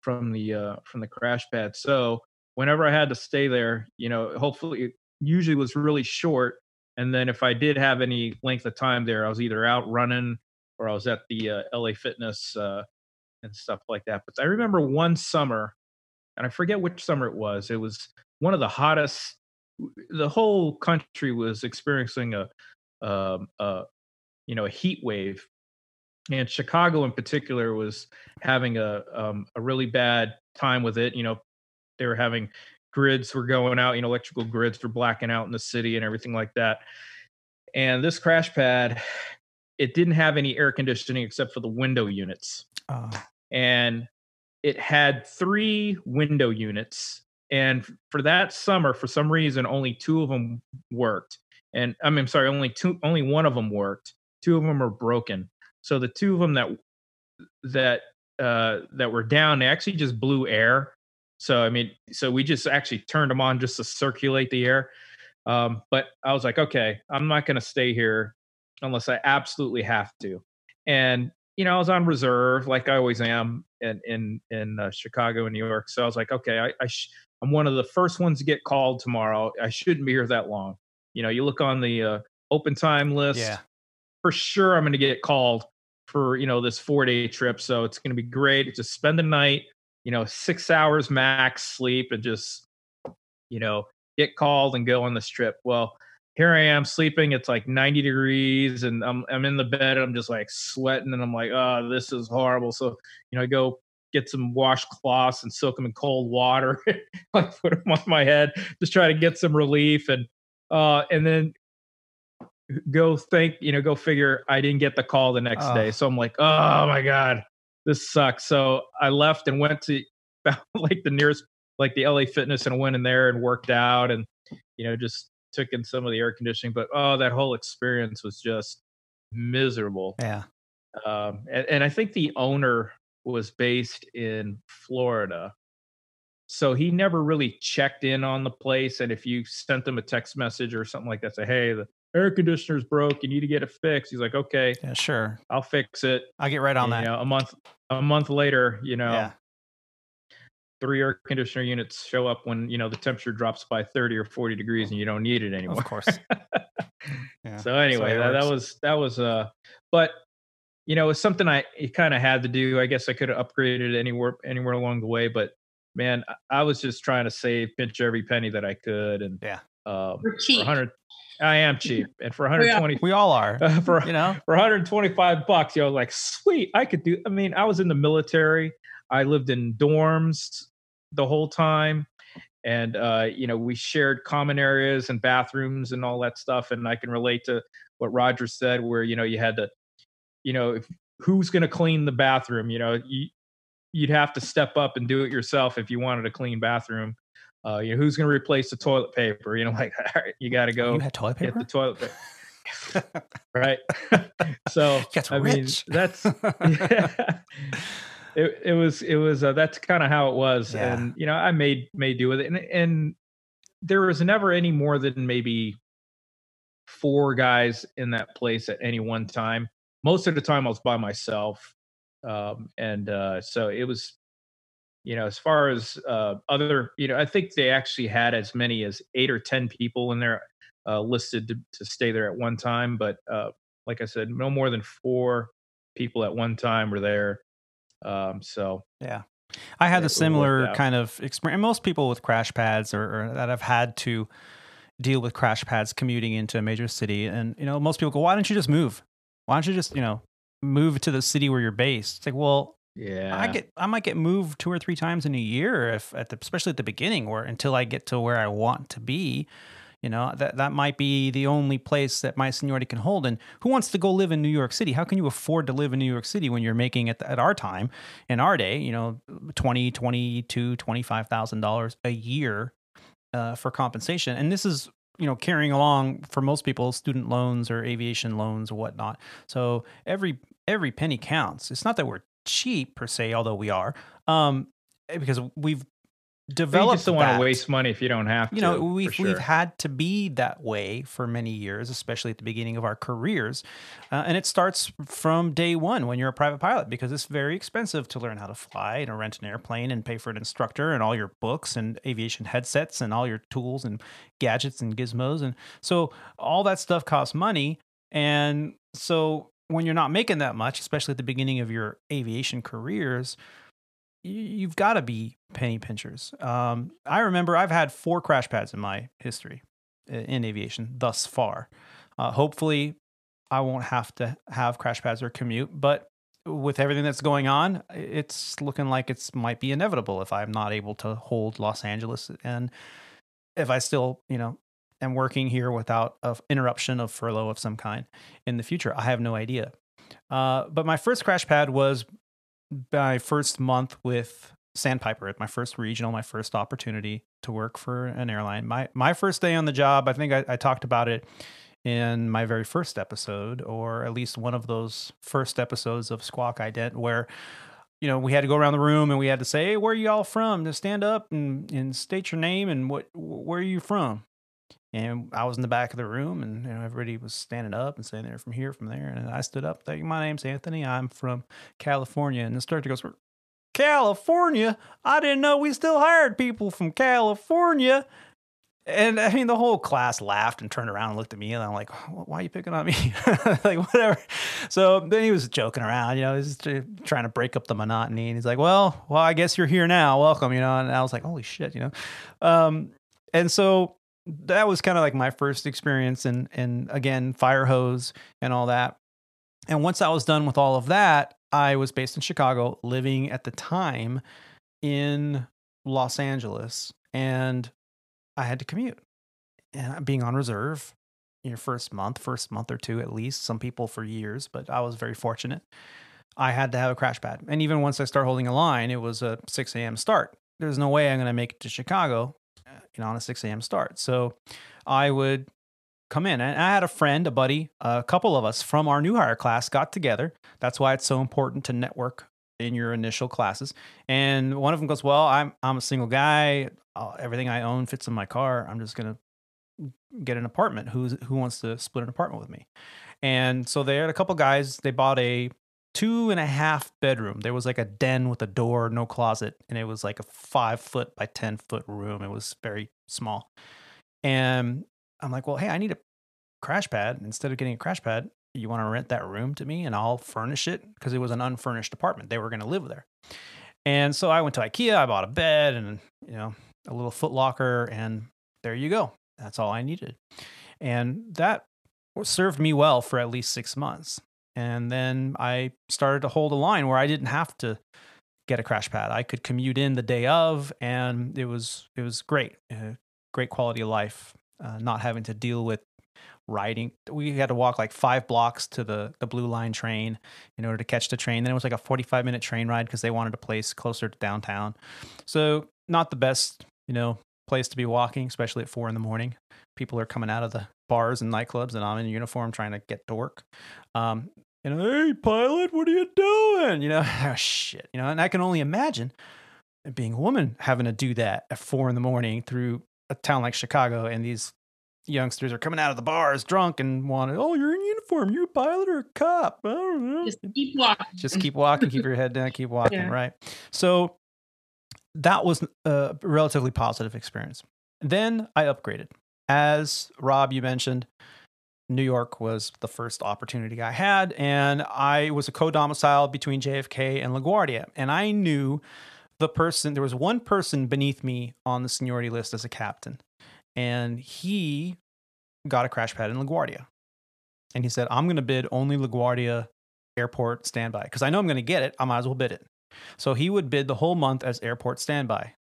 from the crash pad. So whenever I had to stay there, you know, hopefully it usually was really short. And then if I did have any length of time there, I was either out running or I was at the LA Fitness, and stuff like that. But I remember one summer, and I forget which summer it was. It was one of the hottest. The whole country was experiencing a heat wave, and Chicago in particular was having a really bad time with it. You know, they were having grids were going out. You know, electrical grids were blacking out in the city and everything like that. And this crash pad, it didn't have any air conditioning except for the window units. Oh. And it had 3 window units, and for that summer, for some reason, only 2 of them worked. And only 1 of them worked. 2 of them were broken. So the 2 of them that were down, they actually just blew air. So I mean, so we just actually turned them on just to circulate the air. But I was like, okay, I'm not going to stay here unless I absolutely have to. And you know, I was on reserve, like I always am, in Chicago and New York. So I was like, okay, I'm one of the first ones to get called tomorrow. I shouldn't be here that long. You know, you look on the open time list. Yeah. For sure, I'm going to get called for, you know, this 4-day trip. So it's going to be great. Just spend the night, you know, 6 hours max sleep, and just, you know, get called and go on this trip. Well, here I am sleeping. It's like 90 degrees and I'm in the bed and I'm just like sweating and I'm like, oh, this is horrible. So, you know, I go get some washcloths and soak them in cold water. I put them on my head, just try to get some relief. And then go figure I didn't get the call the next day. So I'm like, oh my God, this sucks. So I left and went to like the LA Fitness, and went in there and worked out and, you know, just took in some of the air conditioning, but that whole experience was just miserable. Yeah. And I think the owner was based in Florida, so he never really checked in on the place. And if you sent them a text message or something like that, say, hey, the air conditioner's broke, you need to get it fixed. He's like, okay, yeah, sure, I'll fix it. I'll get right on that. You know, a month later, you know, 3 air conditioner units show up when, you know, the temperature drops by 30 or 40 degrees and you don't need it anymore. Of course. Yeah. So anyway, that was, but you know, it's something it kind of had to do. I guess I could have upgraded anywhere along the way, but man, I was just trying to pinch every penny that I could. And we're cheap. I am cheap. And for 120, we all are, for $125, you know, like, sweet, I could do. I mean, I was in the military. I lived in dorms the whole time, and you know, we shared common areas and bathrooms and all that stuff. And I can relate to what Roger said, where, you know, you had to, you know, who's going to clean the bathroom? You know, you'd have to step up and do it yourself if you wanted a clean bathroom. You know, who's going to replace the toilet paper? You know, like, all right, you got to go get the toilet paper. Right. So that's rich. Mean, that's yeah. It was that's kind of how it was. Yeah. And, you know, I made do with it. And there was never any more than maybe 4 guys in that place at any one time. Most of the time I was by myself. So it was, you know, as far as other, you know, I think they actually had as many as 8 or 10 people in there listed to stay there at one time. But like I said, no more than 4 people at one time were there. So, yeah, I had a similar kind of experience. Most people with crash pads or that have had to deal with crash pads commuting into a major city. And, you know, most people go, why don't you just move? Why don't you just, you know, move to the city where you're based? It's like, well, yeah, I might get moved 2 or 3 times in a year, especially at the beginning, or until I get to where I want to be. You know, that might be the only place that my seniority can hold. And who wants to go live in New York City? How can you afford to live in New York City when you're making at our time, in our day, you know, $20,000, $22,000, $25,000 a year for compensation? And this is, you know, carrying along for most people student loans or aviation loans or whatnot. So every penny counts. It's not that we're cheap per se, although we are, because we've developed. You just don't want to waste money if you don't have to. You know, we've had to be that way for many years, especially at the beginning of our careers. And it starts from day one when you're a private pilot, because it's very expensive to learn how to fly and rent an airplane and pay for an instructor and all your books and aviation headsets and all your tools and gadgets and gizmos. And so all that stuff costs money. And so when you're not making that much, especially at the beginning of your aviation careers, you've got to be penny pinchers. I remember I've had 4 crash pads in my history in aviation thus far. Hopefully I won't have to have crash pads or commute, but with everything that's going on, it's looking like it might be inevitable if I'm not able to hold Los Angeles. And if I still, you know, am working here without an interruption of furlough of some kind in the future, I have no idea. But my first crash pad was my first month with Sandpiper at my first regional, my first opportunity to work for an airline. My first day on the job, I think I talked about it in my very first episode, or at least one of those first episodes of Squawk Ident, where, you know, we had to go around the room and we had to say, hey, where are you all from? Just stand up and state your name and where are you from? And I was in the back of the room, and, you know, everybody was standing up and saying they're from here, from there. And I stood up, thinking, my name's Anthony. I'm from California. And the instructor goes, California? I didn't know we still hired people from California. And I mean, the whole class laughed and turned around and looked at me, and I'm like, why are you picking on me? Like, whatever. So then he was joking around, you know, he's trying to break up the monotony. And he's like, well, I guess you're here now. Welcome, you know. And I was like, holy shit, you know. And so that was kind of like my first experience, and again, fire hose and all that. And once I was done with all of that, I was based in Chicago, living at the time in Los Angeles, and I had to commute. And being on reserve, your first month or two at least, some people for years, but I was very fortunate. I had to have a crash pad. And even once I start holding a line, it was a 6 a.m. start. There's no way I'm going to make it to Chicago, you know, on a 6 a.m. start. So I would come in, and I had a buddy, a couple of us from our new hire class got together. That's why it's so important to network in your initial classes. And one of them goes, well, I'm a single guy. Everything I own fits in my car. I'm just going to get an apartment. Who wants to split an apartment with me? And so they had a couple guys, they bought a 2.5 bedroom. There was like a den with a door, no closet. And it was like a 5-foot by 10-foot room. It was very small. And I'm like, well, hey, I need a crash pad. Instead of getting a crash pad, you want to rent that room to me and I'll furnish it, because it was an unfurnished apartment. They were going to live there. And so I went to IKEA, I bought a bed and, you know, a little foot locker, and there you go. That's all I needed. And that served me well for at least 6 months. And then I started to hold a line where I didn't have to get a crash pad. I could commute in the day of, and it was great. Great quality of life, not having to deal with riding. We had to walk like 5 blocks to the Blue Line train in order to catch the train. Then it was like a 45-minute train ride because they wanted a place closer to downtown. So not the best, you know, place to be walking, especially at 4 in the morning. People are coming out of the bars and nightclubs, and I'm in uniform trying to get to work. And hey, pilot, what are you doing? You know, oh, shit. You know, and I can only imagine being a woman having to do that at 4 in the morning through a town like Chicago, and these youngsters are coming out of the bars drunk and wanted, oh, you're in uniform, you're a pilot or a cop. I don't know. Just keep walking. Just keep walking. Keep your head down. Keep walking. Yeah. Right. So that was a relatively positive experience. Then I upgraded. As Rob, you mentioned, New York was the first opportunity I had, and I was a co-domicile between JFK and LaGuardia, and I knew the person. There was one person beneath me on the seniority list as a captain, and he got a crash pad in LaGuardia, and he said, I'm going to bid only LaGuardia airport standby, because I know I'm going to get it. I might as well bid it. So he would bid the whole month as airport standby,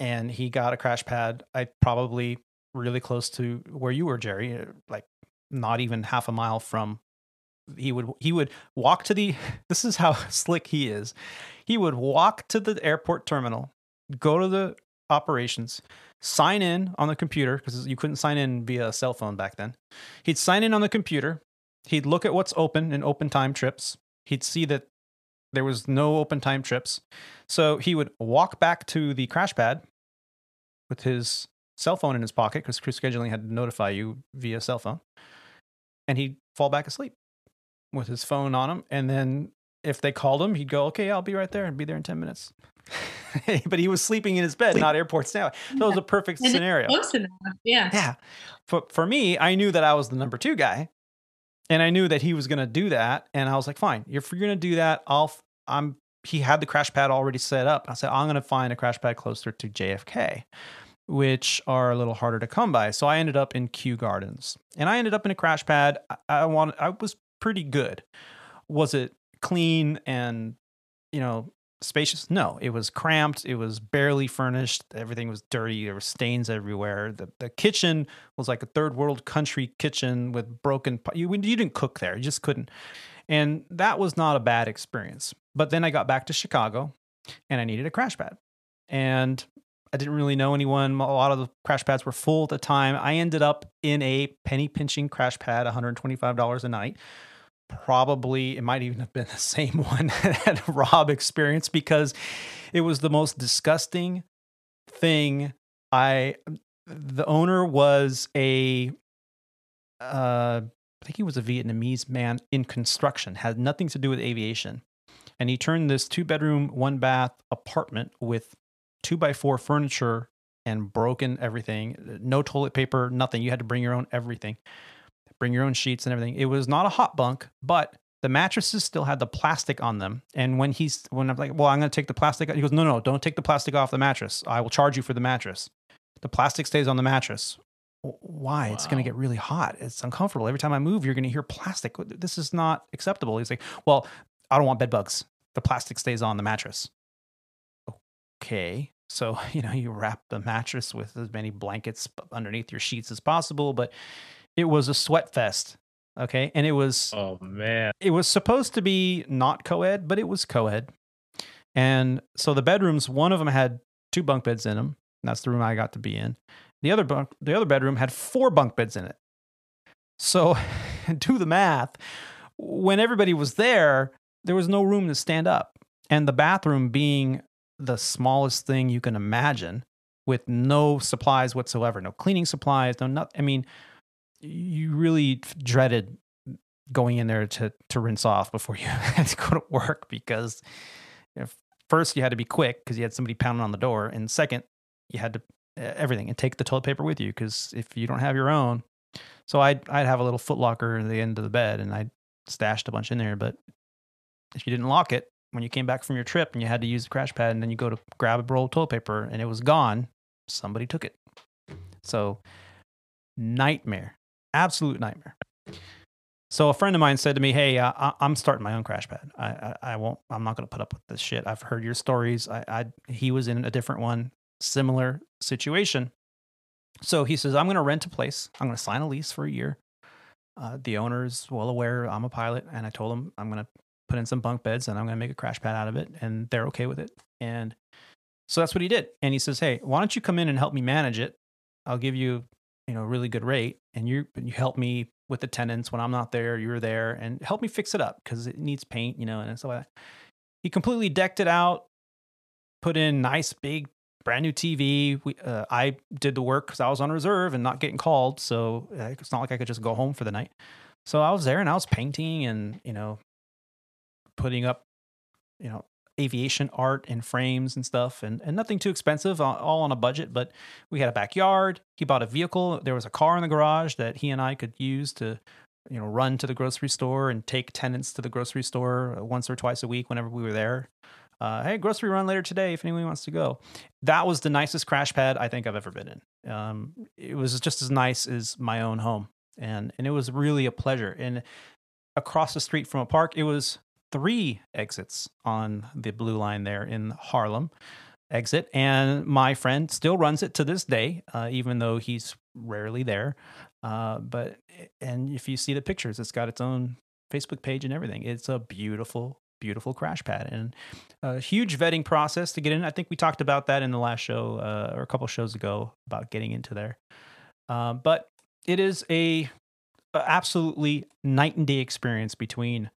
and he got a crash pad. I probably really close to where you were, Jerry, like not even half a mile from. He would walk to the, this is how slick he is. He would walk to the airport terminal, go to the operations, sign in on the computer, because you couldn't sign in via cell phone back then. He'd sign in on the computer. He'd look at what's open and open time trips. He'd see that there was no open time trips. So he would walk back to the crash pad with his cell phone in his pocket, because crew scheduling had to notify you via cell phone, and he'd fall back asleep with his phone on him. And then if they called him, he'd go, okay, I'll be right there, and be there in 10 minutes. But he was sleeping in his bed, not airport standby. So yeah. It was a perfect scenario. Close enough. Yeah. Yeah. But for me, I knew that I was the number two guy, and I knew that he was going to do that. And I was like, fine, if you're going to do that, he had the crash pad already set up. I said, I'm going to find a crash pad closer to JFK, which are a little harder to come by. So I ended up in Kew Gardens, and I ended up in a crash pad. I was pretty good. Was it clean and, you know, spacious? No, it was cramped. It was barely furnished. Everything was dirty. There were stains everywhere. The kitchen was like a third world country kitchen with broken, you didn't cook there. You just couldn't. And that was not a bad experience. But then I got back to Chicago, and I needed a crash pad, and I didn't really know anyone. A lot of the crash pads were full at the time. I ended up in a penny pinching crash pad, $125 a night. Probably, it might even have been the same one that Rob experienced, because it was the most disgusting thing. The owner was I think he was a Vietnamese man in construction, had nothing to do with aviation. And he turned this 2-bedroom, 1-bath apartment with 2x4 furniture and broken everything. No toilet paper, nothing. You had to bring your own everything. Bring your own sheets and everything. It was not a hot bunk, but the mattresses still had the plastic on them. And when I'm like, well, I'm going to take the plastic off. He goes, no, don't take the plastic off the mattress. I will charge you for the mattress. The plastic stays on the mattress. Why? Wow. It's going to get really hot. It's uncomfortable. Every time I move, you're going to hear plastic. This is not acceptable. He's like, well, I don't want bed bugs. The plastic stays on the mattress. Okay. So, you know, you wrap the mattress with as many blankets underneath your sheets as possible, but it was a sweat fest. Okay. And it was, oh man, it was supposed to be not co-ed, but it was co-ed. And so the bedrooms, one of them had 2 bunk beds in them. And that's the room I got to be in. The other bedroom had 4 bunk beds in it. So do the math. When everybody was there, there was no room to stand up. And the bathroom being the smallest thing you can imagine, with no supplies whatsoever, no cleaning supplies, no nothing. I mean, you really dreaded going in there to rinse off before you had to go to work, because, you know, first you had to be quick because you had somebody pounding on the door, and second, you had to everything, and take the toilet paper with you, because if you don't have your own. So I'd have a little foot locker at the end of the bed, and I stashed a bunch in there. But if you didn't lock it, when you came back from your trip and you had to use the crash pad, and then you go to grab a roll of toilet paper and it was gone, somebody took it. So nightmare, absolute nightmare. So a friend of mine said to me, hey, I'm starting my own crash pad. I'm not going to put up with this shit. I've heard your stories. He was in a different one, similar situation. So he says, I'm going to rent a place. I'm going to sign a lease for a year. The owner is well aware I'm a pilot, and I told him I'm going to put in some bunk beds and I'm going to make a crash pad out of it, and they're okay with it. And so that's what he did. And he says, hey, why don't you come in and help me manage it? I'll give you, you know, a really good rate, and you help me with the tenants when I'm not there. You're there, and help me fix it up because it needs paint, you know, and stuff like that. He completely decked it out, put in nice big brand new TV. I did the work because I was on reserve and not getting called, so it's not like I could just go home for the night. So I was there and I was painting and, you know, putting up, you know, aviation art and frames and stuff, and nothing too expensive, all on a budget. But we had a backyard. He bought a vehicle. There was a car in the garage that he and I could use to, you know, run to the grocery store and take tenants to the grocery store once or twice a week whenever we were there. Hey, grocery run later today if anyone wants to go. That was the nicest crash pad I think I've ever been in. It was just as nice as my own home. And it was really a pleasure. And across the street from a park, it was 3 exits on the blue line there in Harlem exit. And my friend still runs it to this day, even though he's rarely there. And if you see the pictures, it's got its own Facebook page and everything. It's a beautiful crash pad, and a huge vetting process to get in. I think we talked about that in the last show or a couple shows ago about getting into there. But it is a absolutely night and day experience between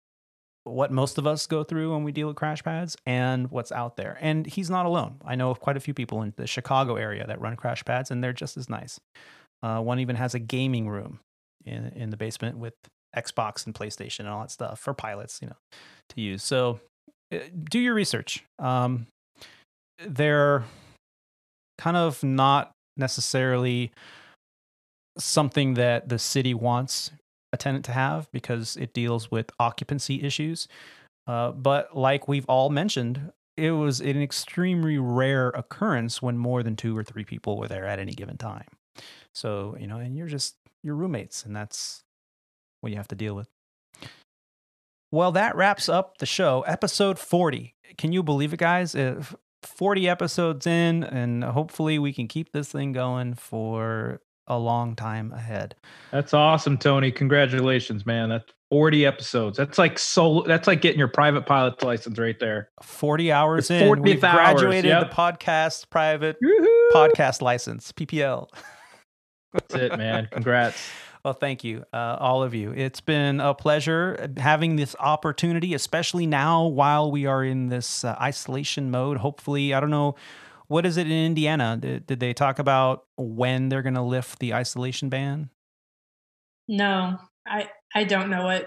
what most of us go through when we deal with crash pads and what's out there. And he's not alone. I know of quite a few people in the Chicago area that run crash pads, and they're just as nice. One even has a gaming room in the basement with Xbox and PlayStation and all that stuff for pilots, you know, to use. So do your research. They're kind of not necessarily something that the city wants a tenant to have because it deals with occupancy issues. But like we've all mentioned, it was an extremely rare occurrence when more than 2 or 3 people were there at any given time. So, you know, and you're just your roommates, and that's what you have to deal with. Well, that wraps up the show. Episode 40. Can you believe it, guys? 40 episodes in, and hopefully we can keep this thing going for a long time ahead. That's awesome, Tony. Congratulations, man. That's 40 episodes. That's like getting your private pilot's license right there. 40 hours in. We've graduated the podcast private podcast license, PPL. That's it, man. Congrats. Well, thank you, all of you. It's been a pleasure having this opportunity, especially now while we are in this isolation mode. Hopefully, I don't know, what is it in Indiana? Did they talk about when they're going to lift the isolation ban? No, I don't know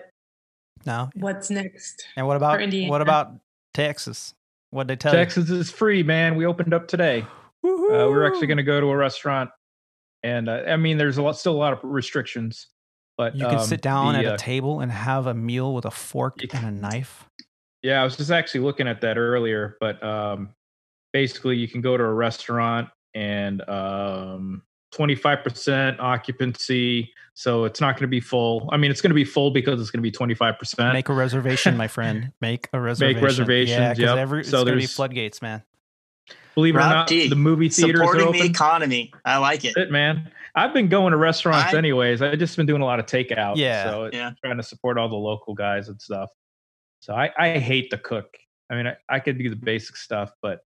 what's next. And what about Texas? What'd they tell you? Texas is free, man. We opened up today. We're actually going to go to a restaurant. And I mean, there's still a lot of restrictions, but you can sit down at a table and have a meal with a fork and a knife. Yeah, I was just actually looking at that earlier, but basically you can go to a restaurant and 25% occupancy. So it's not going to be full. I mean, it's going to be full because it's going to be 25%. Make a reservation, my friend. Make a reservation. Make reservations. Yeah, because it's going to be floodgates, man. Believe it Rob or not, D, the movie theaters are open. Supporting the economy. I like it. That's it, man. I've been going to restaurants anyways. I've just been doing a lot of takeout. Yeah. So trying to support all the local guys and stuff. So I hate to cook. I mean, I could do the basic stuff, but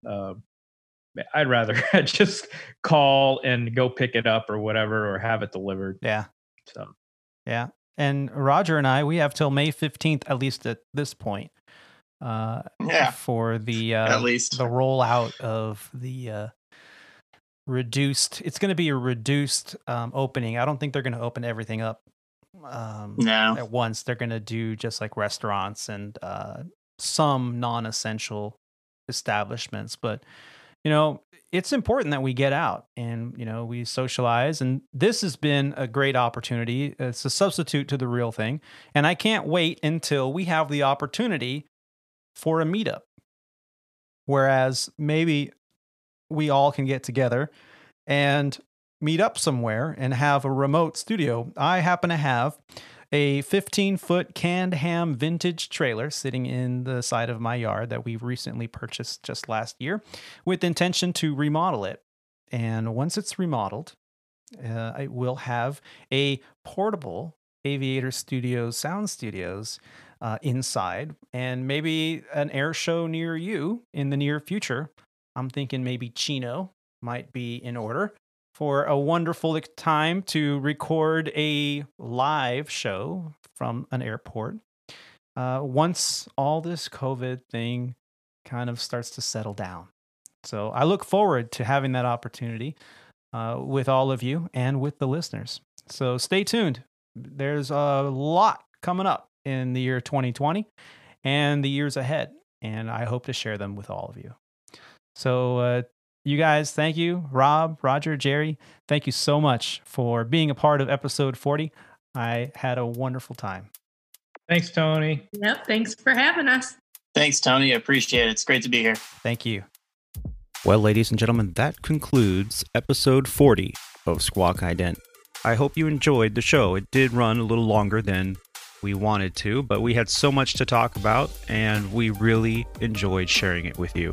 I'd rather just call and go pick it up or whatever, or have it delivered. Yeah. So. Yeah. And Roger and I, we have till May 15th, at least at this point. For the rollout of the reduced, it's going to be a reduced opening. I don't think they're going to open everything up at once. They're going to do just like restaurants and some non-essential establishments. But, you know, it's important that we get out and, you know, we socialize. And this has been a great opportunity. It's a substitute to the real thing. And I can't wait until we have the opportunity for a meetup, whereas maybe we all can get together and meet up somewhere and have a remote studio. I happen to have a 15-foot canned ham vintage trailer sitting in the side of my yard that we've recently purchased just last year with intention to remodel it. And once it's remodeled, I will have a portable Aviator Studios sound studios inside, and maybe an air show near you in the near future. I'm thinking maybe Chino might be in order for a wonderful time to record a live show from an airport. Once all this COVID thing kind of starts to settle down. So I look forward to having that opportunity with all of you and with the listeners. So stay tuned. There's a lot coming up in the year 2020 and the years ahead, and I hope to share them with all of you. So you guys, thank you. Rob, Roger, Jerry, thank you so much for being a part of episode 40. I had a wonderful time. Thanks, Tony. Yep, thanks for having us. Thanks, Tony. I appreciate it. It's great to be here. Thank you. Well, ladies and gentlemen, that concludes episode 40 of Squawk Ident. I hope you enjoyed the show. It did run a little longer than we wanted to, but we had so much to talk about, and we really enjoyed sharing it with you.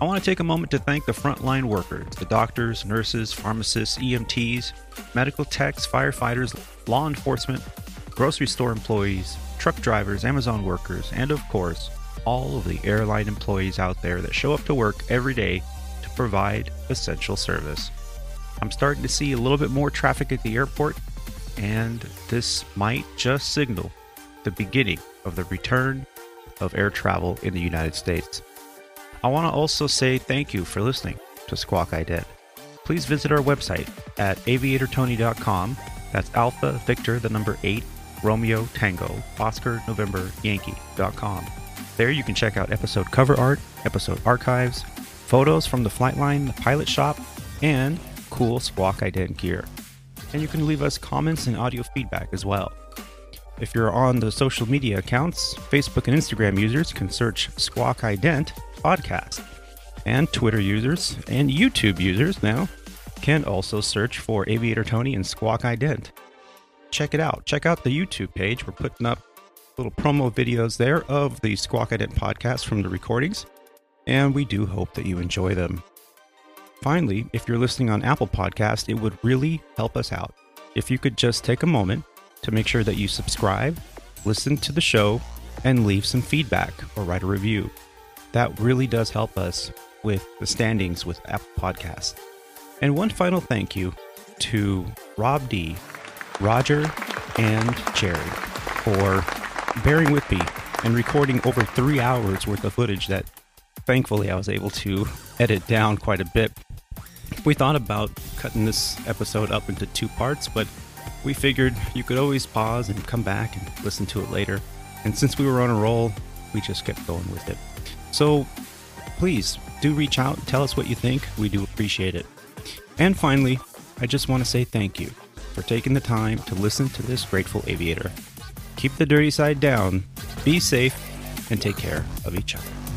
I want to take a moment to thank the frontline workers, the doctors, nurses, pharmacists, EMTs, medical techs, firefighters, law enforcement, grocery store employees, truck drivers, Amazon workers, and of course, all of the airline employees out there that show up to work every day to provide essential service. I'm starting to see a little bit more traffic at the airport, and this might just signal the beginning of the return of air travel in the United States. I want to also say thank you for listening to Squawk Ident. Please visit our website at aviatortony.com. That's Alpha Victor, the number 8, Romeo Tango, Oscar November Yankee.com. There you can check out episode cover art, episode archives, photos from the flight line, the pilot shop, and cool Squawk Ident gear. And you can leave us comments and audio feedback as well. If you're on the social media accounts, Facebook and Instagram users can search Squawk Ident Podcast. And Twitter users and YouTube users now can also search for Aviator Tony and Squawk Ident. Check it out. Check out the YouTube page. We're putting up little promo videos there of the Squawk Ident podcast from the recordings, and we do hope that you enjoy them. Finally, if you're listening on Apple Podcasts, it would really help us out if you could just take a moment to make sure that you subscribe, listen to the show, and leave some feedback or write a review. That really does help us with the standings with Apple Podcasts. And one final thank you to Rob D, Roger, and Jerry for bearing with me and recording over 3 hours worth of footage that thankfully I was able to edit down quite a bit. We thought about cutting this episode up into 2 parts, but we figured you could always pause and come back and listen to it later. And since we were on a roll, we just kept going with it. So please do reach out and tell us what you think. We do appreciate it. And finally, I just want to say thank you for taking the time to listen to this grateful aviator. Keep the dirty side down, be safe, and take care of each other.